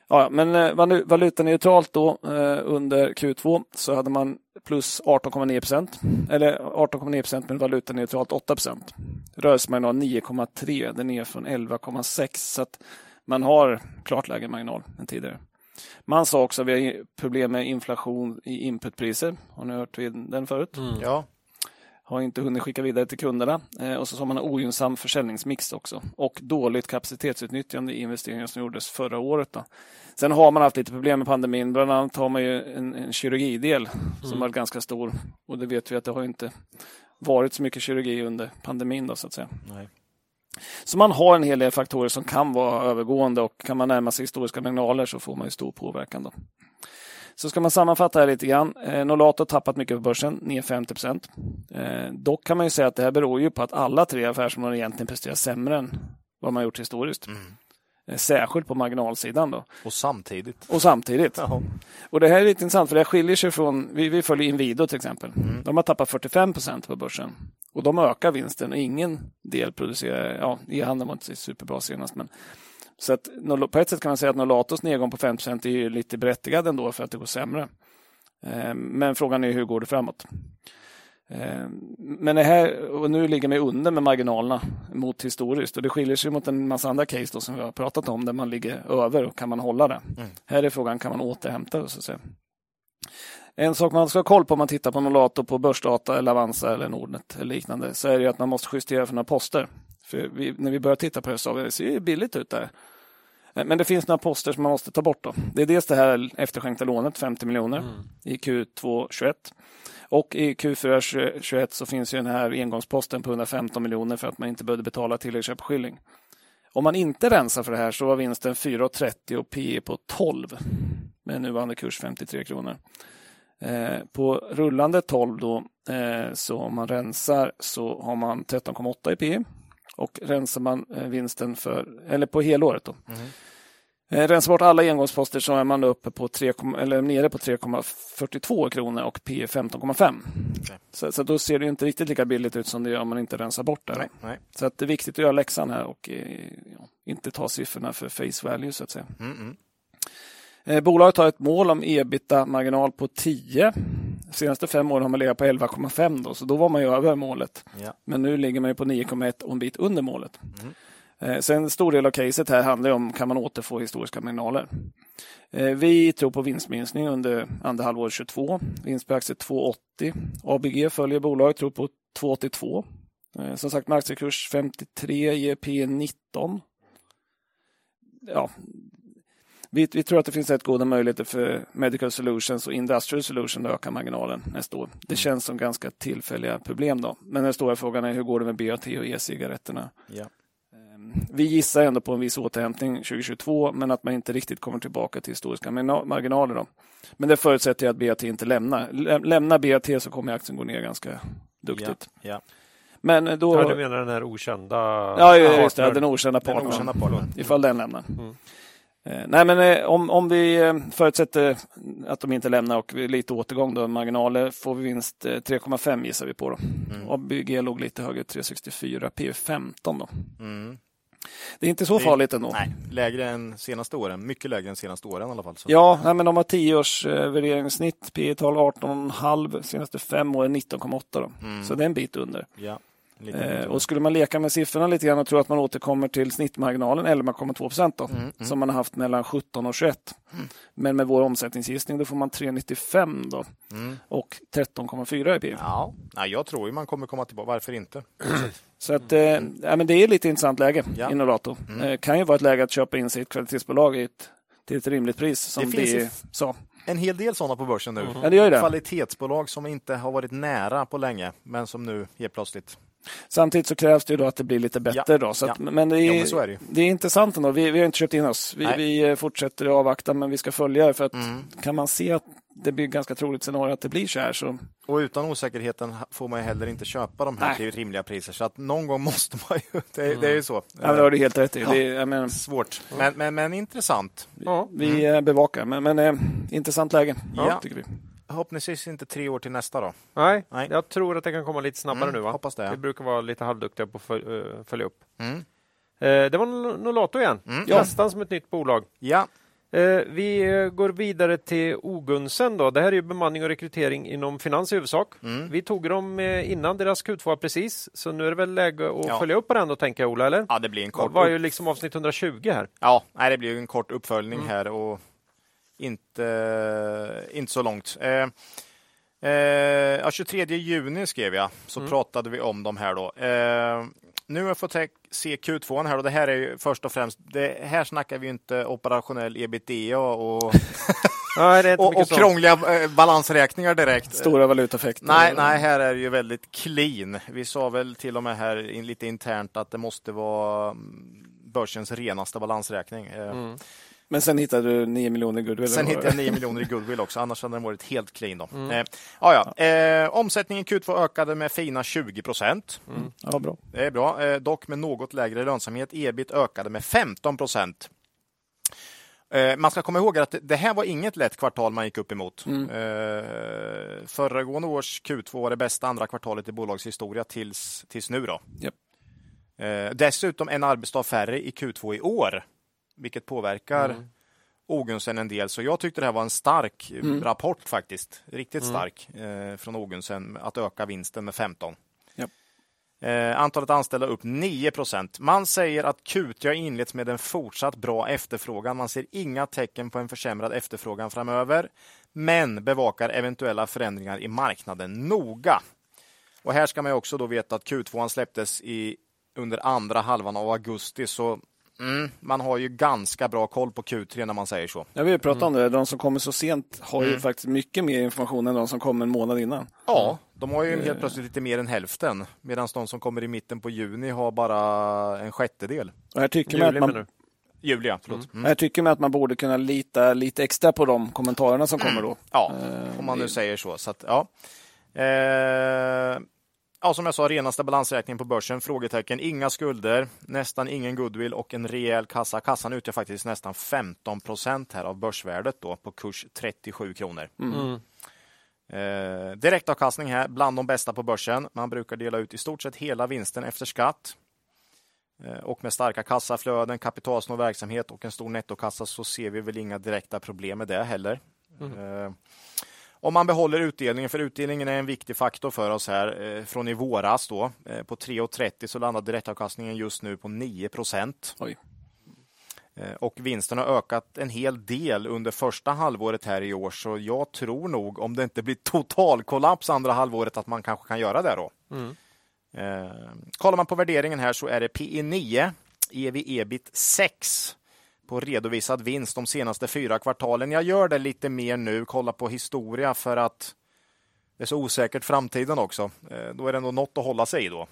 Ja, men valutaneutralt då under Q2 så hade man plus 18,9%. Eller 18,9% men valutaneutralt 8%. Rörelsemarginal 9,3%. Det är ner från 11,6%. Så att man har klart lägre marginal än tidigare. Man sa också att vi har problem med inflation i inputpriser. Har ni hört den förut? Ja. Har inte hunnit skicka vidare till kunderna. Och så har man en ogynnsam försäljningsmix också. Och dåligt kapacitetsutnyttjande i investeringar som gjordes förra året då. Sen har man haft lite problem med pandemin. Bland annat har man ju en kirurgidel som varit ganska stor. Och det vet vi att det har inte varit så mycket kirurgi under pandemin då så att säga. Nej. Så man har en hel del faktorer som kan vara övergående och kan man närma sig historiska marginaler så får man ju stor påverkan då. Så ska man sammanfatta här lite grann. Nolato har tappat mycket på börsen, ner 50%. Dock kan man ju säga att det här beror ju på att alla tre affärsområden egentligen presterar sämre än vad man gjort historiskt. Särskilt på marginalsidan då. Och samtidigt. Jaha. Och det här är lite intressant för det skiljer sig från, vi följer Inwido till exempel. De har tappat 45% på börsen. Och de ökar vinsten och ingen del producerar, e-handeln var inte superbra senast men. Så att, på ett sätt kan man säga att Nolatos nedgång på 5% är ju lite berättigad ändå för att det går sämre. Men frågan är hur går det framåt? Men det här, och nu ligger man under med marginalerna mot historiskt. Och det skiljer sig mot en massa andra case då som vi har pratat om där man ligger över och kan man hålla det. Här är frågan, kan man återhämta det så att säga. En sak man ska ha koll på om man tittar på Nolato på Börsdata eller Avanza eller Nordnet eller liknande så är det att man måste justera för några poster. För när vi börjar titta på det så ser det billigt ut där. Men det finns några poster som man måste ta bort då. Det är dels det här efterskänkta lånet, 50 miljoner i Q2-21. Och i Q4-21 så finns ju den här engångsposten på 115 miljoner för att man inte behövde betala tilläggsköpeskilling. Om man inte rensar för det här så var vinsten 4,30 och PE på 12 med nuvarande kurs 53 kronor. På rullande 12 då, så om man rensar så har man 13,8 i PE. Och rensar man vinsten för, eller på helåret då. Rensar bort alla engångsposter så är man uppe på 3,42 kronor och P 15,5. Okay. Så då ser det ju inte riktigt lika billigt ut som det gör om man inte rensar bort det. Nej. Så att det är viktigt att göra läxan här och inte ta siffrorna för face value så att säga. Bolaget har ett mål om EBITDA-marginal på 10. De senaste 5 åren har man legat på 11,5 då, så då var man ju över målet. Ja. Men nu ligger man ju på 9,1 och en bit under målet. Sen en stor del av caset här handlar om kan man återfå historiska marginaler. Vi tror på vinstminskning under andra halvåret 22. Vinst per aktie 2,80. ABG följer bolaget, tror på 2,82. Som sagt, aktiekurs 53, ger P 19. Ja. Vi tror att det finns rätt goda möjligheter för Medical Solutions och Industrial Solutions att öka marginalen nästa år. Det känns som ganska tillfälliga problem då. Men den stora frågan är hur går det med BAT och e-cigaretterna? Ja. Vi gissar ändå på en viss återhämtning 2022, men att man inte riktigt kommer tillbaka till historiska marginaler då. Men det förutsätter att BAT inte lämnar. Lämnar BAT så kommer aktien gå ner ganska duktigt. Ja. Men då... Ja, du menar den här okända... Ja, just det, den okända partnern. Ifall den lämnar. Nej, men om vi förutsätter att de inte lämnar och lite återgång då, marginaler, får vi vinst 3,5 gissar vi på då. ABG låg lite högre, 3,64, P15 då. Det är inte så farligt ändå. Nej, lägre än senaste åren. Mycket lägre än senaste åren i alla fall. Så. Ja, nej, men de har 10-års värderingssnitt, P-tal 18,5, senaste 5 åren 19,8 då. Så det är en bit under. Ja. Och skulle man leka med siffrorna lite grann och tro att man återkommer till snittmarginalen 11,2% då, som man har haft mellan 17 och 21. Men med vår omsättningsgissning då får man 3,95 då och 13,4 i P. Ja, jag tror ju man kommer komma tillbaka. Varför inte? Så att, men det är lite intressant läge i Nolato. Kan ju vara ett läge att köpa in sig i ett kvalitetsbolag till ett rimligt pris som det sa. En hel del sådana på börsen nu. Ja, det gör det. Kvalitetsbolag som inte har varit nära på länge men som nu helt plötsligt. Samtidigt så krävs det ju då att det blir lite bättre då. Så att, men det är intressant ändå. Vi har inte köpt in oss. Vi fortsätter att avvakta, men vi ska följa det för att kan man se att det blir ganska troligt scenario att det blir så här. Så. Och utan osäkerheten får man heller inte köpa de här till rimliga priser. Så att någon gång måste man ju. Det är ju så. Ja, det har du helt rätt i. Det är svårt. Men intressant. Vi bevakar. Men intressant läge, tycker vi. Hoppningsvis inte 3 år till nästa då. Nej, jag tror att det kan komma lite snabbare nu, va? Hoppas det. Vi brukar vara lite halvduktiga på att följa upp. Det var Nolato igen. Nästan som ett nytt bolag. Ja. Vi går vidare till Ogunsen då. Det här är ju bemanning och rekrytering inom finans i huvudsak. Vi tog dem innan deras Q2 precis. Så nu är det väl läge att följa upp på den och tänka, Ola, eller? Ja, det blir en kort. Det var ju liksom avsnitt 120 här. Ja, nej, det blir ju en kort uppföljning här och... Inte så långt. 23 juni skrev jag. Så pratade vi om de här då. Nu har jag fått se Q2 här. Och det här är ju först och främst. Det här snackar vi ju inte operationell EBITDA och... och krångliga balansräkningar direkt. Stora valutafekter. Nej, här är det ju väldigt clean. Vi sa väl till och med här lite internt att det måste vara börsens renaste balansräkning. Men sen hittade du 9 miljoner i goodwill. Sen hittade jag 9 miljoner i goodwill också. Annars hade den varit helt clean då. Omsättningen Q2 ökade med fina 20%. Ja, bra. Det är bra. Dock med något lägre lönsamhet. EBIT ökade med 15%. Man ska komma ihåg att det här var inget lätt kvartal man gick upp emot. Föregående års Q2 var det bästa andra kvartalet i bolagshistoria tills nu då. Yep. Dessutom en arbetsdag färre i Q2 i år. Vilket påverkar Ogunsen en del. Så jag tyckte det här var en stark rapport faktiskt. Riktigt stark från Ogunsen att öka vinsten med 15. Yep. Antalet anställda upp 9%. Man säger att Q3 har inletts med en fortsatt bra efterfrågan. Man ser inga tecken på en försämrad efterfrågan framöver. Men bevakar eventuella förändringar i marknaden noga. Och här ska man ju också då veta att Q2 släpptes under andra halvan av augusti. Så Man har ju ganska bra koll på Q3 när man säger så. Jag vill prata om det. De som kommer så sent har ju faktiskt mycket mer information än de som kommer en månad innan. Ja, de har ju helt plötsligt lite mer än hälften. Medan de som kommer i mitten på juni har bara en sjättedel. Och här tycker man att man... Julia, förlåt. Jag tycker med att man borde kunna lita lite extra på de kommentarerna som kommer då. Ja, om man nu säger så. Så att, ja. Ja, som jag sa, renaste balansräkningen på börsen, frågetecken, inga skulder, nästan ingen goodwill och en rejäl kassa. Kassan utgör faktiskt nästan 15% här av börsvärdet då, på kurs 37 kronor. Direktavkastning här, bland de bästa på börsen. Man brukar dela ut i stort sett hela vinsten efter skatt. Och med starka kassaflöden, kapitalsnål verksamhet och en stor nettokassa så ser vi väl inga direkta problem med det heller. Om man behåller utdelningen, för utdelningen är en viktig faktor för oss här från i våras då. På 3,30 så landar direktavkastningen just nu på 9%. Oj. Och vinsten har ökat en hel del under första halvåret här i år, så jag tror nog, om det inte blir total kollaps andra halvåret, att man kanske kan göra det då. Kollar man på värderingen här så är det PE9, EV-EBIT 6 på redovisad vinst de senaste 4 kvartalen. Jag gör det lite mer nu, kolla på historia, för att det är så osäkert framtiden också. Då är det ändå något att hålla sig i då.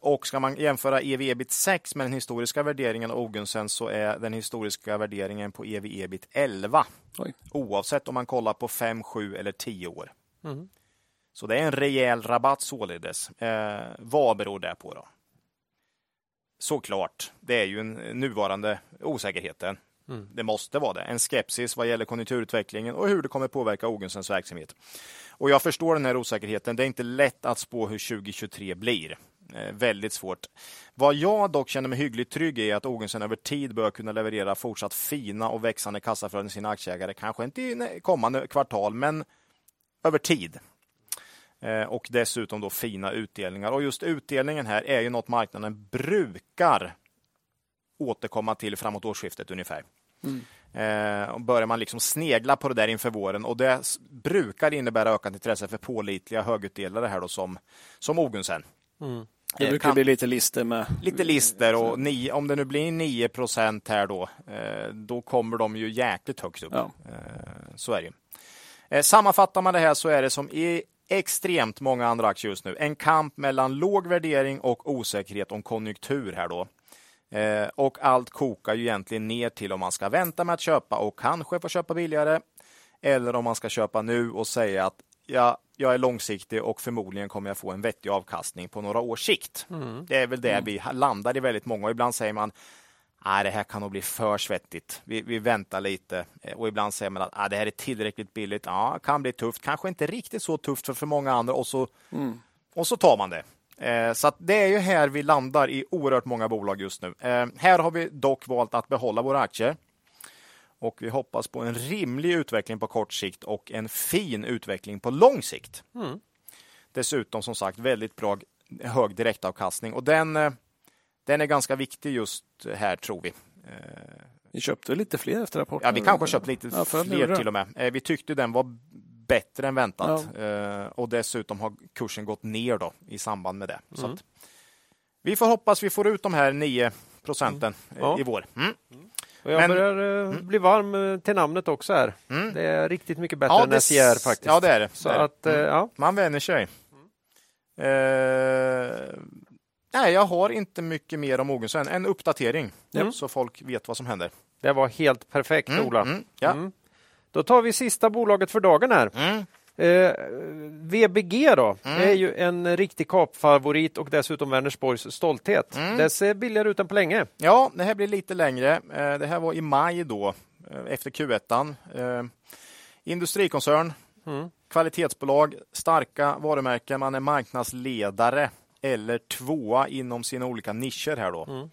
Och ska man jämföra EV-EBIT 6 med den historiska värderingen av Ogunsen, så är den historiska värderingen på EV-EBIT 11. Oj. Oavsett om man kollar på 5, 7 eller 10 år. Så det är en rejäl rabatt således. Vad beror det på då? Såklart, det är ju en nuvarande osäkerheten. Det måste vara det. En skepsis vad gäller konjunkturutvecklingen och hur det kommer påverka Ogunsens verksamhet. Och jag förstår den här osäkerheten. Det är inte lätt att spå hur 2023 blir. Väldigt svårt. Vad jag dock känner mig hyggligt trygg i är att Ogunsen över tid bör kunna leverera fortsatt fina och växande kassaflöden till sina aktieägare. Kanske inte i kommande kvartal, men över tid. Och dessutom då fina utdelningar. Och just utdelningen här är ju något marknaden brukar återkomma till framåt årsskiftet ungefär. Och börjar man liksom snegla på det där inför våren, och det brukar innebära ökat intresse för pålitliga högutdelare här då, som Ogunsen. Det brukar bli lite lister med. Lite lister, och om det nu blir 9% här då kommer de ju jäkligt högt upp. Ja. Så är det. Sammanfattar man det här så är det som i extremt många andra aktier just nu. En kamp mellan låg värdering och osäkerhet om konjunktur här då. Och allt kokar ju egentligen ner till om man ska vänta med att köpa och kanske få köpa billigare, eller om man ska köpa nu och säga att jag är långsiktig och förmodligen kommer jag få en vettig avkastning på några års sikt. Det är väl där vi landar i väldigt många. Ibland säger man det här kan nog bli för svettigt. Vi väntar lite. Och ibland säger man att det här är tillräckligt billigt. Kan bli tufft. Kanske inte riktigt så tufft för många andra. Och så tar man det. Så att det är ju här vi landar i oerhört många bolag just nu. Här har vi dock valt att behålla våra aktier. Och vi hoppas på en rimlig utveckling på kort sikt och en fin utveckling på lång sikt. Dessutom som sagt väldigt bra hög direktavkastning. Och den är ganska viktig just här, tror vi. Vi köpte lite fler efter rapporten. Ja, vi kanske köpte lite fler till och med. Vi tyckte den var bättre än väntat. Ja. Och dessutom har kursen gått ner då i samband med det. Så att vi får hoppas vi får ut de här 9% i vår. Och jag börjar bli varm till namnet också här. Det är riktigt mycket bättre än SCR faktiskt. Ja, det är det. Så att, man vänjer sig. Nej, jag har inte mycket mer om Ogunsen. En uppdatering så folk vet vad som händer. Det var helt perfekt, Ola. Då tar vi sista bolaget för dagen här. VBG då är ju en riktig kapfavorit och dessutom Vänersborgs stolthet. Det ser billigare ut än på länge. Ja, det här blir lite längre. Det här var i maj då, efter Q1. Industrikoncern, kvalitetsbolag, starka varumärken, man är marknadsledare eller tvåa inom sina olika nischer här då.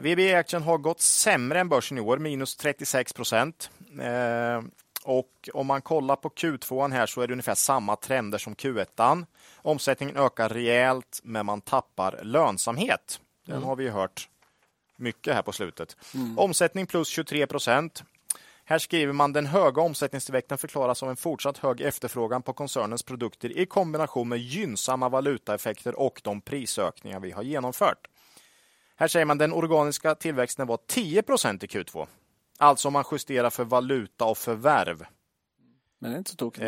VBG-aktien har gått sämre än börsen i år, minus 36%. Och om man kollar på Q2 här så är det ungefär samma trender som Q1. Omsättningen ökar rejält men man tappar lönsamhet. Den har vi hört mycket här på slutet. Omsättning plus 23%. Här skriver man den höga omsättningstillväxten förklaras av en fortsatt hög efterfrågan på koncernens produkter i kombination med gynnsamma valutaeffekter och de prisökningar vi har genomfört. Här säger man den organiska tillväxten var 10% i Q2. Alltså om man justerar för valuta och förvärv. Men det är inte så tokigt.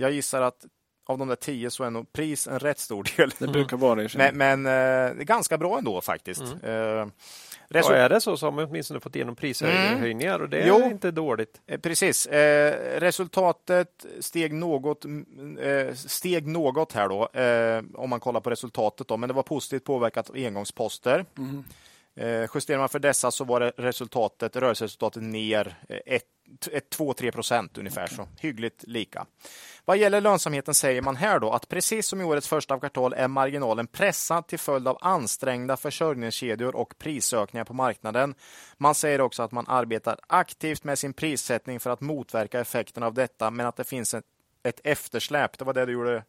Jag gissar att av de där 10 så är nog pris en rätt stor del. Det brukar vara det. Men det är ganska bra ändå faktiskt. Ja, är det så har man åtminstone fått igenom prishöjningar och det är inte dåligt. Precis. Resultatet steg något här då, om man kollar på resultatet då, men det var positivt påverkat av engångsposter. Justerar man för dessa så var det rörelseresultatet ner 2-3% ungefär, så hyggligt lika. Vad gäller lönsamheten säger man här då att precis som i årets första kvartal är marginalen pressad till följd av ansträngda försörjningskedjor och prisökningar på marknaden. Man säger också att man arbetar aktivt med sin prissättning för att motverka effekten av detta, men att det finns ett eftersläp. Det var det du gjorde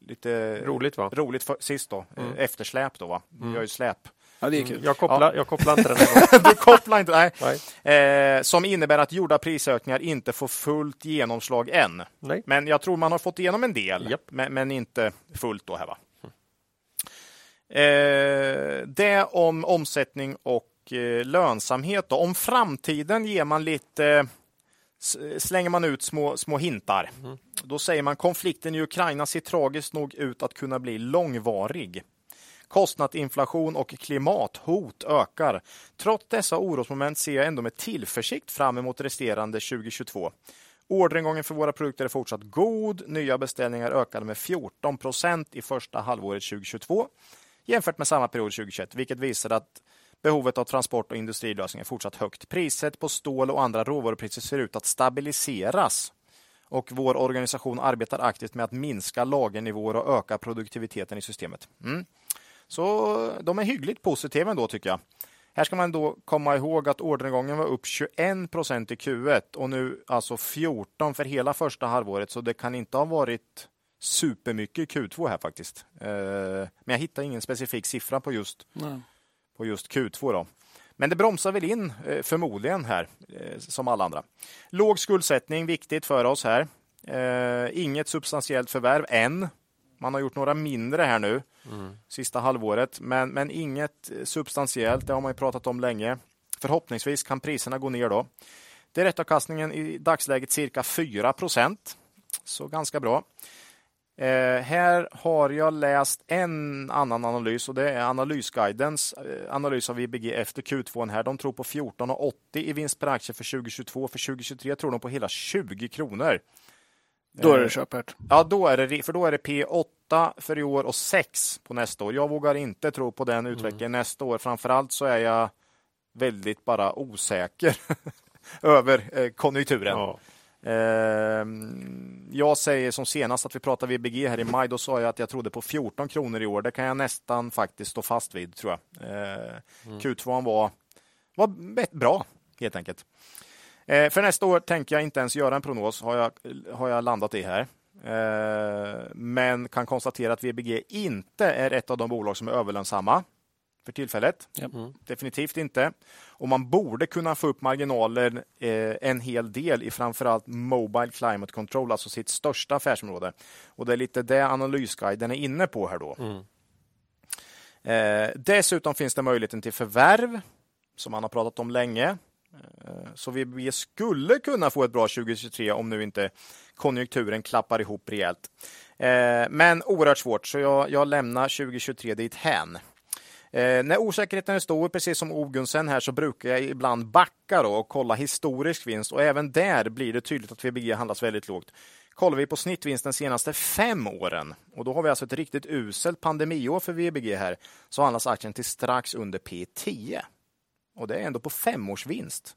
lite roligt sist då. Eftersläp då, va? Du gör ju släp. Ja, det är kul. Jag kopplar inte den här gången. Du kopplar inte, nej. Som innebär att gjorda prisökningar inte får fullt genomslag än. Nej. Men jag tror man har fått igenom en del, men inte fullt då här, va? Det om omsättning och lönsamhet då. Om framtiden ger man lite... slänger man ut små hintar. Då säger man konflikten i Ukraina ser tragiskt nog ut att kunna bli långvarig. Kostnad, inflation och klimathot ökar. Trots dessa orosmoment ser jag ändå med tillförsikt fram emot resterande 2022. Orderingången för våra produkter är fortsatt god. Nya beställningar ökade med 14% i första halvåret 2022 jämfört med samma period 2021, vilket visar att behovet av transport- och industrilösningar är fortsatt högt. Priset på stål och andra råvarupriser ser ut att stabiliseras. Och vår organisation arbetar aktivt med att minska lagernivåer och öka produktiviteten i systemet. Så de är hyggligt positiva ändå, tycker jag. Här ska man då komma ihåg att orderingången var upp 21% i Q1 och nu alltså 14% för hela första halvåret. Så det kan inte ha varit supermycket i Q2 här faktiskt. Men jag hittar ingen specifik siffra på just Q2 då. Men det bromsar väl in förmodligen här, som alla andra. Låg skuldsättning, viktigt för oss här. Inget substantiellt förvärv än. Man har gjort några mindre här nu, sista halvåret. Men inget substantiellt, det har man ju pratat om länge. Förhoppningsvis kan priserna gå ner då. Direktavkastningen i dagsläget cirka 4%. Så ganska bra. Här har jag läst en annan analys och det är Analysguidens analys av IBG efter Q2 här. De tror på 14,80 i vinst per aktie för 2022. För 2023 tror de på hela 20 kronor. Då är det köpvärt. Ja, då är det P8 för i år och 6 på nästa år. Jag vågar inte tro på den utvecklingen nästa år. Framförallt så är jag väldigt bara osäker över konjunkturen. Ja. Jag säger som senast att vi pratade vid BG här i maj, då sa jag att jag trodde på 14 kronor i år. Det kan jag nästan faktiskt stå fast vid, tror jag. Q2 var bra, helt enkelt. För nästa år tänker jag inte ens göra en prognos, har jag landat i här. Men kan konstatera att VBG inte är ett av de bolag som är överlönsamma för tillfället. Definitivt inte. Och man borde kunna få upp marginaler en hel del i framförallt Mobile Climate Control, alltså sitt största affärsområde. Och det är lite det Analysguiden är inne på här då. Dessutom finns det möjligheten till förvärv, som man har pratat om länge. Så vi skulle kunna få ett bra 2023 om nu inte konjunkturen klappar ihop rejält. Men oerhört svårt, så jag lämnar 2023 dit hän. När osäkerheten är stor, precis som Ogunsen här, så brukar jag ibland backa då och kolla historisk vinst. Och även där blir det tydligt att VBG handlas väldigt lågt. Kollar vi på snittvinsten de senaste 5 åren, och då har vi alltså ett riktigt uselt pandemiår för VBG här, så handlas aktien till strax under P10. Och det är ändå på 5-årsvinst.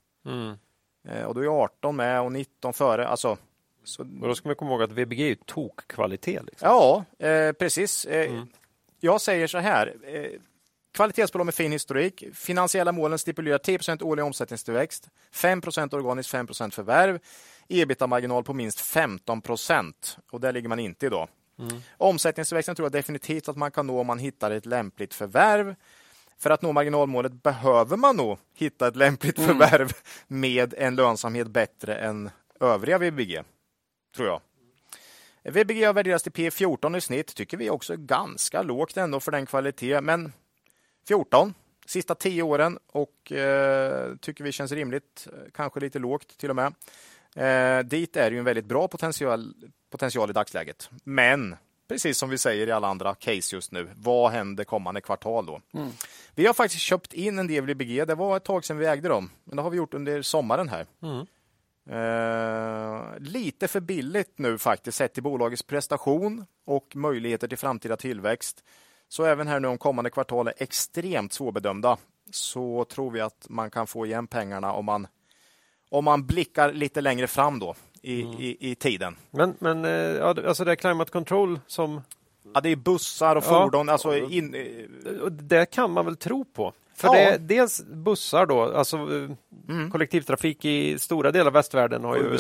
Och då är 18 med och 19 före. Alltså, så... Och då ska man komma ihåg att VBG är ju tokkvalitet. Liksom. Ja, precis. Jag säger så här. Kvalitetsbolag med fin historik. Finansiella målen stipulerar 10% årlig omsättningstillväxt. 5% organiskt, 5% förvärv. EBITDA-marginal på minst 15%. Och där ligger man inte idag. Omsättningstillväxten tror jag definitivt att man kan nå om man hittar ett lämpligt förvärv. För att nå marginalmålet behöver man nog hitta ett lämpligt förvärv med en lönsamhet bättre än övriga VBG, tror jag. VBG har värderats till P14 i snitt, tycker vi också är ganska lågt ändå för den kvalitet, men 14 sista 10 åren och tycker vi känns rimligt, kanske lite lågt till och med. Dit är ju en väldigt bra potential i dagsläget. Men precis som vi säger i alla andra case just nu, vad händer kommande kvartal då? Mm. Vi har faktiskt köpt in en del i BG. Det var ett tag sedan vi ägde dem, men det har vi gjort under sommaren här. Mm. Lite för billigt nu faktiskt, sett till bolagets prestation och möjligheter till framtida tillväxt. Så även här nu om kommande kvartal är extremt svårbedömda, så tror vi att man kan få igen pengarna om man blickar lite längre fram då i tiden. Men ja, alltså det är climate control som... Ja, det är bussar och fordon. Ja, alltså det kan man väl tro på. För det är dels bussar då, alltså kollektivtrafik i stora delar av västvärlden har ju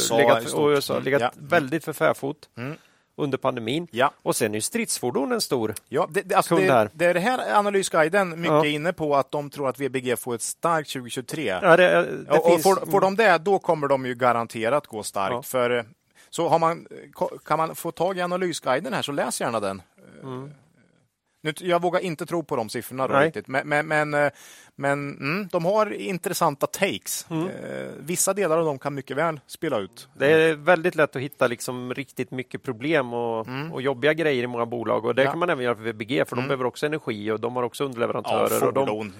legat väldigt för färfot. Mm. Under pandemin. Ja. Och sen är ju stridsfordonen stor. Ja, kund här. Det är det här analysguiden mycket inne på, att de tror att VBG får ett starkt 2023. Ja, det och finns... får de det, då kommer de ju garanterat gå starkt. Ja. För, så kan man få tag i analysguiden här, så läs gärna den. Jag vågar inte tro på de siffrorna då riktigt. Men de har intressanta takes. Mm. Vissa delar av dem kan mycket väl spela ut. Det är väldigt lätt att hitta liksom riktigt mycket problem och jobbiga grejer i många bolag. Och det kan man även göra för VBG, för de behöver också energi och de har också underleverantörer. Ja,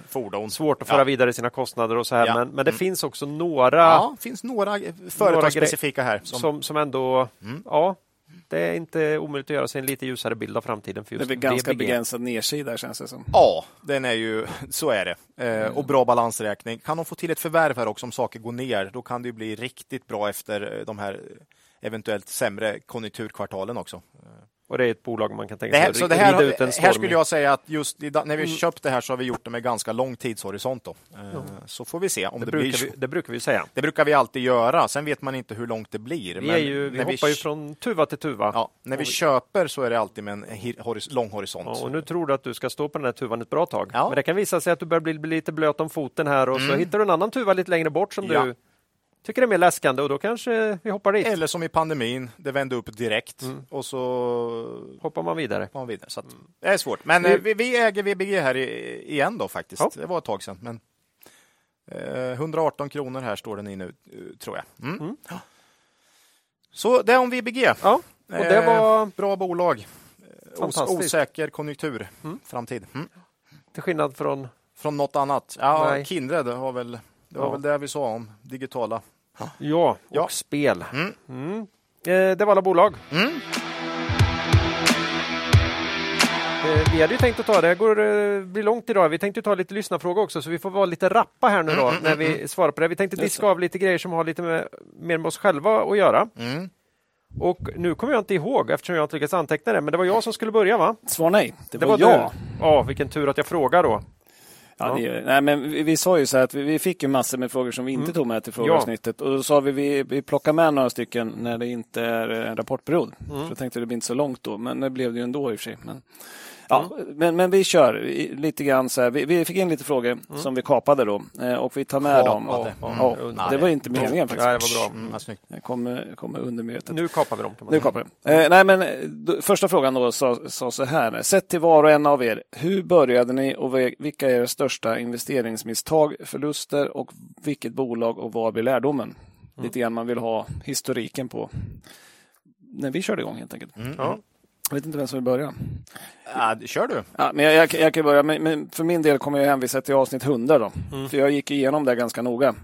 fordon. Svårt att föra vidare sina kostnader och så här. Ja. Men det finns också några... Ja, det finns några företagsspecifika här. Som ändå... Mm. Ja. Det är inte omöjligt att göra sig en lite ljusare bild av framtiden. För just det är ganska begränsad nedsida, känns det som. Ja, den är ju, så är det. Och bra balansräkning. Kan de få till ett förvärv här också, om saker går ner, då kan det ju bli riktigt bra efter de här eventuellt sämre konjunkturkvartalen också. Och det är ett bolag man kan tänka sig att rida ut en storm. Här skulle jag säga att just när vi köpt det här, så har vi gjort det med ganska lång tidshorisont. Då. Så får vi se om det blir så. Det brukar vi säga. Det brukar vi alltid göra. Sen vet man inte hur långt det blir. Vi hoppar ju från tuva till tuva. Ja, när vi köper så är det alltid med en lång horisont. Ja, och nu tror du att du ska stå på den här tuvan ett bra tag. Ja. Men det kan visa sig att du börjar bli lite blöt om foten här. Och så hittar du en annan tuva lite längre bort som du... tycker det är mer läskande, och då kanske vi hoppar dit. Eller som i pandemin, det vände upp direkt och så hoppar man vidare. Så att det är svårt. Men vi äger VBG här igen då faktiskt. Ja. Det var ett tag sedan. Men, 118 kronor här står den i nu, tror jag. Mm. Mm. Så det är om VBG. Ja. Och det var bra bolag. Osäker konjunktur. Framtid. Mm. Till skillnad från något annat. Ja, Kindred har väl... Det var väl det vi sa om digitala. Och spel. Mm. Mm. Det var alla bolag. Mm. Vi hade ju tänkt att ta det. Det blir långt idag. Vi tänkte ta lite lyssnarfrågor också, så vi får vara lite rappa här nu då när vi svarar på det. Vi tänkte diska av lite grejer som har lite mer med oss själva att göra. Mm. Och nu kommer jag inte ihåg, eftersom jag inte lyckats anteckna det, men det var jag som skulle börja, va? Svar nej. Det var jag. Ja, vilken tur att jag frågar då. Ja, det är, nej, men vi sa ju så här att vi fick ju massor med frågor som vi inte tog med till frågeavsnittet. Ja. Och då sa vi plockar med några stycken när det inte är en rapportperiod. För jag tänkte att det blir inte så långt då, men det blev det ju ändå i och för sig. Men, men vi kör lite grann så här. Vi fick in lite frågor som vi kapade då, och vi tar med dem. Det var inte meningen faktiskt. Nej, det var bra. Jag kommer under mötet. Nu kapar vi dem. Nu kapar vi. Nej, men första frågan då sa så här. Sett till var och en av er, hur började ni och vilka är era största investeringsmisstag, förluster, och vilket bolag och vad blir lärdomen? Lite grann man vill ha historiken på när vi körde igång helt enkelt. Mm. Ja. Jag vet inte vem som vill börja. Ja, kör du. Ja, men jag kan börja. Men för min del kommer jag hänvisa till avsnitt 100 då. För jag gick igenom det ganska noga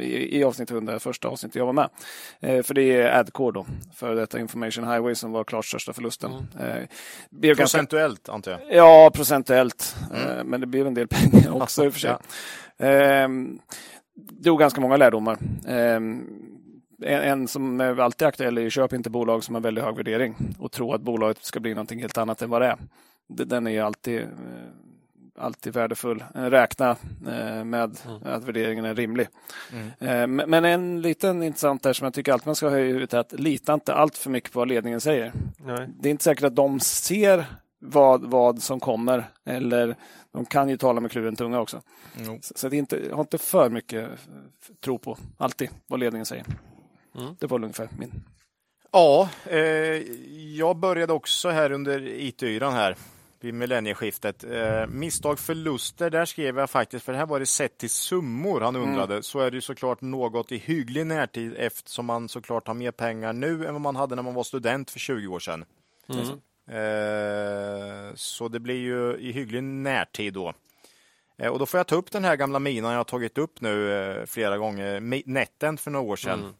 i avsnitt 100, första avsnittet jag var med. För det är AdCore då, för detta Information Highway, som var klart största förlusten. Procentuellt antar jag. Ja, procentuellt. Men det blev en del pengar också i och för sig. Det var ganska många lärdomar. En som är alltid aktuell är köp inte bolag som har väldigt hög värdering och tro att bolaget ska bli någonting helt annat än vad det är. Den är ju alltid värdefull. Räkna med att värderingen är rimlig. Men en liten intressant där som jag tycker alltid man ska höja i huvudet är att lita inte allt för mycket på vad ledningen säger. Nej. Det är inte säkert att de ser vad som kommer, eller de kan ju tala med kluven tunga också. Så det är inte, har inte för mycket tro på alltid vad ledningen säger. Det var ungefär min. Ja, jag började också här under IT-yran här. vid millennieskiftet. Misstag, förluster, där skrev jag faktiskt, för det här var det sett till summor han undrade. Så är det ju såklart något i hygglig närtid, eftersom man såklart har mer pengar nu än vad man hade när man var student för 20 år sedan. Så det blir ju i hygglig närtid då. Och då får jag ta upp den här gamla minan jag har tagit upp nu flera gånger, netten för några år sedan.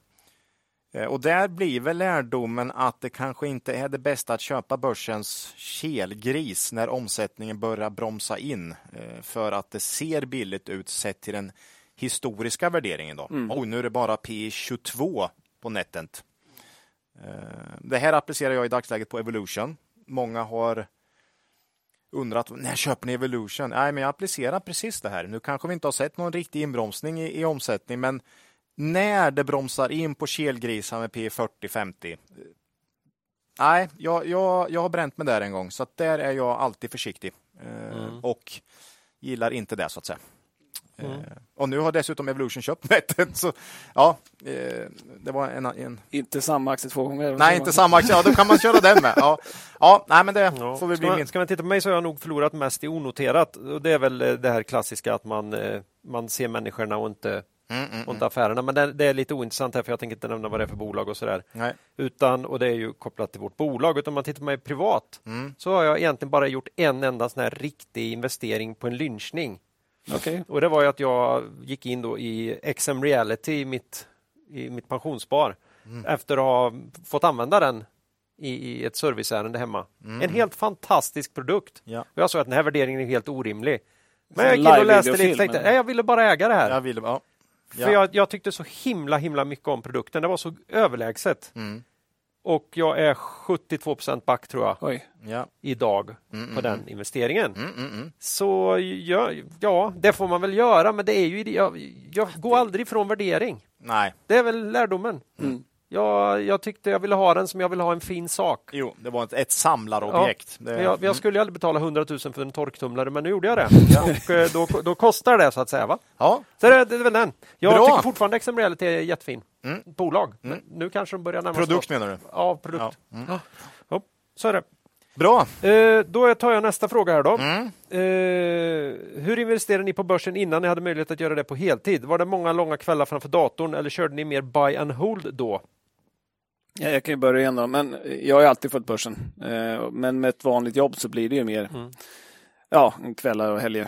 Och där blir väl lärdomen att det kanske inte är det bästa att köpa börsens kelgris när omsättningen börjar bromsa in, för att det ser billigt ut sett till den historiska värderingen då. Och nu är det bara P22 på netent. Det här applicerar jag i dagsläget på Evolution. Många har undrat, när köper ni Evolution? Nej, men jag applicerar precis det här. Nu kanske vi inte har sett någon riktig inbromsning i omsättning, men när det bromsar in på kelgrisar med P40-50. Nej, jag har bränt mig där en gång. Så att där är jag alltid försiktig. Och gillar inte det, så att säga. Och nu har dessutom Evolution köpt netten. Så ja, det var en... Inte samma aktie två gånger. Nej, inte samma aktie. Ja, då kan man köra den med. Ja, nej, men det får vi bli minst. Ska man titta på mig så har jag nog förlorat mest i onoterat. Och det är väl det här klassiska att man ser människorna och inte... runt affärerna, men det är lite ointressant här, för jag tänker inte nämna vad det är för bolag och sådär. Nej. Utan, och det är ju kopplat till vårt bolag, utan om man tittar på mig privat så har jag egentligen bara gjort en enda sån här riktig investering på en lynchning. Okay. Och det var ju att jag gick in då i XM Reality i mitt pensionsspar efter att ha fått använda den i ett serviceärende hemma. En helt fantastisk produkt. Ja. Och jag såg att den här värderingen är helt orimlig. Men jag gick in och läste lite och tänkte, nej, jag ville bara äga det här. Ja. För jag tyckte så himla mycket om produkten. Det var så överlägset. Och jag är 72% back, tror jag. Oj. Ja. Idag på den investeringen. Så ja, det får man väl göra. Men det är ju, jag går aldrig från värdering. Nej. Det är väl lärdomen. Jag tyckte jag ville ha den som jag ville ha en fin sak. Jo, det var ett samlarobjekt. Ja, jag skulle ju aldrig betala 100 000 för en torktumlare, men nu gjorde jag det. Och då kostar det, så att säga, va? Ja. Så det är väl den. Jag tycker fortfarande XM Reality är jättefin. Bolag. Men nu kanske de börjar närma sig. Produkt menar du? Ja, produkt. Ja. Så är det. Bra. Då tar jag nästa fråga här då. Hur investerade ni på börsen innan ni hade möjlighet att göra det på heltid? Var det många långa kvällar framför datorn, eller körde ni mer buy and hold då? Ja, jag kan ju börja igen då, men jag har ju alltid fått börsen. Men med ett vanligt jobb så blir det ju mer kvällar och helger,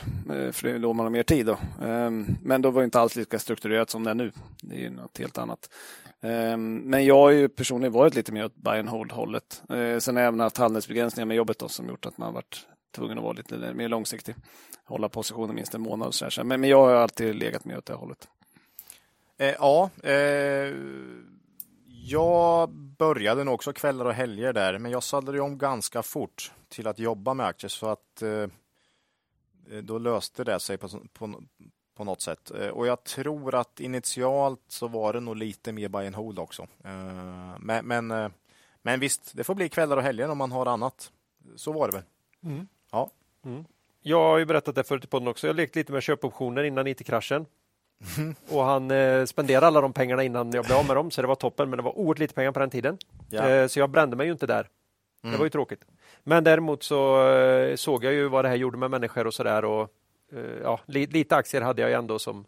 för då man har mer tid då. Men då var det inte alls lika strukturerat som det är nu. Det är ju något helt annat. Men jag har ju personligen varit lite mer åt buy and hold-hållet. Sen har jag även haft handelsbegränsningar med jobbet då, som gjort att man har varit tvungen att vara lite mer långsiktig. Hålla positionen minst en månad och sådär. Men jag har alltid legat mer åt det hållet. Jag började nog också kvällar och helger där, men jag sadlade om ganska fort till att jobba med aktier, så att då löste det sig på något sätt. Och jag tror att initialt så var det nog lite mer buy and hold också. Men visst, det får bli kvällar och helger om man har annat. Så var det väl. Ja. Jag har ju berättat det förut i podden också. Jag lekte lite med köpoptioner innan IT-kraschen. Och han spenderade alla de pengarna innan jag blev av med dem, så det var toppen, men det var oerhört lite pengar på den tiden. Så jag brände mig ju inte där. Det var ju tråkigt. Men däremot så såg jag ju vad det här gjorde med människor och sådär, och lite aktier hade jag ändå som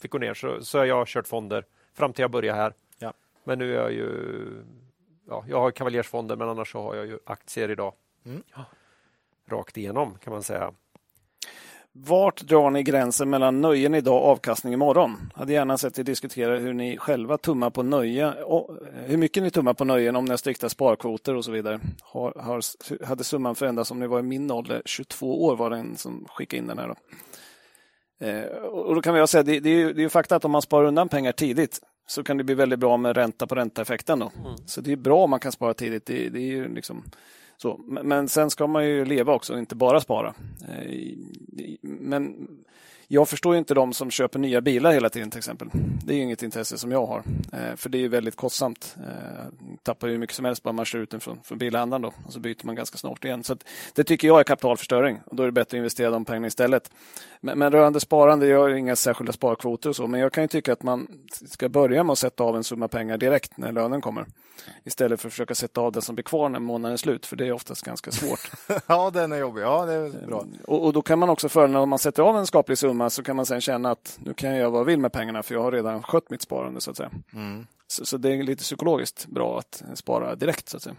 fick gå ner, så jag har kört fonder fram till jag började här. Men nu är jag ju jag har kavaljersfonder, men annars så har jag ju aktier idag. Rakt igenom, kan man säga. Vart drar ni gränsen mellan nöjen idag och avkastning imorgon? Hade gärna sett er diskutera hur ni själva tummar på nöje och hur mycket ni tummar på nöjen, om ni har strikta sparkvoter och så vidare. Hade summan förändrats om ni var i min ålder? 22 år var den som skickade in den här då. Och då kan jag säga, det är ju fakta att om man sparar undan pengar tidigt så kan det bli väldigt bra med ränta på ränta-effekten då. Så det är bra om man kan spara tidigt. Det är ju liksom... Så, men sen ska man ju leva också, inte bara spara. Men jag förstår ju inte de som köper nya bilar hela tiden till exempel. Det är ju inget intresse som jag har. För det är ju väldigt kostsamt. Tappar ju mycket som helst bara man kör ut från bilhandlaren då. Och så byter man ganska snart igen. Så att, det tycker jag är kapitalförstöring. Och då är det bättre att investera de pengarna istället. Men rörande sparande, jag har inga särskilda sparkvoter och så. Men jag kan ju tycka att man ska börja med att sätta av en summa pengar direkt när lönen kommer. Istället för att försöka sätta av den som blir kvar när månaden är slut. För det är oftast ganska svårt. Ja, den är jobbig. Ja, det är bra. Och då kan man också fördela om man sätter av en skaplig summa så kan man sen känna att nu kan jag göra vad jag vill med pengarna för jag har redan skött mitt sparande så att säga. Mm. Så det är lite psykologiskt bra att spara direkt så att säga.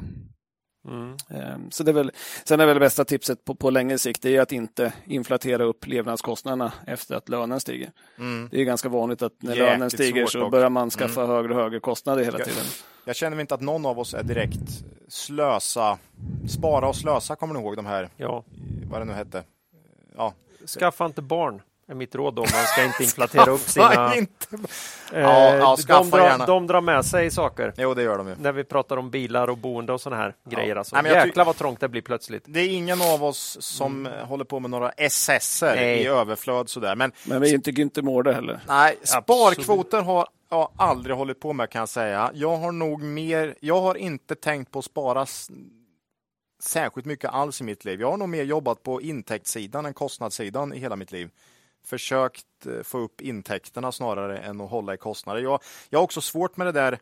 Mm. Så det är väl, sen är väl det bästa tipset på längre sikt det är att inte inflatera upp levnadskostnaderna efter att lönen stiger. Mm. Det är ganska vanligt att när lönen stiger så börjar man skaffa högre och högre kostnader hela tiden. Jag känner inte att någon av oss är direkt slösa. Spara och slösa, kommer ni ihåg de här? Ja. Vad det nu hette? Ja. Skaffa inte barn är mitt råd då. Man ska inte inflatera upp sina... De drar med sig saker. Jo, det gör de ju. När vi pratar om bilar och boende och sådana här grejer. Alltså. Nej, men jäklar vad trångt det blir plötsligt. Det är ingen av oss som håller på med några SS:er i överflöd. Sådär. Men vi tycker inte mår det heller. Nej, sparkvoter har jag aldrig hållit på med kan jag säga. Jag har inte tänkt på att spara särskilt mycket alls i mitt liv. Jag har nog mer jobbat på intäktssidan än kostnadssidan i hela mitt liv. Försökt få upp intäkterna snarare än att hålla i kostnader. Jag har också svårt med det där.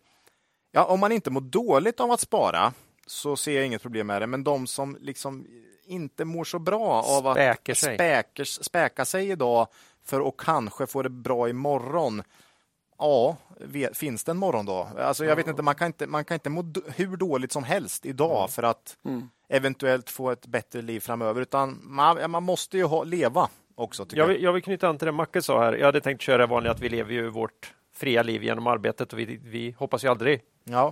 Ja, om man inte mår dåligt av att spara så ser jag inget problem med det. Men de som liksom inte mår så bra av att späka sig idag för att kanske få det bra imorgon. Ja, finns det en morgon då? Alltså jag vet inte, man kan inte må hur dåligt som helst idag för att eventuellt få ett bättre liv framöver. Utan man måste ju leva också. Jag vill knyta an till det Macke sa här. Jag hade tänkt köra vanligt att vi lever ju vårt fria liv genom arbetet och vi hoppas ju aldrig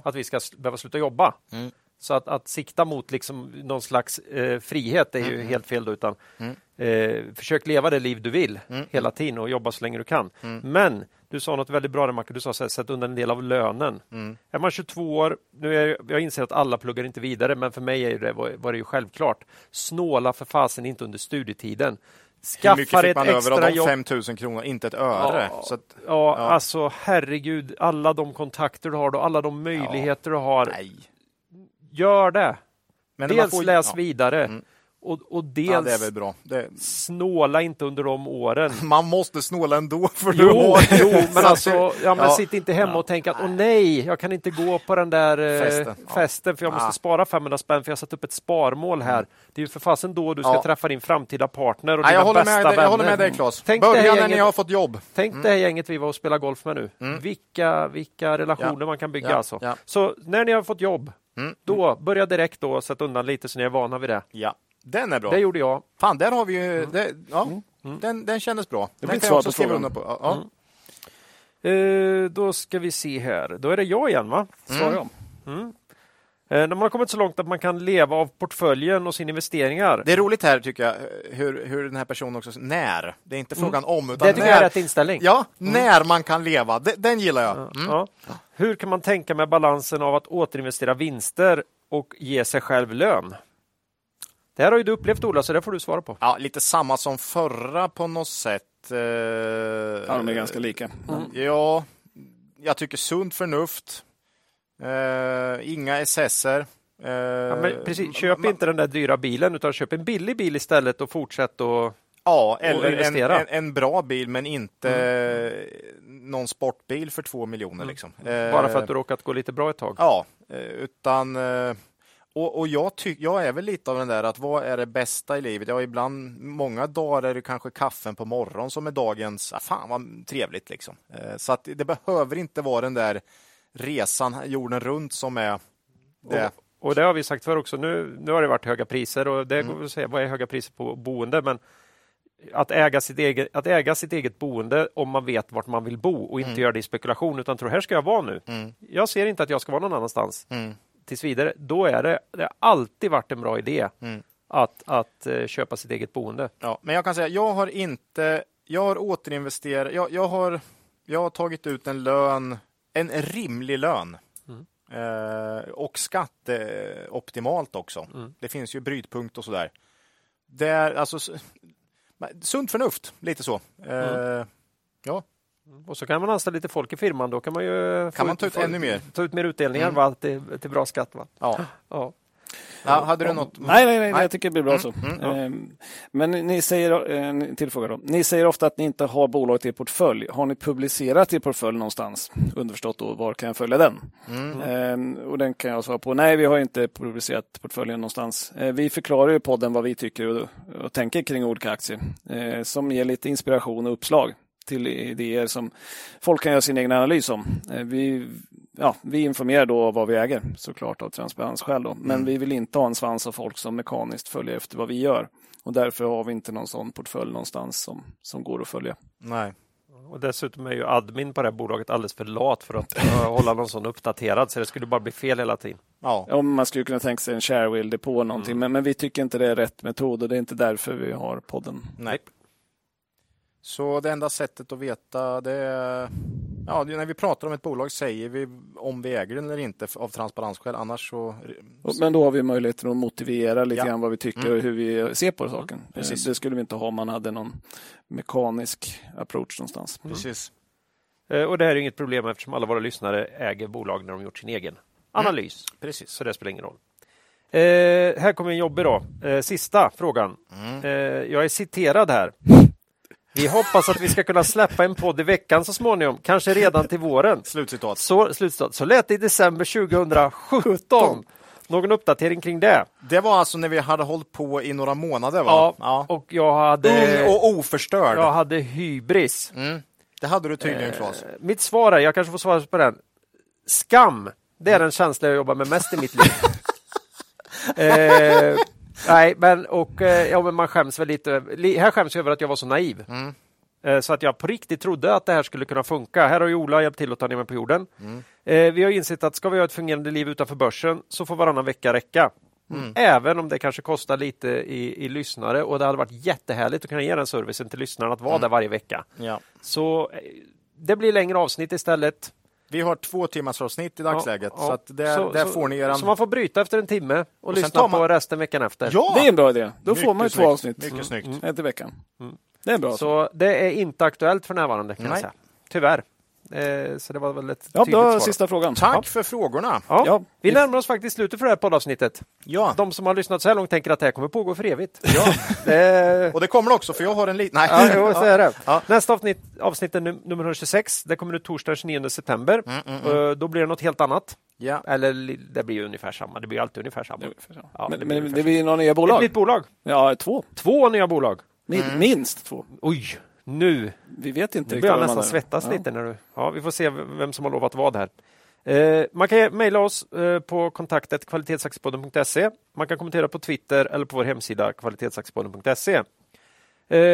att vi ska behöva sluta jobba. Mm. Så att sikta mot liksom någon slags frihet är ju helt fel då, utan försök leva det liv du vill hela tiden och jobba så länge du kan. Mm. Men du sa något väldigt bra där, Markus. Du sa så här, sätt undan en del av lönen. Mm. Är man 22 år, jag inser att alla pluggar inte vidare, men för mig var det ju självklart. Snåla för fasen inte under studietiden. Hur mycket fick man över av de 5 000 kronor? Inte ett öre. Ja, så att, alltså herregud, alla de kontakter du har då, alla de möjligheter du har. Nej. Gör det. Men dels läs vidare. Mm. Och dels det är väl bra. Snåla inte under de åren. Man måste snåla ändå för de åren. Jo, men alltså, sitt inte hemma och tänk att jag kan inte gå på den där festen för jag måste spara 500 spänn för jag har satt upp ett sparmål här. Det är ju för fasen då du ska träffa din framtida partner och dina bästa vänner. Jag håller med dig, Claes. Börja när ni har fått jobb. Tänk det här gänget vi var och spelade golf med nu. Mm. Vilka relationer man kan bygga alltså. Ja. Så när ni har fått jobb, då börja direkt då, sätt undan lite så ni är vana vid det. Ja. Den är bra. Det gjorde jag. Fan, där har vi ju... Den kändes bra. Det blir svårt att skriva under på. Ja. Mm. Då ska vi se här. Då är det jag igen, va? Svarar jag. Mm. När man har kommit så långt att man kan leva av portföljen och sina investeringar. Det är roligt här tycker jag, hur den här personen också... När. Det är inte frågan om, utan det tycker jag är rätt inställning. Ja, när man kan leva. Den gillar jag. Hur kan man tänka med balansen av att återinvestera vinster och ge sig själv lön? Det här har ju du upplevt, Ola, så det får du svara på. Ja, lite samma som förra på något sätt. De är ganska lika. Mm. Ja, jag tycker sunt förnuft. Inga SS:er. Precis, köp inte den där dyra bilen utan köp en billig bil istället och fortsätt att eller investera. En bra bil men inte någon sportbil för 2 miljoner. Liksom. Bara för att du råkat gå lite bra ett tag. Ja, utan... Och jag är väl lite av den där att vad är det bästa i livet? Ja, ibland, många dagar är det kanske kaffen på morgon som är dagens, fan vad trevligt liksom. Så att det behöver inte vara den där resan jorden runt som är det. Och det har vi sagt för också, nu har det varit höga priser och det går att säga, vad är höga priser på boende? Men att äga sitt eget boende om man vet vart man vill bo och inte göra det i spekulation utan tror här ska jag vara nu. Mm. Jag ser inte att jag ska vara någon annanstans. Mm. Tills vidare, då är det har alltid varit en bra idé att köpa sitt eget boende. Ja, men jag kan säga, jag har återinvesterat, jag har tagit ut en lön, en rimlig lön och skatteoptimalt också. Mm. Det finns ju brytpunkt och sådär. Alltså, sunt förnuft, lite så. Ja. Och så kan man anställa lite folk i firman, då kan man ju ta ut mer utdelningar till bra skatt. Va? Ja. Ja, hade du något? Nej, jag tycker det blir bra så. Men ni säger, tillfråga då. Ni säger ofta att ni inte har bolaget i portfölj. Har ni publicerat i portfölj någonstans? Underförstått då, var kan jag följa den? Och den kan jag svara på. Nej, vi har inte publicerat portföljen någonstans. Vi förklarar ju podden vad vi tycker och tänker kring olika aktier. Som ger lite inspiration och uppslag till idéer som folk kan göra sin egen analys om. Vi informerar då vad vi äger, såklart av transparensskäl då. Men vi vill inte ha en svans av folk som mekaniskt följer efter vad vi gör. Och därför har vi inte någon sån portfölj någonstans som går att följa. Nej. Och dessutom är ju admin på det här bolaget alldeles för lat för att hålla någon sån uppdaterad. Så det skulle bara bli fel hela tiden. Ja, man skulle kunna tänka sig en sharewheel-depå eller någonting. Men vi tycker inte det är rätt metod och det är inte därför vi har podden. Nej. Så det enda sättet att veta det är... Ja, när vi pratar om ett bolag säger vi om vi äger den eller inte av transparensskäl, annars så... Men då har vi möjligheten att motivera lite grann vad vi tycker och hur vi ser på saken. Precis. Det skulle vi inte ha om man hade någon mekanisk approach någonstans. Precis. Och det här är inget problem eftersom alla våra lyssnare äger bolag när de gjort sin egen analys. Precis. Så det spelar ingen roll. Här kommer en jobbig då. Sista frågan. Jag är citerad här. Vi hoppas att vi ska kunna släppa en podd i veckan så småningom. Kanske redan till våren. Slutcitat. Så lät det i december 2017. Någon uppdatering kring det? Det var alltså när vi hade hållit på i några månader, va? Ja. Och jag hade... Ung och oförstörd. Jag hade hybris. Det hade du tydligen, Claes. Mitt svar är, jag kanske får svara på den. Skam. Det är den känsla jag jobbar med mest i mitt liv. Nej, men man skäms väl lite. Här skäms jag över att jag var så naiv. Så att jag på riktigt trodde att det här skulle kunna funka. Här har ju Ola hjälpt till att ta ner mig på jorden. Vi har insett att ska vi ha ett fungerande liv utanför börsen så får varannan vecka räcka. Även om det kanske kostar lite i lyssnare. Och det hade varit jättehärligt att kunna ge den servicen till lyssnarna att vara där varje vecka. Ja. Så det blir längre avsnitt istället. Vi har 2 timmars avsnitt i dagsläget. Ja. Så att där får ni er... Så man får bryta efter en timme och lyssna på resten veckan efter. Ja! Det är en bra idé. Då mycket får man ju 2 avsnitt. Mycket snyggt. Ett i veckan. Det är bra. Så det är inte aktuellt för närvarande, kan jag säga. Tyvärr. Så det var väl ett tydligt svar. Sista frågan. Tack för frågorna. Ja. Vi närmar oss faktiskt slutet för det här poddavsnittet. Ja. De som har lyssnat så här långt tänker att det här kommer pågå för evigt. Ja. Och det kommer också, för jag har en liten... Nästa avsnitt är nummer 126. Det kommer ut torsdag 29 september. Då blir det något helt annat. Ja. Eller det blir ju ungefär samma. Det blir alltid ungefär samma. Men det blir några nya bolag. Ett nytt bolag. Ja, 2. 2 nya bolag. Minst 2. Oj. Nu vi vet inte riktigt, jag nästan svettas lite när du... Ja, vi får se vem som har lovat vad här. Man kan mejla oss på kontaktet kvalitetsaktiepodden.se. Man kan kommentera på Twitter eller på vår hemsida kvalitetsaktiepodden.se.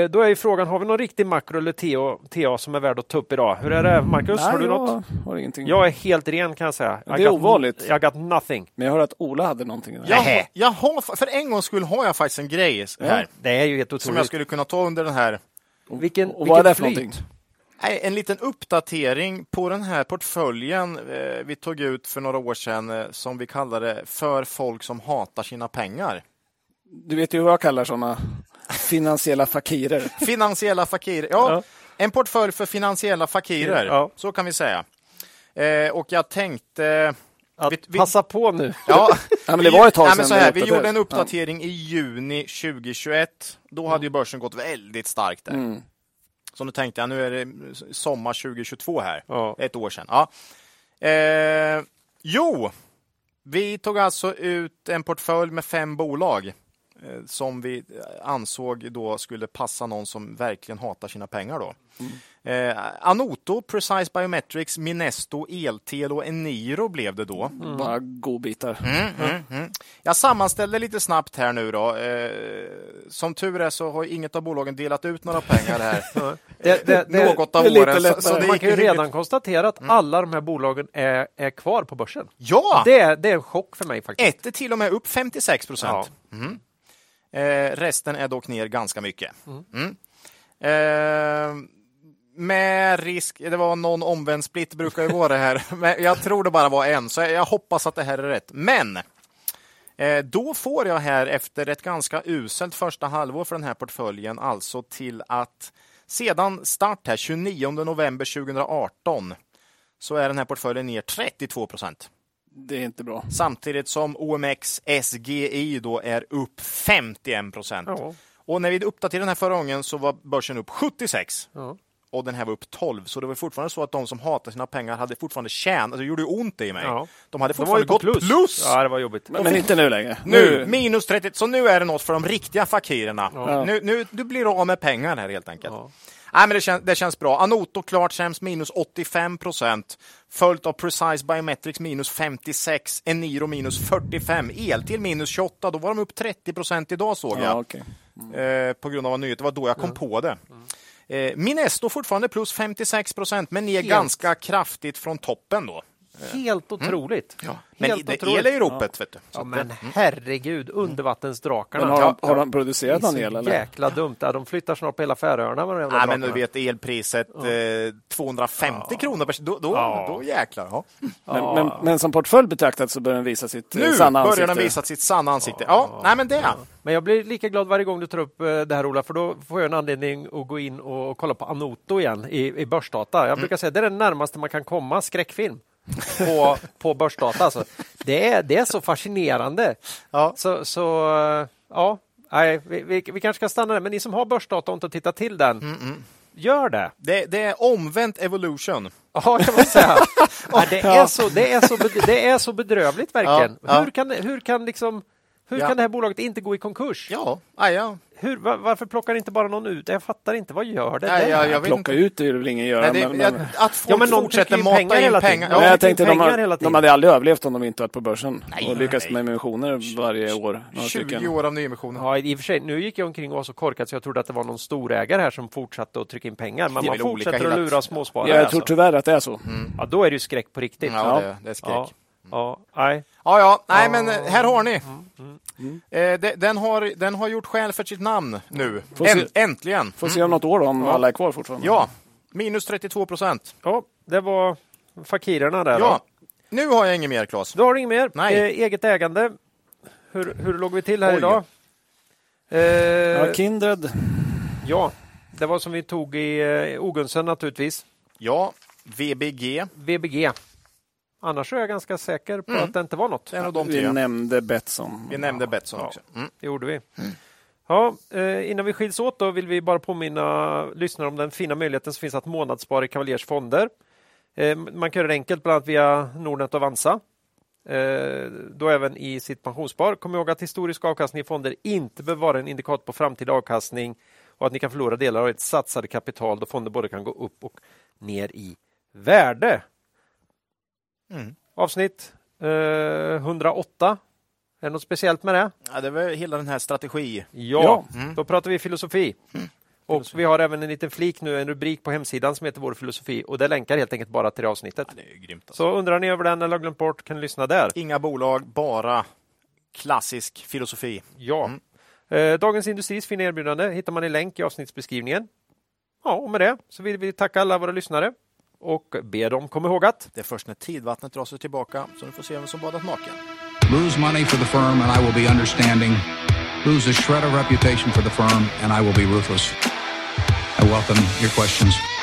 Då är ju frågan, har vi någon riktig makro eller TA som är värd att ta upp idag? Hur är det, Markus? Har du något? Har ingenting. Jag är helt ren, kan jag säga. Det är ovanligt. Jag got nothing. Men jag hörde att Ola hade någonting. För en gångs skull har jag faktiskt en grej här. Det är ju helt otroligt. Som jag skulle kunna ta under den här... Och vad är det för någonting? En liten uppdatering på den här portföljen vi tog ut för några år sedan som vi kallade för folk som hatar sina pengar. Du vet ju vad jag kallar sådana finansiella fakirer. Finansiella fakirer, ja. En portfölj för finansiella fakirer, så kan vi säga. Och jag tänkte... passa på nu. Men det var ett tag sedan. Vi gjorde en uppdatering i juni 2021. Då hade ju börsen gått väldigt starkt där. Så nu tänkte jag, nu är det sommar 2022 här. Ett år sedan. Vi tog alltså ut en portfölj med 5 bolag som vi ansåg då skulle passa någon som verkligen hatar sina pengar då. Anoto, Precise Biometrics, Minesto, Eltel och Eniro blev det då. Bara godbitar. Jag sammanställde lite snabbt här nu då. Som tur är så har inget av bolagen delat ut några pengar här. Något av åren. Så man kan ju redan konstatera att alla de här bolagen är kvar på börsen. Ja! Det är en chock för mig faktiskt. Ett är till och med upp 56%. Resten är dock ner ganska mycket. Med risk, det var någon omvänd split brukar ju vara det här. Men jag tror det bara var en, så jag hoppas att det här är rätt. Men Då får jag här efter ett ganska uselt första halvår för den här portföljen alltså till att sedan start här 29 november 2018 så är den här portföljen ner 32%. Det är inte bra. Samtidigt som OMX SGI då är upp 51%. Ja. Och när vi uppdaterade den här förra gången så var börsen upp 76%. Ja. Och den här var upp 12%. Så det var fortfarande så att de som hatade sina pengar hade fortfarande tjänat. Alltså, det gjorde ju ont i mig. Ja. De hade fortfarande gått plus. Ja, det var jobbigt. Men inte nu längre. Nu, minus 30. Så nu är det något för de riktiga fakirerna. Ja. Nu du blir av med pengar här helt enkelt. Ja. Nej, men det känns bra. Anoto klart sämst, minus 85%. Följt av Precise Biometrics, minus 56%. Eniro, minus 45%. Eltil, minus 28%. Då var de upp 30% idag, såg jag. Ja, okay. På grund av en nyhet. Det var då jag kom på det. Minesto fortfarande plus 56%, men ner ganska kraftigt från toppen då. Helt otroligt. Ja. Men helt det är i ropet, vet du. Ja, men herregud, undervattensdrakarna. Men har de producerat någon el? Eller? Jäkla dumt. Ja, de flyttar snart på hela Färöarna. Med de jävla men nu vet elpriset 250 kronor. Då jäklar. Ja. Men som portfölj betraktat så börjar den visa sitt sanna ansikte. Nu börjar den visa sitt sanna ansikte. Ja, nej men det är Men jag blir lika glad varje gång du tar upp det här, Ola, för då får jag en anledning att gå in och kolla på Anoto igen i Börsdata. Jag brukar säga att det är den närmaste man kan komma skräckfilm. på Börsdata. Alltså. Det är så fascinerande. Ja. Så nej, vi kanske ska stanna där. Men ni som har Börsdata och inte tittar till den, gör det. Det är omvänt evolution. Ja, kan man säga. Nej, det är så bedrövligt verkligen. Ja. Hur kan det här bolaget inte gå i konkurs? Ja. Varför plockar inte bara någon ut? Jag fattar inte. Vad gör det? Jag plockar ut det är väl ingen göra. Att folk fortsätter mata in pengar. Ja, jag tänkte de hade aldrig överlevt om de inte varit på börsen. Och lyckats med emissioner varje år. 20 år av nyemissioner. Ja, i och för sig. Nu gick jag omkring och var så korkad så jag trodde att det var någon storägare här som fortsatte att trycka in pengar. Men man fortsätter att lura småsparare. Ja, jag tror tyvärr att det är så. Ja, då är det ju skräck på riktigt. Ja, det är skräck. Men här har ni. Den har gjort skäl för sitt namn nu. Äntligen. Får se om något år då, om alla är kvar fortfarande. Ja, minus 32%. Ja, det var fakirerna där. Ja, då. Nu har jag inget mer, Claes. Du har inget mer? Nej. Eget ägande. Hur låg vi till här idag? Kindred. Ja, det var som vi tog i Ogunsen naturligtvis. Ja, VBG. Annars är jag ganska säker på att det inte var något. Vi nämnde Betsson. Också. Det gjorde vi. Ja, innan vi skiljs åt då vill vi bara påminna lyssnare om den fina möjligheten som finns att månadsspara i Cavaliers fonder. Man kan göra det enkelt bland annat via Nordnet och Avanza. Då även i sitt pensionsspar. Kom ihåg att historisk avkastning i fonder inte behöver vara en indikator på framtida avkastning och att ni kan förlora delar av ett satsade kapital då fonder både kan gå upp och ner i värde. Avsnitt 108. Är det något speciellt med det? Ja, det var hela den här strategi. Då pratar vi filosofi. Och vi har även en liten flik nu, en rubrik på hemsidan som heter Vår filosofi. Och det länkar helt enkelt bara till det avsnittet. Ja, det är grymt alltså. Så undrar ni över den eller glömt bort kan ni lyssna där. Inga bolag, bara klassisk filosofi. Ja. Dagens Industris fina erbjudande hittar man i länk i avsnittsbeskrivningen. Ja, och med det så vill vi tacka alla våra lyssnare. Och be dem komma ihåg att det är först när tidvattnet drar sig tillbaka så ni får se vem som badat naken. Lose money for the firm and I will be understanding. Lose a shred of reputation for the firm and I will be ruthless. I welcome your questions.